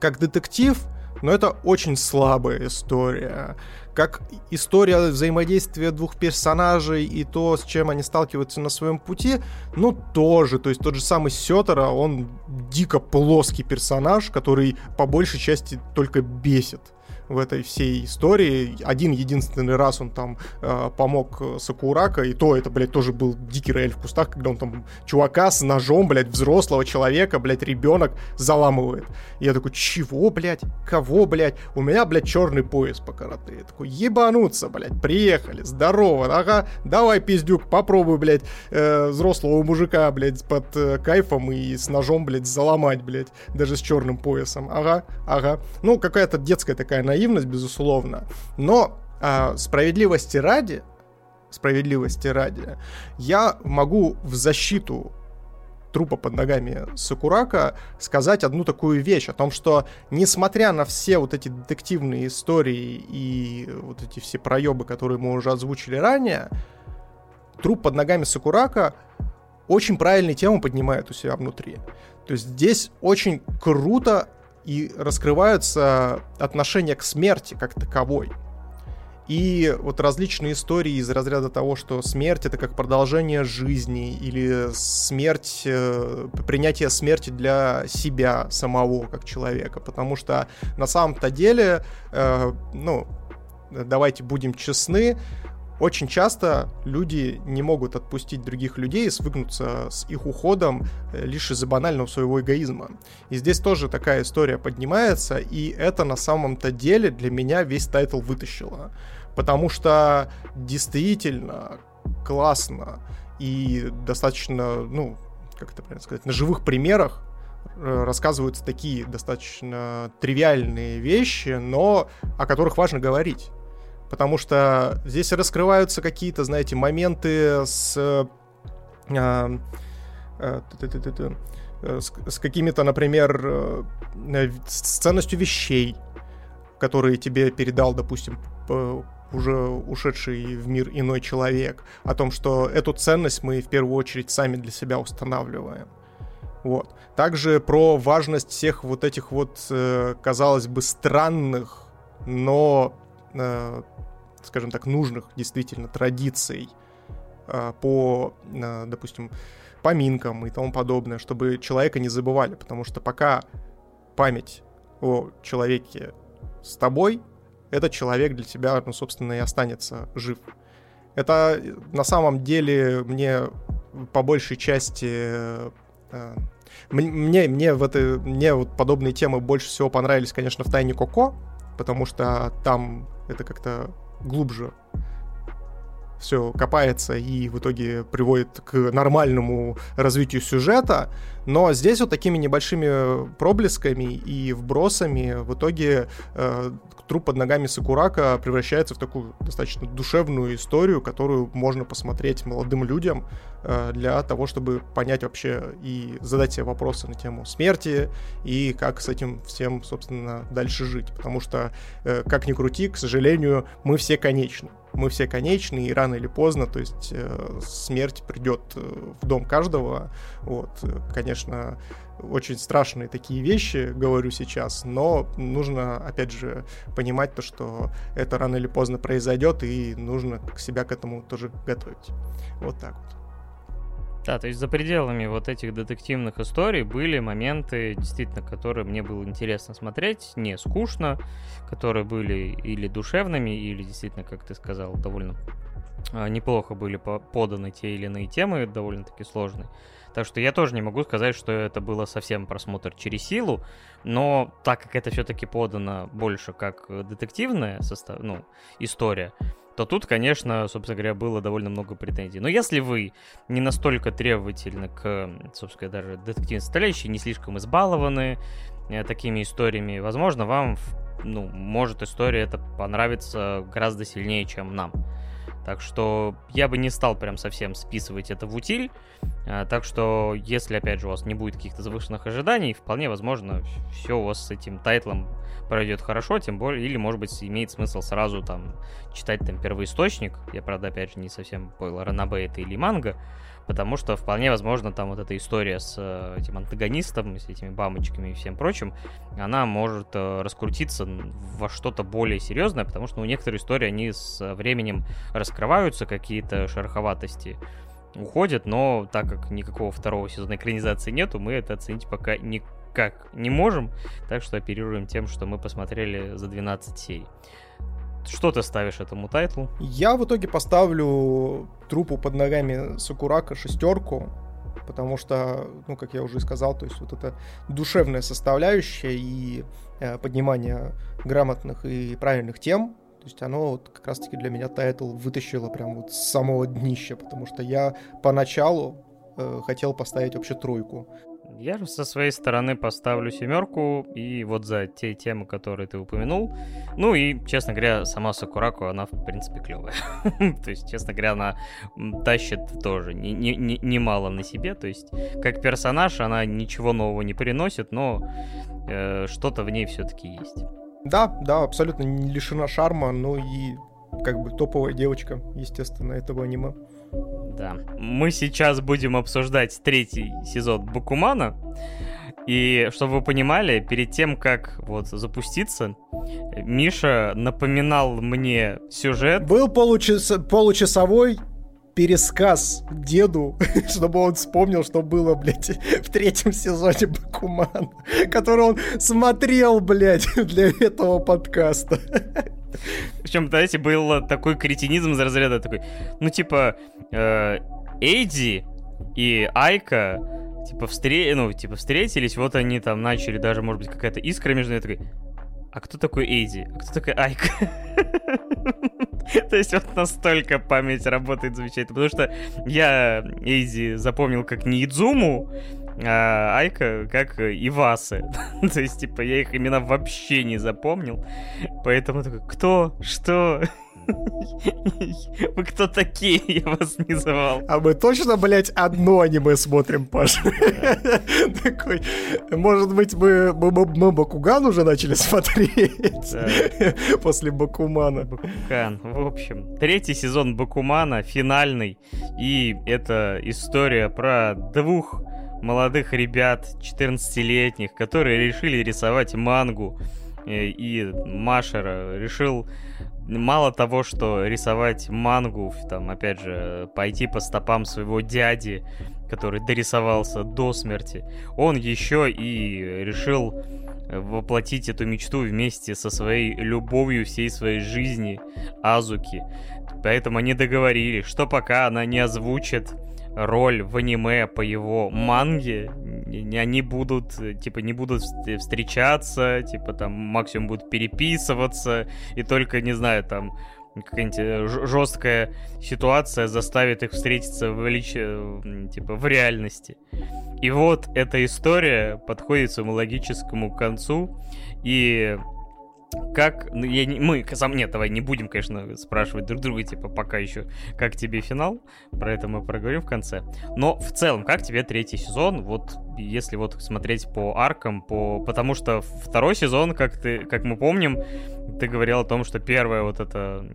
как детектив, но это очень слабая история. Как история взаимодействия двух персонажей и то, с чем они сталкиваются на своем пути, ну тоже. То есть тот же самый Сётаро, он дико плоский персонаж, который по большей части только бесит в этой всей истории. Один-единственный раз он там э, помог Сакурака, и то это, блядь, тоже был дикий рояль в кустах, когда он там чувака с ножом, блядь, взрослого человека, блядь, ребенок заламывает. И я такой: чего, блядь? Кого, блядь? У меня, блядь, черный пояс по карате. Я такой: ебануться, блядь, приехали, здорово, ага, давай, пиздюк, попробуй, блядь, э, взрослого мужика, блядь, под э, кайфом и с ножом, блядь, заломать, блядь, даже с черным поясом, ага, ага. Ну, какая-то детская такая наивная наивность, безусловно, но э, справедливости ради, справедливости ради, я могу в защиту трупа под ногами Сакурака сказать одну такую вещь, о том, что несмотря на все вот эти детективные истории и вот эти все проебы, которые мы уже озвучили ранее, труп под ногами Сакурака очень правильные темы поднимает у себя внутри. То есть здесь очень круто и раскрываются отношения к смерти как таковой. И вот различные истории из разряда того, что смерть — это как продолжение жизни, или смерть, э, принятие смерти для себя самого, как человека. Потому что на самом-то деле, э, ну, давайте будем честны, очень часто люди не могут отпустить других людей и свыкнуться с их уходом лишь из-за банального своего эгоизма. И здесь тоже такая история поднимается, и это на самом-то деле для меня весь тайтл вытащило. Потому что действительно классно и достаточно, ну, как это правильно сказать, на живых примерах рассказываются такие достаточно тривиальные вещи, но о которых важно говорить. Потому что здесь раскрываются какие-то, знаете, моменты с, э, э, э, э, э, с, с какими-то, например, э, э, с ценностью вещей, которые тебе передал, допустим, э, уже ушедший в мир иной человек. О том, что эту ценность мы в первую очередь сами для себя устанавливаем. Вот. Также про важность всех вот этих вот, казалось бы, странных, но, скажем так, нужных действительно традиций по, допустим, поминкам и тому подобное, чтобы человека не забывали, потому что пока память о человеке с тобой, этот человек для тебя, ну, собственно, и останется жив. Это на самом деле мне по большей части... Мне, мне, в этой, мне вот подобные темы больше всего понравились, конечно, в «Тайне Коко», потому что там это как-то глубже все копается и в итоге приводит к нормальному развитию сюжета, но здесь вот такими небольшими проблесками и вбросами в итоге э, труп под ногами Сукурака превращается в такую достаточно душевную историю, которую можно посмотреть молодым людям э, для того, чтобы понять вообще и задать себе вопросы на тему смерти и как с этим всем, собственно, дальше жить, потому что, э, как ни крути, к сожалению, мы все конечны. Мы все конечны, и рано или поздно, то есть э, смерть придет в дом каждого. Вот, конечно, очень страшные такие вещи, говорю сейчас, но нужно, опять же, понимать то, что это рано или поздно произойдет, и нужно себя к этому тоже готовить. Вот так вот. Да, то есть за пределами вот этих детективных историй были моменты, действительно, которые мне было интересно смотреть, не скучно, которые были или душевными, или действительно, как ты сказал, довольно неплохо были поданы те или иные темы, довольно-таки сложные. Так что я тоже не могу сказать, что это было совсем просмотр через силу, но так как это все-таки подано больше как детективная состав... ну, история, то тут, конечно, собственно говоря, было довольно много претензий. Но если вы не настолько требовательны к, собственно говоря, даже детективной составляющей, не слишком избалованы такими историями, возможно, вам, ну, может история эта понравится гораздо сильнее, чем нам. Так что я бы не стал прям совсем списывать это в утиль. Так что, если, опять же, у вас не будет каких-то завышенных ожиданий, вполне возможно, все у вас с этим тайтлом пройдет хорошо, тем более, или, может быть, имеет смысл сразу там читать там первоисточник. Я, правда, опять же, не совсем понял, ранобэ это или манга, потому что вполне возможно, там вот эта история с этим антагонистом, с этими бамочками и всем прочим, она может раскрутиться во что-то более серьезное, потому что, ну, некоторые истории, они со временем раскрываются, какие-то шероховатости уходят, но так как никакого второго сезона экранизации нету, мы это оценить пока никак не можем, так что оперируем тем, что мы посмотрели за двенадцать серий. Что ты ставишь этому тайтлу? Я в итоге поставлю трупу под ногами Сукурака шестерку, потому что, ну, как я уже и сказал, то есть вот эта душевная составляющая и э, поднимание грамотных и правильных тем, то есть оно вот как раз-таки для меня тайтл вытащило прям вот с самого днища, потому что я поначалу э, хотел поставить вообще тройку. Я же со своей стороны поставлю семерку, и вот за те темы, которые ты упомянул. Ну и, честно говоря, сама Сакурако, она, в принципе, клевая. То есть, честно говоря, она тащит тоже немало на себе. То есть, как персонаж, она ничего нового не приносит, но что-то в ней все-таки есть. Да, да, абсолютно не лишена шарма, но и как бы топовая девочка, естественно, этого аниме. Да. Мы сейчас будем обсуждать третий сезон Бакумана. И, чтобы вы понимали, перед тем, как вот запуститься, Миша напоминал мне сюжет. Был получас... получасовой пересказ деду, чтобы он вспомнил, что было, блядь, в третьем сезоне Бакумана, который он смотрел, блядь, для этого подкаста. Причем, знаете, был такой кретинизм из разряда такой, ну, типа, э, Эйди и Айка, типа, встре- ну, типа, встретились, вот они там начали, даже, может быть, какая-то искра между ними, такой, а кто такой Эйди, а кто такой Айка? То есть вот настолько память работает замечательно, потому что я Эйди запомнил как Ниидзуму, а Айка как Ивасы. То есть, типа, я их имена вообще не запомнил. Поэтому такой, кто? Что? Вы кто такие? Я вас не звал. А мы точно, блядь, одно аниме смотрим, Паша? Такой, может быть, мы Бакуган уже начали смотреть? После Бакумана. Бакуган, в общем. Третий сезон Бакумана, финальный. И это история про двух молодых ребят, четырнадцатилетних, которые решили рисовать мангу, и Машера решил мало того, что рисовать мангу, там, опять же, пойти по стопам своего дяди, который дорисовался до смерти, он еще и решил воплотить эту мечту вместе со своей любовью всей своей жизни Адзуки. Поэтому они договорились, что пока она не озвучит роль в аниме по его манге, они будут, типа, не будут встречаться, типа, там, максимум будут переписываться, и только, не знаю, там, какая-нибудь жесткая ситуация заставит их встретиться в, лич... типа, в реальности. И вот эта история подходит к своему логическому концу, и... Как... Я не... Мы... Нет, давай не будем, конечно, спрашивать друг друга, типа, пока еще, как тебе финал. Про это мы проговорим в конце. Но в целом, как тебе третий сезон? Вот, если вот смотреть по аркам, по... Потому что второй сезон, как ты... как мы помним, ты говорил о том, что первый вот это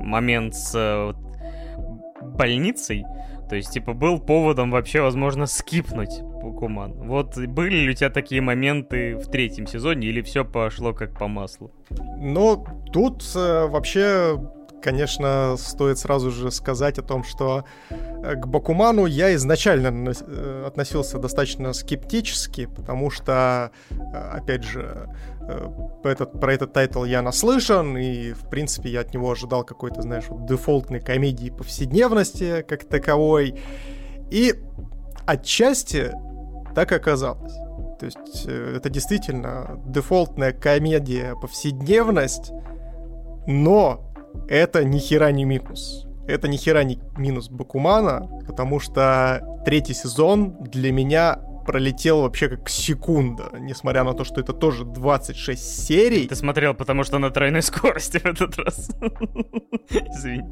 момент с вот, больницей, то есть, типа, был поводом вообще, возможно, скипнуть Бакуман. Вот были ли у тебя такие моменты в третьем сезоне, или все пошло как по маслу? Ну, тут э, вообще, конечно, стоит сразу же сказать о том, что к Бакуману я изначально относился достаточно скептически, потому что, опять же, Этот, про этот тайтл я наслышан, и, в принципе, я от него ожидал какой-то, знаешь, вот, дефолтной комедии повседневности как таковой. И отчасти так оказалось. То есть это действительно дефолтная комедия повседневность, но это ни хера не минус. Это ни хера не минус Бакумана, потому что третий сезон для меня... пролетел вообще как секунда, несмотря на то, что это тоже двадцать шесть серий. Ты смотрел, потому что на тройной скорости в этот раз. Извини.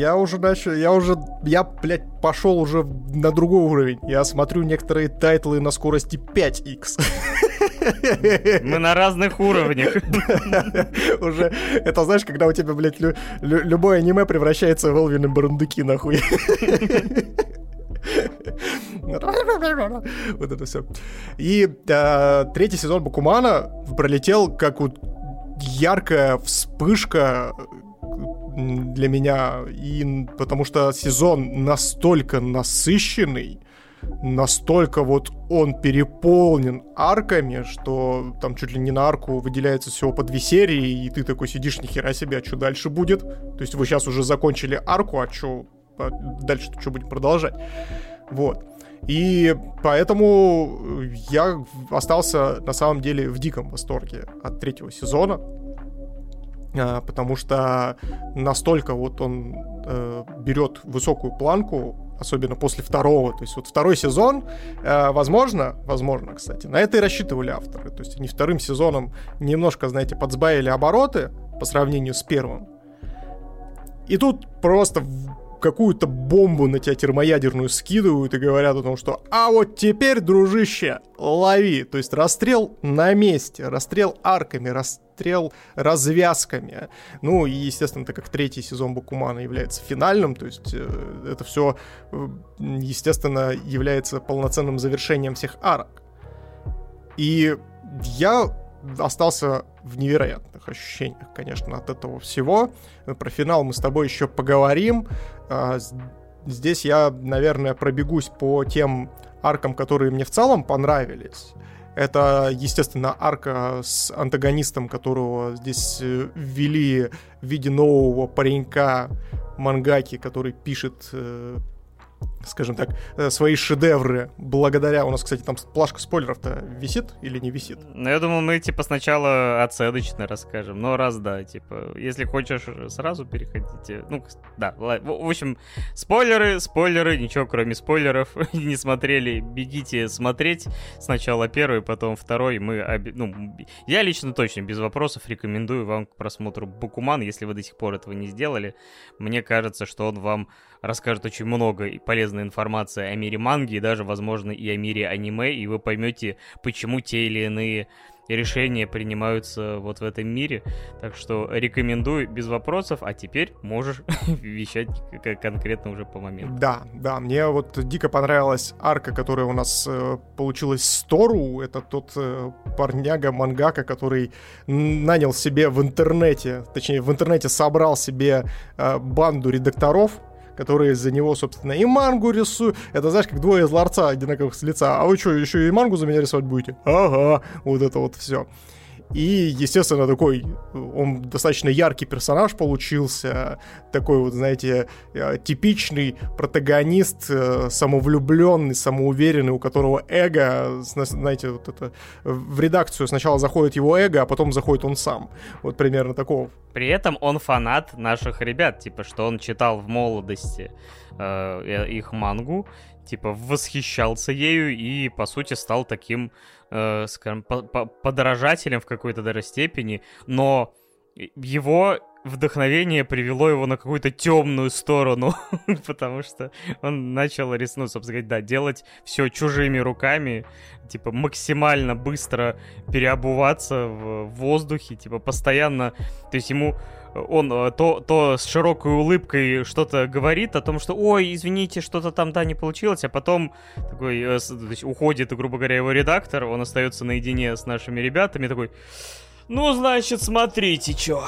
Я уже начал, я уже, я, блядь, пошел уже на другой уровень. Я смотрю некоторые тайтлы на скорости пять икс. Мы на разных уровнях. Уже, это знаешь, когда у тебя, блядь, любое аниме превращается в Элвин и Бурундуки, нахуй. Вот это все. И э, третий сезон Бакумана пролетел как вот яркая вспышка для меня, и потому что сезон настолько насыщенный, настолько вот он переполнен арками, что там чуть ли не на арку выделяется всего по две серии, и ты такой сидишь, нихера себе, а что дальше будет? То есть вы сейчас уже закончили арку, а что дальше, что будем продолжать? Вот. И поэтому я остался на самом деле в диком восторге от третьего сезона, потому что настолько вот он берет высокую планку, особенно после второго. То есть вот второй сезон, возможно, возможно, кстати, на это и рассчитывали авторы. То есть они вторым сезоном немножко, знаете, подсбавили обороты по сравнению с первым. И тут просто... какую-то бомбу на тебя термоядерную скидывают и говорят о том, что «А вот теперь, дружище, лови!» То есть расстрел на месте, расстрел арками, расстрел развязками. Ну и, естественно, так как третий сезон Бакумана является финальным, то есть э, это все, э, естественно, является полноценным завершением всех арок. И я остался в невероятных ощущениях, конечно, от этого всего. Про финал мы с тобой еще поговорим. Здесь я, наверное, пробегусь по тем аркам, которые мне в целом понравились. Это, естественно, арка с антагонистом, которого здесь ввели в виде нового паренька мангаки, который пишет, скажем так, свои шедевры благодаря... У нас, кстати, там плашка спойлеров-то висит или не висит? Ну, я думал, мы, типа, сначала оценочно расскажем. Но раз, да, типа, если хочешь, сразу переходите. Ну, да, в общем, спойлеры, спойлеры, ничего кроме спойлеров не смотрели. Бегите смотреть. Сначала первый, потом второй. Мы, об... ну, я лично точно без вопросов рекомендую вам к просмотру Бакуман, если вы до сих пор этого не сделали. Мне кажется, что он вам расскажет очень много и полезной информации о мире манги, и даже, возможно, и о мире аниме, и вы поймете, почему те или иные решения принимаются вот в этом мире. Так что рекомендую без вопросов, а теперь можешь вещать конкретно уже по моменту. Да, да, мне вот дико понравилась арка, которая у нас э, получилась с Тору. Это тот э, парняга-мангака, который нанял себе в интернете, точнее в интернете собрал себе э, банду редакторов, которые за него, собственно, и мангу рисуют. Это, знаешь, как двое из ларца одинаковых с лица. А вы что, еще и мангу за меня рисовать будете? Ага, вот это вот все. И, естественно, такой, он достаточно яркий персонаж получился. Такой вот, знаете, типичный протагонист, самовлюбленный, самоуверенный, у которого эго, знаете, вот это, в редакцию сначала заходит его эго, а потом заходит он сам. Вот примерно такого. При этом он фанат наших ребят, типа, что он читал в молодости э, их мангу, типа, восхищался ею и, по сути, стал таким, э, скажем, подражателем в какой-то даже степени, но его вдохновение привело его на какую-то темную сторону, потому что он начал рис, ну, собственно говоря, да, делать все чужими руками, типа, максимально быстро переобуваться в воздухе, типа, постоянно, то есть ему... Он то, то с широкой улыбкой что-то говорит о том, что «Ой, извините, что-то там, да, не получилось», а потом такой, э, уходит, грубо говоря, его редактор, он остается наедине с нашими ребятами, такой «Ну, значит, смотрите, чё».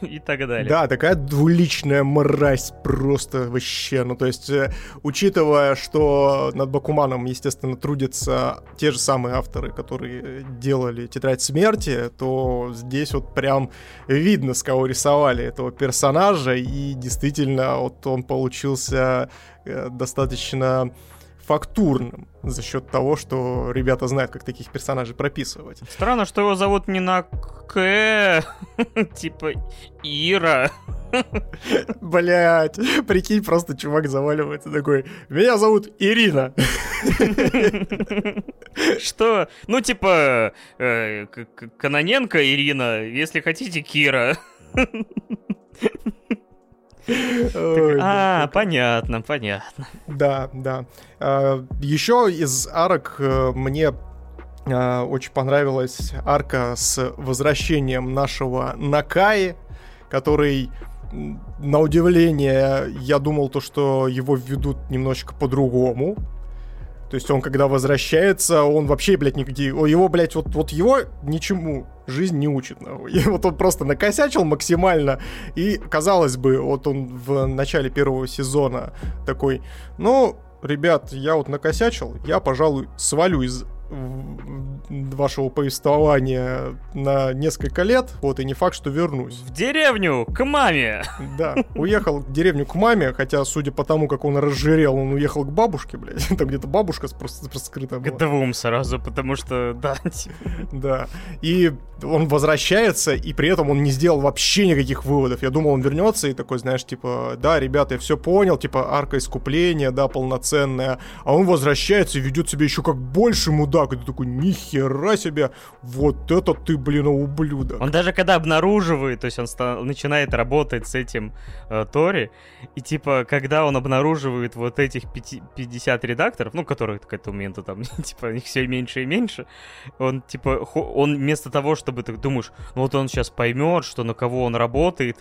И так далее. Да, такая двуличная мразь просто вообще. Ну, то есть, э, учитывая, что над Бакуманом, естественно, трудятся те же самые авторы, которые делали «Тетрадь смерти», то здесь вот прям видно, с кого рисовали этого персонажа. И действительно, вот он получился э, достаточно... фактурным за счет того, что ребята знают, как таких персонажей прописывать. Странно, что его зовут не на К, типа Ира. Блять, прикинь, просто чувак заваливается такой: меня зовут Ирина. Что? Ну, типа Кононенко Ирина, если хотите, Кира. Ой, а, да, понятно, понятно. Да, да. А, еще из арок мне а, очень понравилась арка с возвращением нашего Накаи, который, на удивление, я думал, то, что его введут немножечко по-другому. То есть он, когда возвращается, он вообще, блядь, никакие... Его, блядь, вот, вот его ничему жизнь не учит. И вот он просто накосячил максимально. И, казалось бы, вот он в начале первого сезона такой: ну, ребят, я вот накосячил, я, пожалуй, свалю из вашего повествования на несколько лет, вот, и не факт, что вернусь. В деревню к маме! Да, уехал в деревню к маме, хотя, судя по тому, как он разжирел, он уехал к бабушке, блядь, там где-то бабушка просто, просто скрыта была. К двум сразу, потому что, да. Да, и он возвращается, и при этом он не сделал вообще никаких выводов. Я думал, он вернется и такой, знаешь, типа, да, ребята, я все понял, типа, арка искупления, да, полноценная, а он возвращается и ведет себя еще как больше мудак. И ты такой: нихера себе, вот это ты, блин, ублюдок. Он даже когда обнаруживает, то есть он ста- начинает работать с этим э, Тори, и типа, когда он обнаруживает вот этих пятьдесят редакторов, ну, которых к этому моменту там, типа, их все меньше и меньше, он типа, хо- он вместо того, чтобы ты думаешь, ну вот он сейчас поймет, что на кого он работает,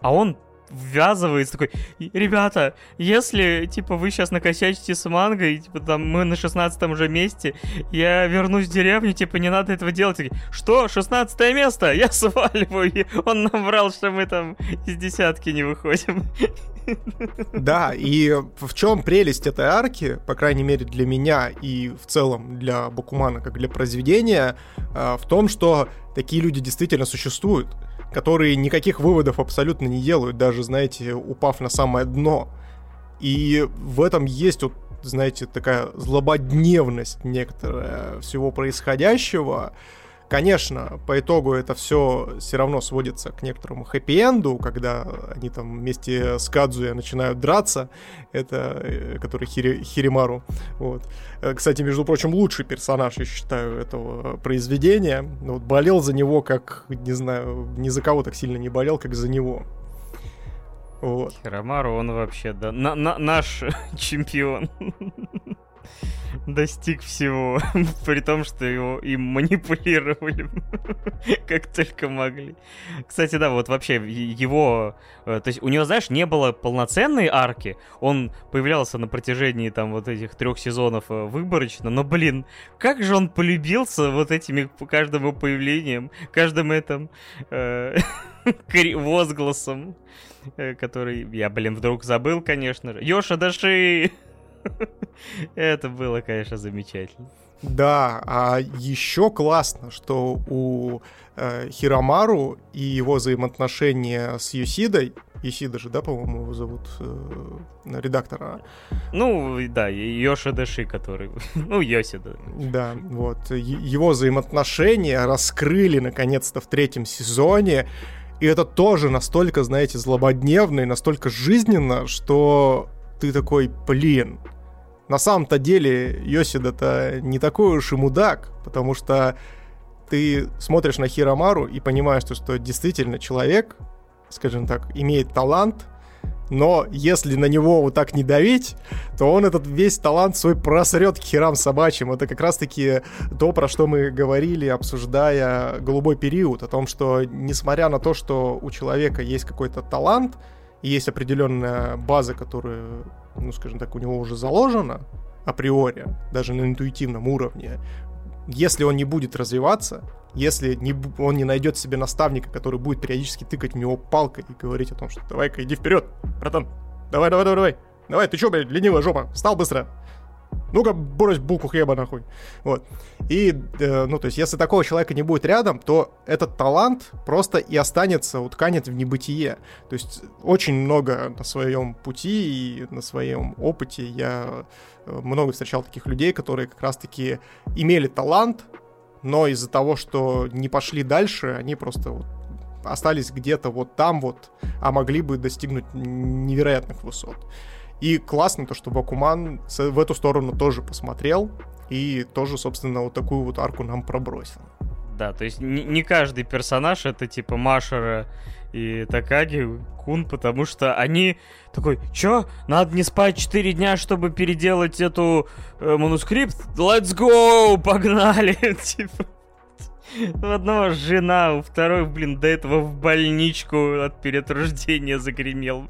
а он ввязывается такой: ребята, если, типа, вы сейчас накосячите с мангой, типа, там, мы на шестнадцатом же месте, я вернусь в деревню, типа, не надо этого делать. Такие: что? шестнадцатое место? Я сваливаю. И он наврал, что мы там из десятки не выходим. Да, и в чем прелесть этой арки, по крайней мере, для меня и в целом для Бакумана, как для произведения, в том, что такие люди действительно существуют, которые никаких выводов абсолютно не делают, даже, знаете, упав на самое дно. И в этом есть, вот, знаете, такая злободневность некоторая всего происходящего. Конечно, по итогу это все все равно сводится к некоторому хэппи-энду, когда они там вместе с Кадзуя начинают драться, это, который Хири, Хиримару. Вот. Кстати, между прочим, лучший персонаж, я считаю, этого произведения. Вот, болел за него как, не знаю, ни за кого так сильно не болел, как за него. Вот. Хирамару, он вообще, да, на, на, наш чемпион. Достиг всего, при том, что его им манипулировали как только могли. Кстати, да, вот вообще его... То есть у него, знаешь, не было полноценной арки, он появлялся на протяжении там вот этих трех сезонов выборочно, но, блин, как же он полюбился вот этими каждым его появлением, каждым этим возгласом, который я, блин, вдруг забыл, конечно же. Ёша Даши! Это было, конечно, замечательно. Да, а еще классно, что у э, Хирамару и его взаимоотношения с Ёсидой, Ёсида же, да, по-моему, его зовут, э, редактора? Ну, да, Ёшидаши, который... ну, Ёсида. Да, вот. Его взаимоотношения раскрыли, наконец-то, в третьем сезоне. И это тоже настолько, знаете, злободневно и настолько жизненно, что... ты такой, блин, на самом-то деле Ёсида-то не такой уж и мудак, потому что ты смотришь на Хирамару и понимаешь, что, что действительно человек, скажем так, имеет талант, но если на него вот так не давить, то он этот весь талант свой просрет к херам собачьим. Это как раз-таки то, про что мы говорили, обсуждая «Голубой период», о том, что несмотря на то, что у человека есть какой-то талант, и есть определенная база, которая, ну, скажем так, у него уже заложена априори, даже на интуитивном уровне. Если он не будет развиваться, если не, он не найдет себе наставника, который будет периодически тыкать в него палкой и говорить о том, что давай-ка иди вперед, братан, давай-давай-давай, давай, ты че, блядь, ленивая жопа, встал быстро, ну-ка, брось булку хлеба нахуй. Вот. И, э, ну, то есть, если такого человека не будет рядом, то этот талант просто и останется, утканет в небытие. То есть, очень много на своем пути и на своем опыте я много встречал таких людей, которые как раз-таки имели талант, но из-за того, что не пошли дальше, они просто вот остались где-то вот там вот, а могли бы достигнуть невероятных высот. И классно то, что Бакуман в эту сторону тоже посмотрел и тоже, собственно, вот такую вот арку нам пробросил. Да, то есть не каждый персонаж это типа Машера и Такаги, Кун, потому что они такой, чё, надо не спать четыре дня, чтобы переделать эту э, манускрипт? Let's go, погнали! Типа... У одного жена, у второй, блин, до этого в больничку от перетруждения загремел.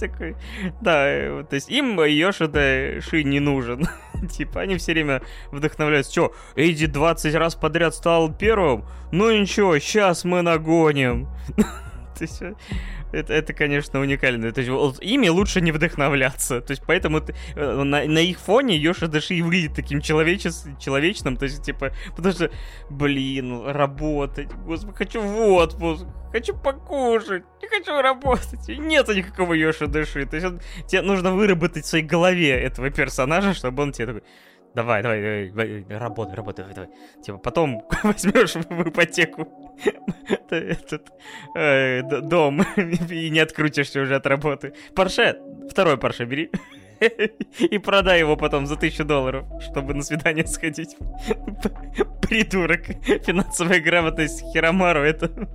Такой, да, то есть им Ёшида Ши не нужен. Типа, они все время вдохновляются. Чё, Эйди двадцать раз подряд стал первым? Ну ничего, сейчас мы нагоним. Это, это, конечно, уникально. То есть, вот, ими лучше не вдохновляться. То есть, поэтому ты, на, на их фоне Ёшида Ши и выглядит таким человечес, человечным. То есть, типа, потому что, блин, работать. Господи, хочу в отпуск. Хочу покушать. Не хочу работать. Нет никакого Ёшида Ши. То есть, он, тебе нужно выработать в своей голове этого персонажа, чтобы он тебе такой... Давай, давай, давай, работай, работай, давай, давай. Типа, потом возьмешь в ипотеку этот э, дом и не открутишься уже от работы. Порше, второй Порше бери и продай его потом за тысячу долларов, чтобы на свидание сходить. Придурок. Финансовая грамотность Хирамару — это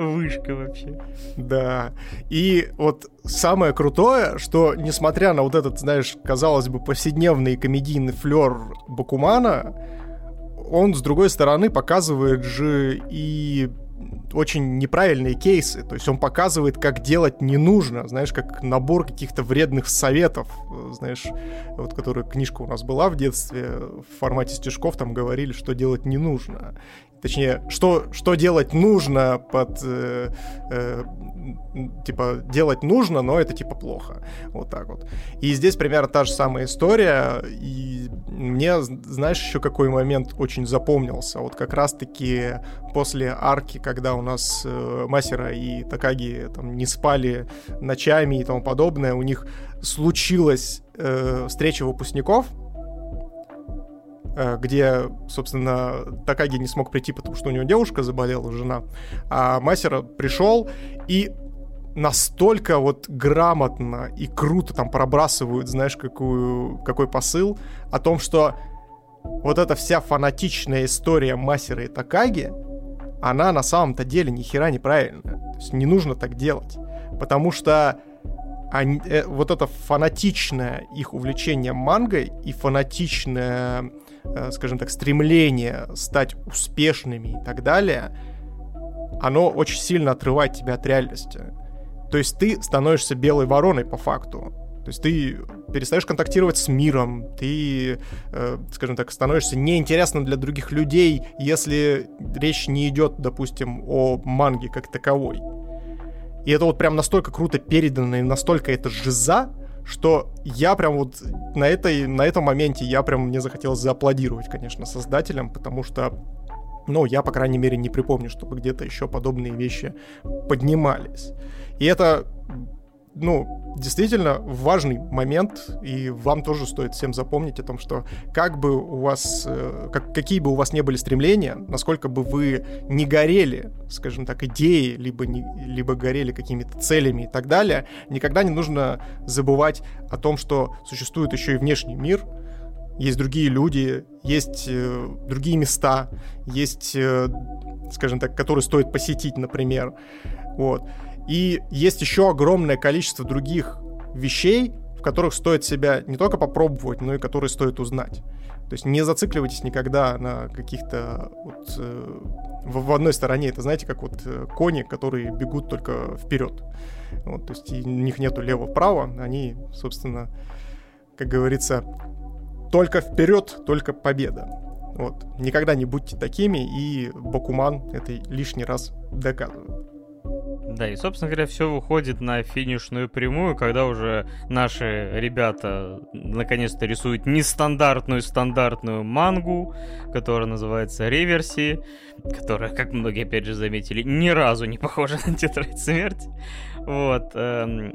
вышка вообще. Да. И вот самое крутое, что несмотря на вот этот, знаешь, казалось бы, повседневный комедийный флёр Бакумана, он, с другой стороны, показывает же и очень неправильные кейсы. То есть он показывает, как делать не нужно, знаешь, как набор каких-то вредных советов, знаешь, вот которая книжка у нас была в детстве, в формате стишков там говорили, что делать не нужно. Точнее, что, что делать нужно под... Э, э, типа, делать нужно, но это, типа, плохо. Вот так вот. И здесь примерно та же самая история. И мне, знаешь, еще какой момент очень запомнился? Вот как раз-таки после арки, когда у нас э, Масера и Такаги там не спали ночами и тому подобное, у них случилась э, встреча выпускников, где, собственно, Такаги не смог прийти, потому что у него девушка заболела, жена, а Масера пришел, и настолько вот грамотно и круто там пробрасывают, знаешь, какую, какой посыл о том, что вот эта вся фанатичная история Масера и Такаги, она на самом-то деле ни хера неправильная. То есть не нужно так делать. потому что они, э, вот это фанатичное их увлечение мангой и фанатичное, э, скажем так, стремление стать успешными и так далее, оно очень сильно отрывает тебя от реальности. То есть ты становишься белой вороной по факту. То есть ты перестаешь контактировать с миром, ты, э, скажем так, становишься неинтересным для других людей, если речь не идет, допустим, о манге как таковой. И это вот прям настолько круто передано, и настолько это жиза, что я прям вот на, этой, на этом моменте я прям мне захотелось зааплодировать, конечно, создателям, потому что, ну, я, по крайней мере, не припомню, чтобы где-то еще подобные вещи поднимались. И это... ну, действительно важный момент, и вам тоже стоит всем запомнить о том, что как бы у вас, как, какие бы у вас ни были стремления, насколько бы вы не горели, скажем так, идеей, либо, не, либо горели какими-то целями и так далее, никогда не нужно забывать о том, что существует еще и внешний мир, есть другие люди, есть э, другие места, есть, э, скажем так, которые стоит посетить, например, вот. И есть еще огромное количество других вещей, в которых стоит себя не только попробовать, но и которые стоит узнать. То есть не зацикливайтесь никогда на каких-то... Вот, э, в, в одной стороне это, знаете, как вот э, кони, которые бегут только вперед. Вот, то есть у них нету лево-право, они, собственно, как говорится, только вперед, только победа. Вот. Никогда не будьте такими, и Бакуман это лишний раз доказывает. Да, и, собственно говоря, все выходит на финишную прямую, когда уже наши ребята наконец-то рисуют нестандартную-стандартную мангу, которая называется «Реверси», которая, как многие, опять же, заметили, ни разу не похожа на «Тетрадь смерти». Вот.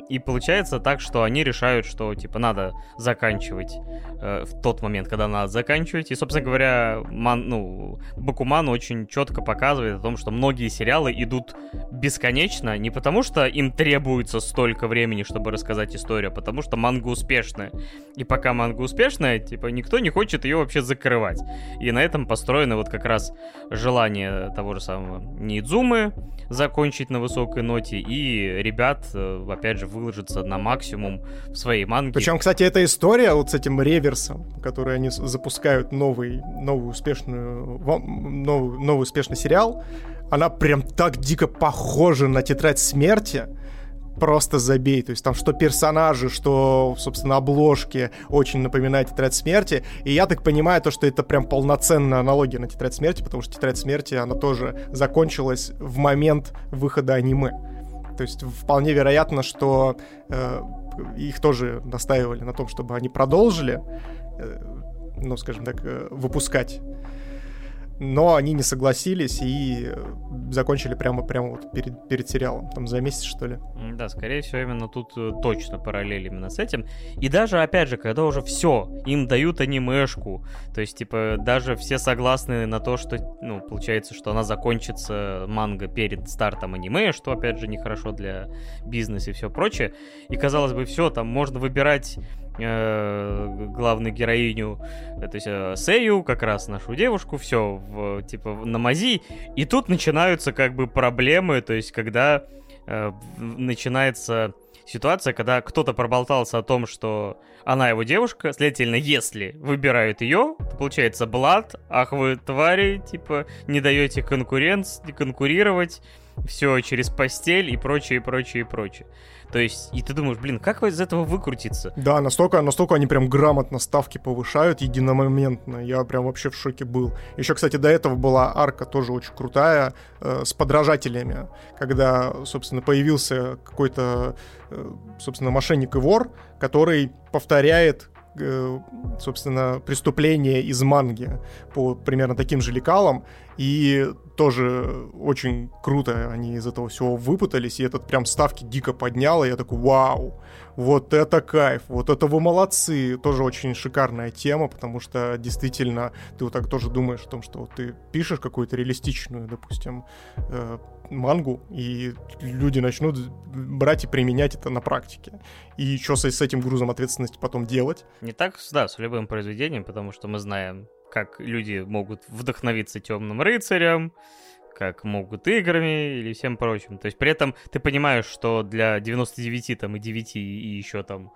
И получается так, что они решают, что, типа, надо заканчивать в тот момент, когда надо заканчивать. И, собственно говоря, ман, ну, Бакуман очень четко показывает о том, что многие сериалы идут бесконечно, не потому что им требуется столько времени, чтобы рассказать историю, а потому что манга успешная. И пока манга успешная, типа, никто не хочет ее вообще закрывать. И на этом построено вот как раз желание того же самого Ниидзумы закончить на высокой ноте, и ребята Ребят, опять же, выложится на максимум в своей манге. Причем, кстати, эта история вот с этим реверсом, который они запускают новый, новый, успешную, новый, новый успешный сериал, она прям так дико похожа на «Тетрадь смерти». Просто забей. То есть там что персонажи, что, собственно, обложки очень напоминают «Тетрадь смерти». И я так понимаю, то, что это прям полноценная аналогия на «Тетрадь смерти», потому что «Тетрадь смерти», она тоже закончилась в момент выхода аниме. То есть вполне вероятно, что э, их тоже настаивали на том, чтобы они продолжили, э, ну, скажем так, э, выпускать. Но они не согласились и закончили прямо-прямо вот перед, перед сериалом, там за месяц, что ли. Да, скорее всего, именно тут точно параллель именно с этим. И даже, опять же, когда уже все, им дают анимешку, то есть, типа, даже все согласны на то, что, ну, получается, что она закончится, манга, перед стартом аниме, что, опять же, нехорошо для бизнеса и все прочее. И, казалось бы, все, там можно выбирать главную героиню, то есть Сэю, как раз нашу девушку, все, в, типа, на мази, и тут начинаются как бы проблемы, то есть когда э, начинается ситуация, когда кто-то проболтался о том, что она его девушка, следовательно, если выбирают ее, то получается блат, ах вы твари, типа, не даете конкуренц... конкурировать, все через постель и прочее, и прочее, и прочее. То есть, и ты думаешь, блин, как из этого выкрутиться? Да, настолько, настолько они прям грамотно ставки повышают единомоментно. Я прям вообще в шоке был. Еще, кстати, до этого была арка тоже очень крутая, э, с подражателями, когда, собственно, появился какой-то, э, собственно, мошенник и вор, который повторяет, э, собственно, преступление из манги по примерно таким же лекалам. И тоже очень круто они из этого всего выпутались, и этот прям ставки дико подняло, и я такой, вау, вот это кайф, вот это вы молодцы. Тоже очень шикарная тема, потому что действительно ты вот так тоже думаешь о том, что вот ты пишешь какую-то реалистичную, допустим, э, мангу, и люди начнут брать и применять это на практике. И что с, с этим грузом ответственности потом делать? Не так, да, с любым произведением, потому что мы знаем, как люди могут вдохновиться «Темным рыцарем», как могут играми или всем прочим. То есть при этом ты понимаешь, что для девяносто девяти там и девяти и еще там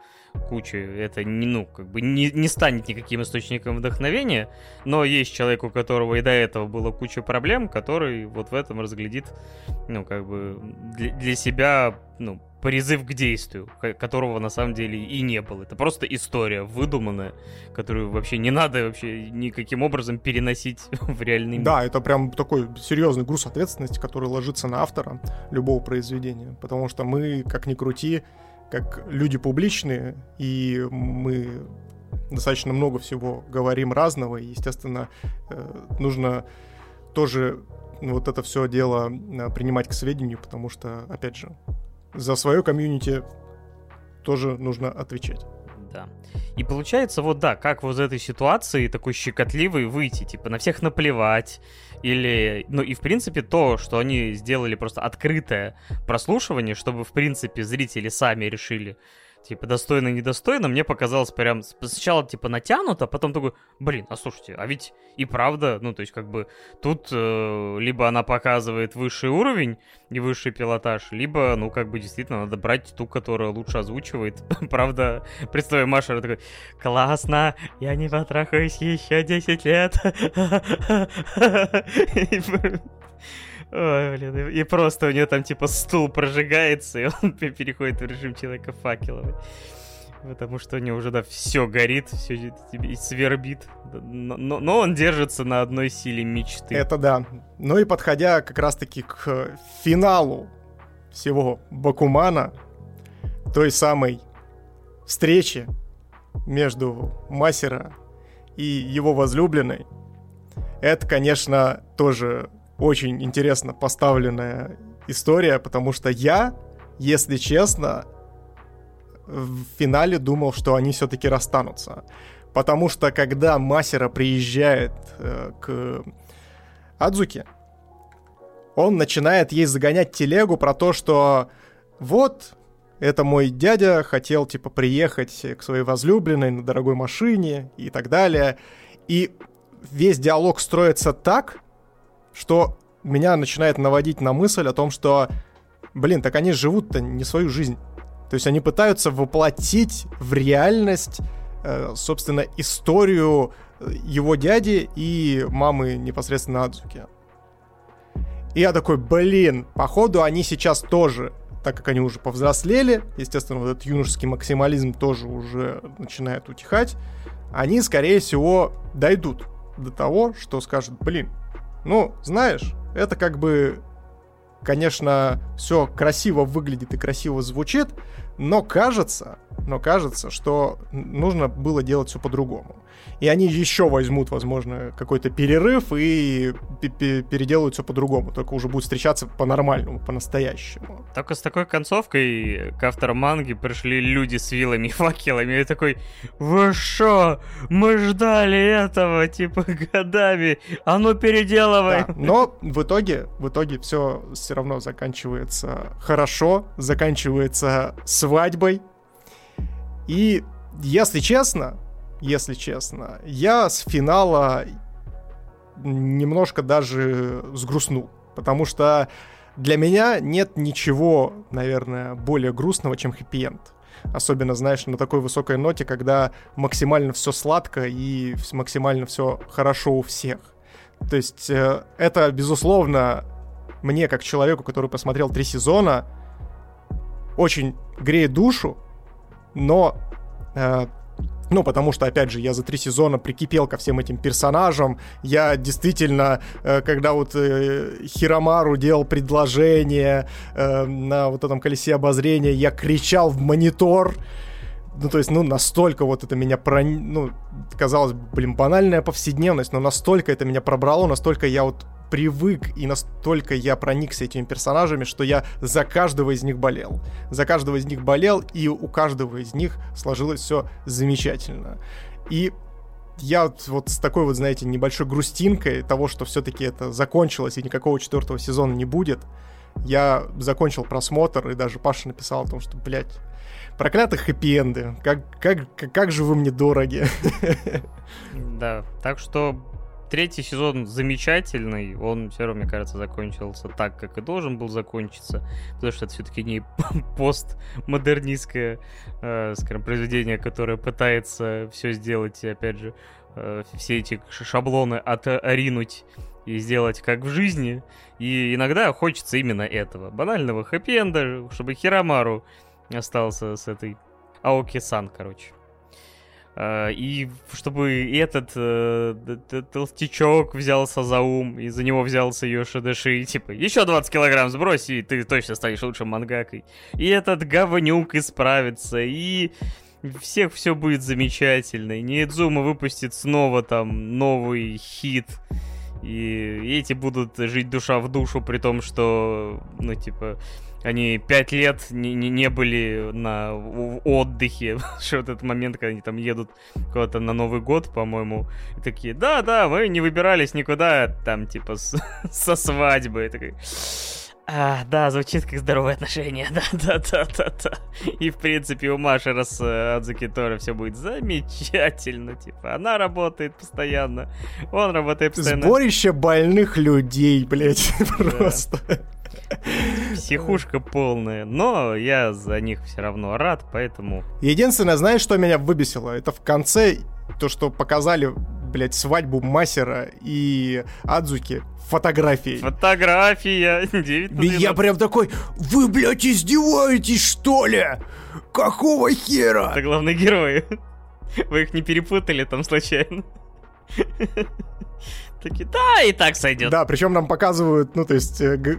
кучи это не, ну, как бы не, не станет никаким источником вдохновения, но есть человек, у которого и до этого было куча проблем, который вот в этом разглядит, ну, как бы для, для себя, ну, призыв к действию, которого на самом деле и не было. Это просто история выдуманная, которую вообще не надо вообще никаким образом переносить в реальный мир. Да, это прям такой серьезный груз ответственности, который ложится на автора любого произведения. Потому что мы, как ни крути, как люди публичные, и мы достаточно много всего говорим разного, и, естественно, нужно тоже вот это все дело принимать к сведению, потому что, опять же, за свое комьюнити тоже нужно отвечать. Да. И получается, вот да, как вот из этой ситуации такой щекотливой выйти, типа на всех наплевать, или, ну и в принципе то, что они сделали просто открытое прослушивание, чтобы в принципе зрители сами решили, типа достойно, недостойно, мне показалось прям сначала типа натянуто, а потом такой, блин, а слушайте, а ведь и правда, ну то есть как бы тут э, либо она показывает высший уровень и высший пилотаж, либо, ну как бы действительно надо брать ту, которая лучше озвучивает, правда, представляю, Машера такой, классно, я не потрахаюсь еще десять лет. Ой, блин, и просто у нее там типа стул прожигается, и он переходит в режим человека факеловый. Потому что у него уже, да, все горит, все свербит. Но, но он держится на одной силе мечты. Это да. Ну и подходя как раз-таки к финалу всего Бакумана, той самой встречи между Масера и его возлюбленной, это, конечно, тоже очень интересно поставленная история, потому что я, если честно, в финале думал, что они все-таки расстанутся. Потому что когда Масера приезжает э, к Адзуки, он начинает ей загонять телегу про то, что вот, это мой дядя хотел, типа, приехать к своей возлюбленной на дорогой машине и так далее. И весь диалог строится так, что меня начинает наводить на мысль о том, что, блин, так они живут-то не свою жизнь. То есть они пытаются воплотить в реальность, э, собственно, историю его дяди и мамы непосредственно Адзуки. И я такой, блин, походу они сейчас тоже, так как они уже повзрослели, естественно, вот этот юношеский максимализм тоже уже начинает утихать, они, скорее всего, дойдут до того, что скажут, блин, ну, знаешь, это как бы, конечно, все красиво выглядит и красиво звучит, но кажется, но кажется, что нужно было делать все по-другому. И они еще возьмут, возможно, какой-то перерыв и переделают все по-другому, только уже будут встречаться по-нормальному, по-настоящему. Только с такой концовкой к авторам манги пришли люди с вилами и факелами, и такой, вы шо, мы ждали этого, типа, годами, а ну переделывай. Да, но в итоге, в итоге все все равно заканчивается хорошо, заканчивается свадьбой, и, если честно... Если честно, я с финала немножко даже сгрустнул, потому что для меня нет ничего, наверное, более грустного, чем хэппи-энд. Особенно, знаешь, на такой высокой ноте, когда максимально все сладко и максимально все хорошо у всех. То есть это, безусловно, мне, как человеку, который посмотрел три сезона, очень греет душу, но... Ну, потому что, опять же, я за три сезона прикипел ко всем этим персонажам. Я действительно, когда вот Хирамару делал предложение на вот этом колесе обозрения, я кричал в монитор. Ну, то есть, ну, настолько вот это меня... Про... Ну, казалось, блин, банальная повседневность, но настолько это меня пробрало, настолько я вот привык и настолько я проникся этими персонажами, что я за каждого из них болел. За каждого из них болел, и у каждого из них сложилось все замечательно. И я вот, вот с такой вот, знаете, небольшой грустинкой того, что все-таки это закончилось и никакого четвертого сезона не будет, я закончил просмотр, и даже Паша написал о том, что, блядь, проклятые хэппи-энды, как, как, как же вы мне дороги. Да, так что... третий сезон замечательный, он все равно, мне кажется, закончился так, как и должен был закончиться, потому что это все-таки не постмодернистское, э, скажем, произведение, которое пытается все сделать, и, опять же, э, все эти шаблоны отринуть и сделать как в жизни, и иногда хочется именно этого, банального хэппи-энда, чтобы Хирамару остался с этой Аоки-сан, короче. И чтобы этот э, толстячок взялся за ум, и за него взялся Йошидаши, типа, еще двадцать килограмм сбрось, и ты точно станешь лучшим мангакой. И этот говнюк исправится, и всех все будет замечательно. И Ниидзума выпустит снова там новый хит, и, и эти будут жить душа в душу, при том, что, ну, типа... Они пять лет не, не, не были на отдыхе. Что вот этот момент, когда они там едут куда-то на Новый год, по-моему, и такие, да-да, мы не выбирались никуда, там, типа, с, со свадьбы. И такой, а, да, звучит как здоровые отношения, да-да-да-да-да. И, в принципе, у Машера с Адзуки тоже все будет замечательно. Типа, она работает постоянно, он работает постоянно. Сборище больных людей, блядь, просто... Психушка полная, но я за них все равно рад, поэтому... Единственное, знаешь, что меня выбесило? Это в конце то, что показали, блядь, свадьбу Масера и Адзуки фотографией. Фотография! Я прям такой, вы, блядь, издеваетесь, что ли? Какого хера? Это главные герои. Вы их не перепутали там случайно? Такие, да, и так сойдет. Да, причем нам показывают, ну, то есть, э, г-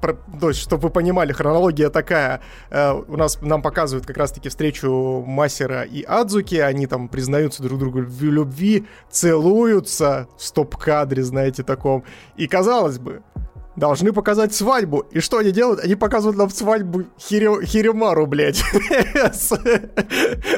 про, то есть чтобы вы понимали, хронология такая. Э, у нас нам показывают как раз-таки встречу Масера и Адзуки. Они там признаются друг другу в любви, целуются в стоп-кадре, знаете, таком. И, казалось бы, должны показать свадьбу. И что они делают? Они показывают нам свадьбу Хири... Хиримару, блядь.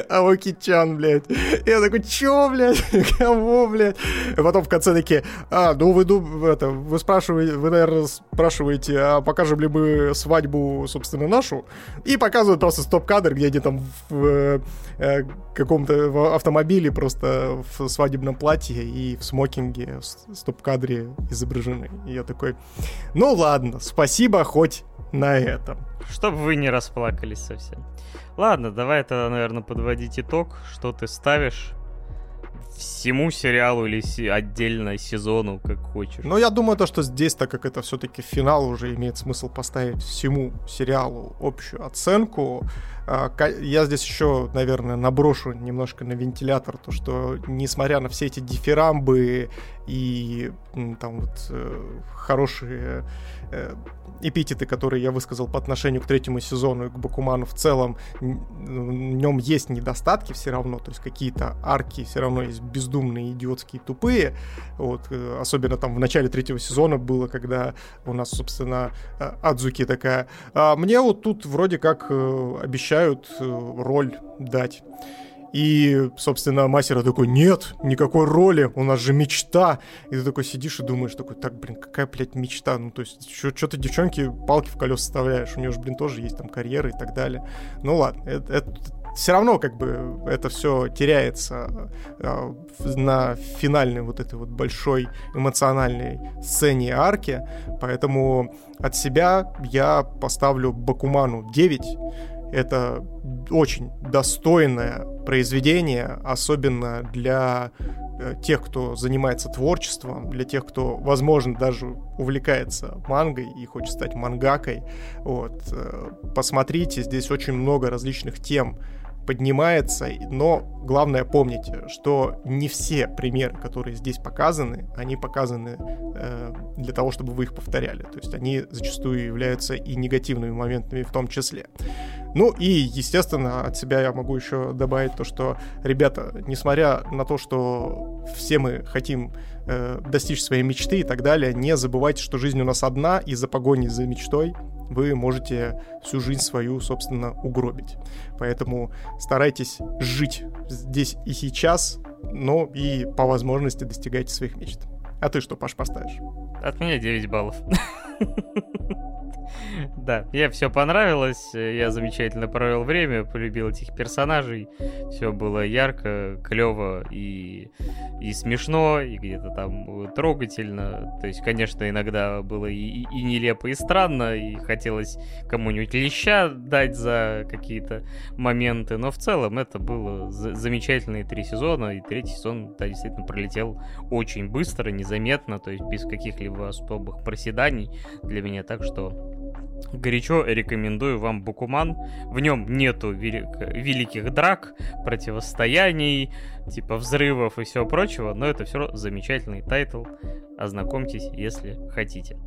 Аоки-чан, блядь. Я такой, чё, блядь? Кого, блядь? И потом в конце такие, а, ну вы, это, вы спрашиваете, вы, наверное, спрашиваете, а покажем ли мы свадьбу, собственно, нашу? И показывают просто стоп-кадр, где они там в э, каком-то в автомобиле просто в свадебном платье и в смокинге в стоп-кадре изображены. И я такой... Ну ладно, спасибо хоть на этом. Чтобы вы не расплакались совсем. Ладно, давай тогда, наверное, подводить итог. Что ты ставишь всему сериалу или отдельно сезону, как хочешь? Ну, я думаю, то, что здесь, так как это все-таки финал, уже имеет смысл поставить всему сериалу общую оценку. Я здесь еще, наверное, наброшу немножко на вентилятор, то, что, несмотря на все эти дифирамбы и там вот хорошие эпитеты, которые я высказал по отношению к третьему сезону и к Бакуману в целом, в нем есть недостатки все равно, то есть какие-то арки все равно есть бездумные, идиотские, тупые. Вот, особенно там в начале третьего сезона было, когда у нас, собственно, Адзуки такая. А мне вот тут вроде как обещают роль дать. И, собственно, Масера такой, нет, никакой роли, у нас же мечта. И ты такой сидишь и думаешь, такой, так, блин, какая, блядь, мечта? Ну, то есть, что ты девчонке палки в колеса вставляешь? У нее же, блин, тоже есть там карьера и так далее. Ну, ладно, это, это все равно, как бы, это все теряется а, на финальной вот этой вот большой эмоциональной сцене арки. Поэтому от себя я поставлю Бакуману девять. Это очень достойное произведение, особенно для тех, кто занимается творчеством, для тех, кто, возможно, даже увлекается мангой и хочет стать мангакой. Вот. Посмотрите, здесь очень много различных тем поднимается, но главное помните, что не все примеры, которые здесь показаны, они показаны э, для того, чтобы вы их повторяли. То есть они зачастую являются и негативными моментами в том числе. Ну и, естественно, от себя я могу еще добавить то, что, ребята, несмотря на то, что все мы хотим э, достичь своей мечты и так далее, не забывайте, что жизнь у нас одна, и за погоней за мечтой вы можете всю жизнь свою, собственно, угробить. Поэтому старайтесь жить здесь и сейчас, но и по возможности достигайте своих мечт. А ты что, Паш, поставишь? От меня девять баллов. Да, мне все понравилось, я замечательно провел время, полюбил этих персонажей, все было ярко, клево и, и смешно, и где-то там трогательно. То есть, конечно, иногда было и, и нелепо, и странно, и хотелось кому-нибудь леща дать за какие-то моменты, но в целом это было за- замечательные три сезона, и третий сезон, да, действительно пролетел очень быстро, незаметно, то есть без каких-либо особых проседаний для меня, так что... горячо рекомендую вам Бакуман. В нем нету велик... великих драк, противостояний, типа взрывов и всего прочего, но это все замечательный тайтл. Ознакомьтесь, если хотите.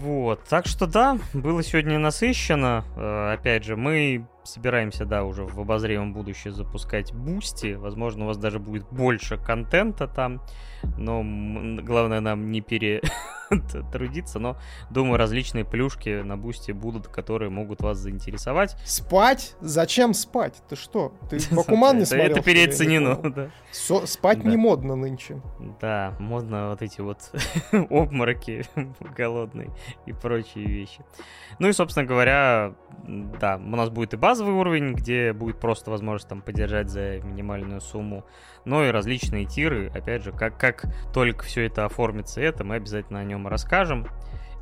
Вот, так что да, было сегодня насыщенно. Э, опять же, мы собираемся, да, уже в обозримом будущем запускать Boosty. Возможно, у вас даже будет больше контента там. Но м- главное нам не перетрудиться. Но, думаю, различные плюшки на Boosty будут, которые могут вас заинтересовать. Спать? Зачем спать? Ты что? Ты Бакуман не смотрел? Это переоценено. Спать не модно нынче. Да, модно вот эти вот обмороки голодные и прочие вещи. Ну и, собственно говоря, да, у нас будет и базовый уровень, где будет просто возможность там поддержать за минимальную сумму, но и различные тиры. Опять же, как, как только все это оформится, это мы обязательно о нем расскажем.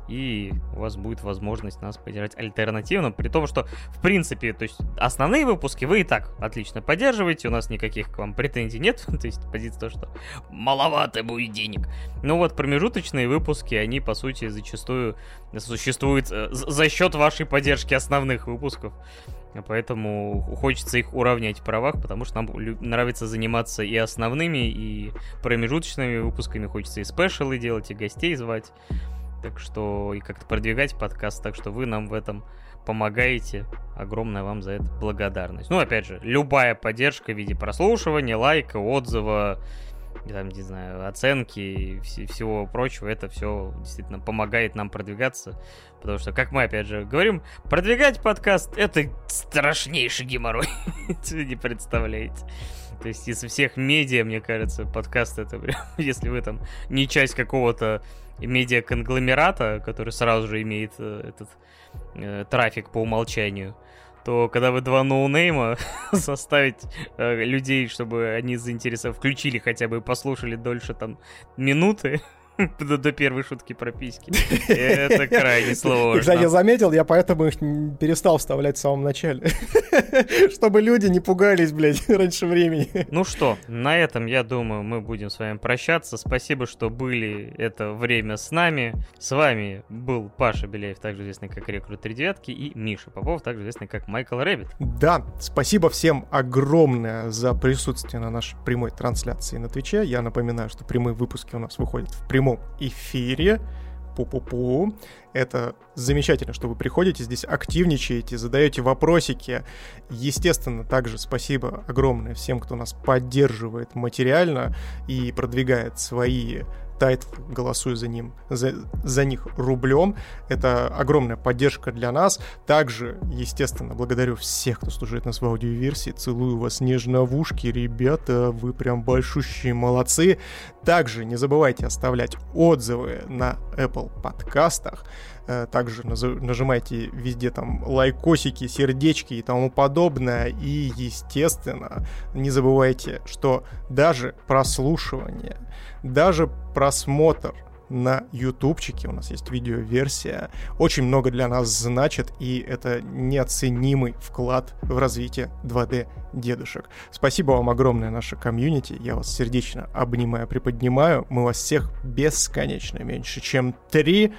И у вас будет возможность нас поддержать альтернативно, при том, что, в принципе, то есть основные выпуски вы и так отлично поддерживаете, у нас никаких к вам претензий нет, то есть позиция то, что маловато будет денег. Но вот промежуточные выпуски, они, по сути, зачастую существуют за счет вашей поддержки основных выпусков. Поэтому хочется их уравнять в правах, потому что нам нравится заниматься и основными, и промежуточными выпусками, хочется и спешалы делать, и гостей звать. Так что и как-то продвигать подкаст, так что вы нам в этом помогаете. Огромная вам за это благодарность. Ну, опять же, любая поддержка в виде прослушивания, лайка, отзыва, там, не знаю, оценки и вс- всего прочего, это все действительно помогает нам продвигаться. Потому что, как мы опять же говорим, продвигать подкаст — это страшнейший геморрой. Вы не представляете. То есть из всех медиа, мне кажется, подкаст — это прям, если вы там не часть какого-то медиа-конгломерата, который сразу же имеет э, этот э, трафик по умолчанию, то когда вы два ноунейма заставить э, людей, чтобы они заинтересовались, включили хотя бы и послушали дольше там минуты до, до первой шутки про письки, это крайне сложно. Кстати, я заметил, я поэтому их перестал вставлять в самом начале, чтобы люди не пугались, блядь, раньше времени. Ну что, на этом, я думаю, мы будем с вами прощаться. Спасибо, что были это время с нами. С вами был Паша Беляев, также известный как Рекрут Тридевятки, и Миша Попов, также известный как Майкл Рэббит. Да, спасибо всем огромное за присутствие на нашей прямой трансляции на Твиче. Я напоминаю, что прямые выпуски у нас выходят в прямом эфире. Пу-пу-пу. Это замечательно, что вы приходите, здесь активничаете, задаете вопросики. Естественно, также спасибо огромное всем, кто нас поддерживает материально и продвигает свои тайтлы, голосуя за, ним, за, за них рублем. Это огромная поддержка для нас. Также, естественно, благодарю всех, кто слушает нас в аудиоверсии. Целую вас нежно в ушки, ребята, вы прям большущие молодцы. Также не забывайте оставлять отзывы на Apple подкастах. Также нажимайте везде там лайкосики, сердечки и тому подобное. И, естественно, не забывайте, что даже прослушивание, даже просмотр на ютубчике, у нас есть видеоверсия, очень много для нас значит, и это неоценимый вклад в развитие два дэ дедушек. Спасибо вам огромное, наше комьюнити, я вас сердечно обнимаю, приподнимаю, мы вас всех бесконечно меньше, чем три,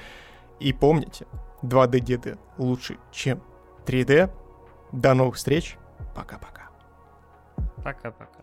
и помните, два дэ деды лучше, чем три дэ. До новых встреч, пока-пока. Пока-пока.